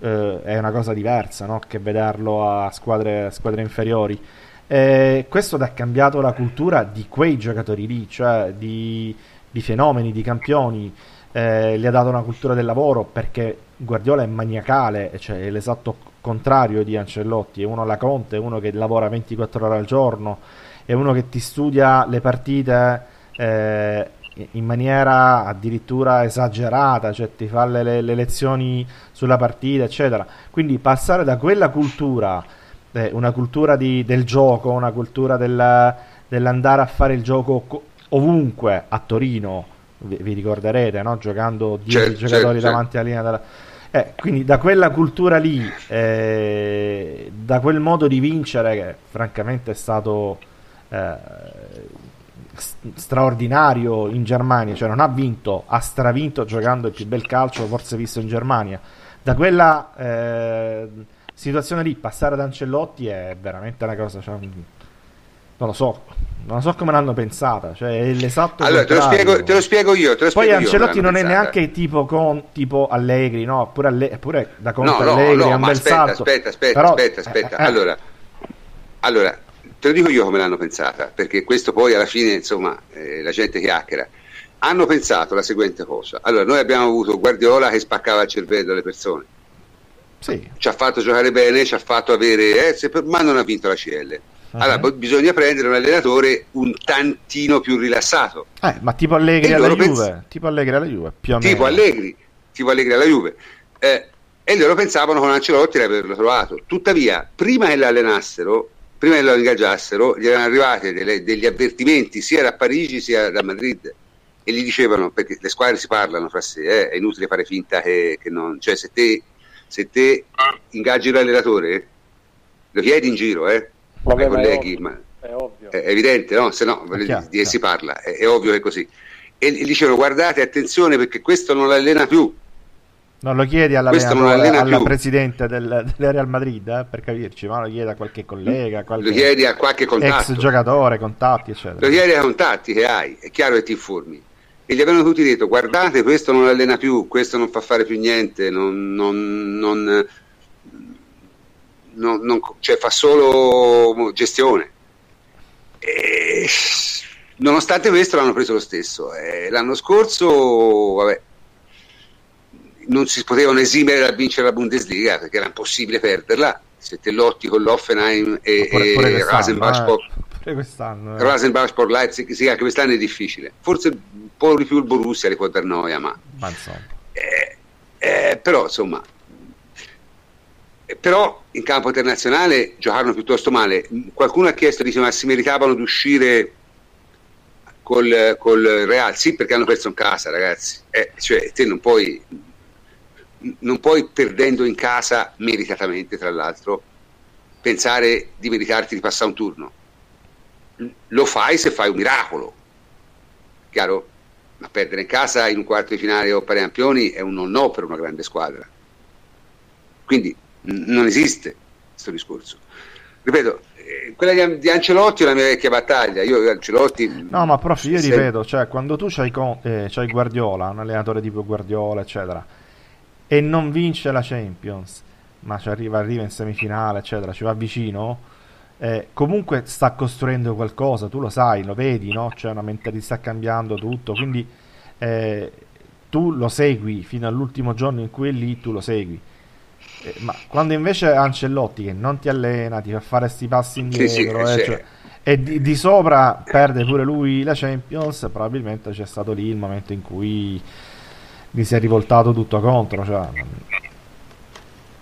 eh, è una cosa diversa, no? Che vederlo a squadre, a squadre inferiori, eh, questo ha cambiato la cultura di quei giocatori lì, cioè di, di fenomeni, di campioni. Eh, gli ha dato una cultura del lavoro, perché Guardiola è maniacale, cioè è l'esatto contrario di Ancelotti, è uno alla Conte, è uno che lavora ventiquattro ore al giorno, è uno che ti studia le partite eh, in maniera addirittura esagerata, cioè ti fa le, le, le lezioni sulla partita eccetera. Quindi passare da quella cultura, eh, una cultura di, del gioco, una cultura del, dell'andare a fare il gioco ovunque, a Torino vi ricorderete, no? Giocando dieci certo, giocatori certo, davanti alla linea della... eh, quindi da quella cultura lì, eh, da quel modo di vincere che francamente è stato eh, straordinario in Germania, cioè non ha vinto, ha stravinto giocando il più bel calcio forse visto in Germania. Da quella eh, situazione lì passare ad Ancelotti è veramente una cosa, cioè, non lo so, non so come l'hanno pensata, cioè è l'esatto allora, te lo, spiego, te lo spiego io te lo poi spiego Ancelotti io non pensata. È neanche tipo con tipo Allegri, no? Pure, Alleg- pure da Conte no, no, Allegri no, è un bel aspetta, salto aspetta aspetta Però, aspetta, aspetta. Eh, eh. Allora, allora te lo dico io come l'hanno pensata, perché questo poi alla fine insomma eh, la gente chiacchiera. Hanno pensato la seguente cosa: allora noi abbiamo avuto Guardiola che spaccava il cervello alle persone, sì, ci ha fatto giocare bene, ci ha fatto avere eh, se per... ma non ha vinto la C L. Allora, uh-huh. bisogna prendere un allenatore un tantino più rilassato. Eh, ma tipo Allegri alla Juve, pens- tipo Allegri alla Juve, più o meno. Tipo Allegri, tipo Allegri alla Juve. Eh, e loro pensavano con Ancelotti di averlo trovato. Tuttavia, prima che lo allenassero, prima che lo ingaggiassero, gli erano arrivati delle, degli avvertimenti sia da Parigi sia da Madrid, e gli dicevano, perché le squadre si parlano fra sé, eh, è inutile fare finta che, che non... Cioè, se te se te ingaggi l'allenatore lo chiedi in giro, eh, vabbè, ai colleghi, ma è, ovvio. Ma è, ovvio. È evidente, no? Se no di, di si parla, è, è ovvio che è così. E gli dicevano: guardate, attenzione, perché questo non l'allena più. Non lo chiedi alla, non alla, alla presidente del, del Real Madrid, eh, per capirci, ma lo chiedi a qualche collega, qualche, lo chiedi a qualche contatto, ex giocatore, contatti, eccetera. Lo chiedi a contatti che hai, è chiaro che ti informi. E gli avevano tutti detto: guardate, questo non allena più, questo non fa fare più niente, non, non, non, non, non, cioè fa solo gestione. E nonostante questo l'hanno preso lo stesso. E l'anno scorso, vabbè, non si potevano esimere dal vincere la Bundesliga, perché era impossibile perderla. Se te lotti con l'Hoffenheim e, e Rasenbach Sport Leipzig, sì, anche quest'anno è difficile. Forse un po' di più il Borussia li può dar noia, ma, ma insomma. Eh, eh, però insomma, eh, però in campo internazionale giocarono piuttosto male. Qualcuno ha chiesto, dice, ma si meritavano di uscire col, col Real? Sì, perché hanno perso in casa, ragazzi, eh, cioè te non puoi non puoi perdendo in casa meritatamente, tra l'altro, pensare di meritarti di passare un turno. Lo fai se fai un miracolo, chiaro, ma perdere in casa in un quarto di finale o pari campioni è un no-no per una grande squadra. Quindi n- non esiste questo discorso. Ripeto, eh, quella di Ancelotti è la mia vecchia battaglia. Io Ancelotti, no, ma prof, io se... ripeto, cioè quando tu c'hai, con, eh, c'hai Guardiola, un allenatore tipo Guardiola, eccetera, e non vince la Champions, ma ci arriva, arriva in semifinale, eccetera, ci va vicino, eh, comunque sta costruendo qualcosa, tu lo sai, lo vedi, no? C'è una mentalità, sta cambiando tutto, quindi eh, tu lo segui fino all'ultimo giorno in cui è lì, tu lo segui, eh, ma quando invece Ancelotti, che non ti allena, ti fa fare sti passi indietro, sì, sì, eh, cioè, e di, di sopra perde pure lui la Champions, probabilmente c'è stato lì il momento in cui mi si è rivoltato tutto contro, cioè,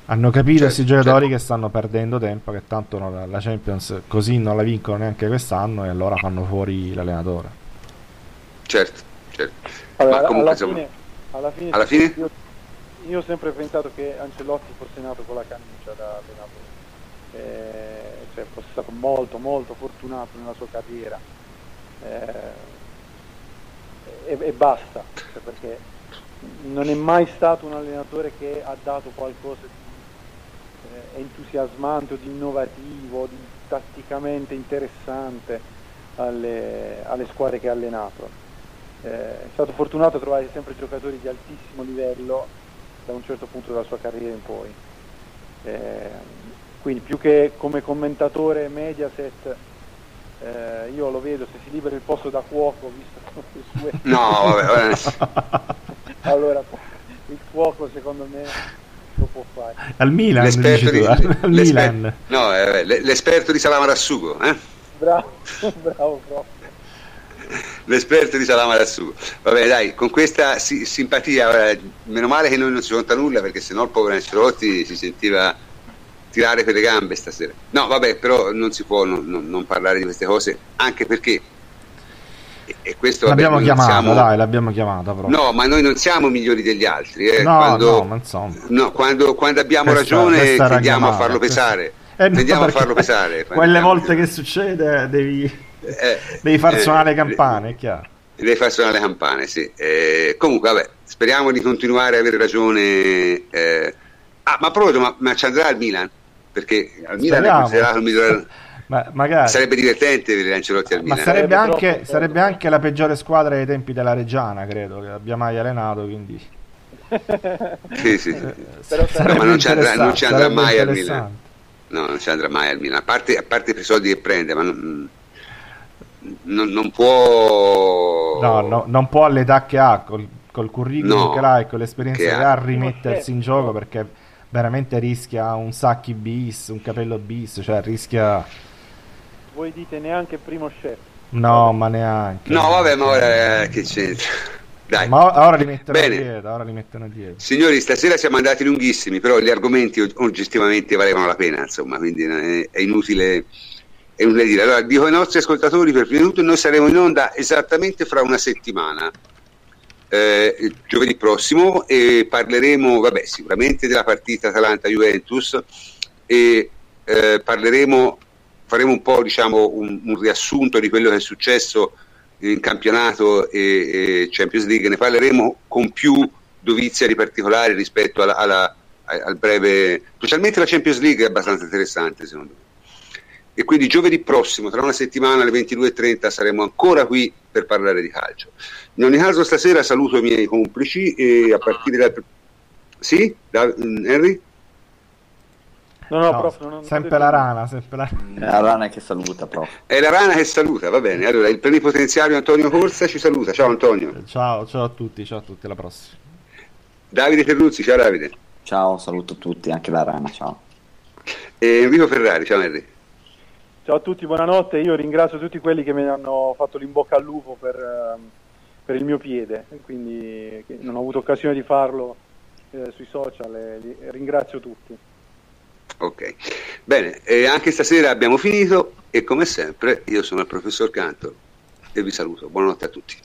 hanno capito questi, certo, giocatori, certo, che stanno perdendo tempo, che tanto non, la Champions così non la vincono neanche quest'anno, e allora fanno fuori l'allenatore. Certo, certo. Allora, ma comunque, alla, insomma, fine, alla fine, alla fine? Io, io ho sempre pensato che Ancelotti fosse nato con la camicia da allenatore, eh, cioè fosse stato molto molto fortunato nella sua carriera, eh, e, e basta, cioè, perché non è mai stato un allenatore che ha dato qualcosa di eh, entusiasmante o di innovativo, di tatticamente interessante alle, alle squadre che ha allenato. Eh, è stato fortunato a trovare sempre giocatori di altissimo livello da un certo punto della sua carriera in poi. Eh, quindi più che come commentatore Mediaset, eh, io lo vedo, se si libera il posto da cuoco, visto le sue... No, vabbè, vabbè. Allora, il fuoco secondo me lo può fare. Al Milan, l'esperto di, tu, al, al l'esper- Milan. No, eh, l'esperto di Salamara al sugo, eh? Bravo, bravo, bravo. L'esperto di Salamara al sugo. Vabbè, dai, con questa si- simpatia, eh, meno male che noi non ci conta nulla, perché sennò il povero Ancelotti si sentiva tirare per le gambe stasera. No, vabbè, però non si può non, non, non parlare di queste cose, anche perché... E questo, l'abbiamo vabbè, chiamato, siamo... dai, l'abbiamo chiamata proprio. No, ma noi non siamo migliori degli altri, eh. No, quando... no, ma insomma. No, quando, quando abbiamo questa, ragione questa tendiamo a farlo pesare. Eh, tendiamo no, a farlo pesare. Quelle volte che succede devi, eh, devi far eh, suonare le campane, è chiaro. Devi far suonare le campane, sì. Eh, comunque, vabbè, speriamo di continuare a avere ragione. Eh. Ah, ma proprio, ma, ma ci andrà al Milan? Perché al Milan è considerato il migliore... Ma magari. Sarebbe divertente vedere Ancelotti al Milan. Ma sarebbe, eh, anche, troppo, sarebbe troppo. Anche la peggiore squadra ai tempi della Reggiana, credo, che abbia mai allenato, quindi sì, sì. Eh, però no, ma non ci andrà, non ci andrà mai al Milan. No, non ci andrà mai al Milan, a parte, a parte per i soldi che prende, ma non, non, non può no, no, non può all'età che ha, col, col curriculum no, che ha e con l'esperienza che, che ha, rimettersi in gioco, perché veramente rischia un Sacchi bis, un Capello bis, cioè rischia. Voi dite neanche primo chef? No, ma neanche. No, vabbè, ma ora eh, che c'entra? Dai. Ma ora li mettono dietro, ora li mettono dietro. Signori, stasera siamo andati lunghissimi, però gli argomenti oggettivamente valevano la pena, insomma, quindi è inutile, è inutile dire. Allora, dico ai nostri ascoltatori, per prima di tutto, noi saremo in onda esattamente fra una settimana. eh, giovedì prossimo, e parleremo vabbè, sicuramente della partita Atalanta-Juventus, e eh, parleremo, faremo un po' diciamo un, un riassunto di quello che è successo in campionato e, e Champions League. Ne parleremo con più dovizia di particolari rispetto alla, alla, al breve, specialmente la Champions League è abbastanza interessante secondo me. E quindi giovedì prossimo, tra una settimana, alle ventidue e trenta saremo ancora qui per parlare di calcio. In ogni caso stasera saluto i miei complici e a partire dal... Sì? Da... Henry? No, no, no, prof, non, non sempre la rana, sempre la... È la rana che saluta, prof. È la rana che saluta, va bene. Allora, il plenipotenziario Antonio Corsa ci saluta. Ciao Antonio. Ciao, ciao a tutti, ciao a tutti, alla prossima. Davide Terruzzi, ciao Davide. Ciao, saluto tutti, anche la rana, ciao. E Enrico Ferrari, ciao Henry. Ciao a tutti, buonanotte. Io ringrazio tutti quelli che mi hanno fatto l'imbocca al lupo per, per il mio piede, quindi non ho avuto occasione di farlo eh, sui social, e li, ringrazio tutti. Ok, bene, e anche stasera abbiamo finito e come sempre io sono il professor Cantor e vi saluto, buonanotte a tutti.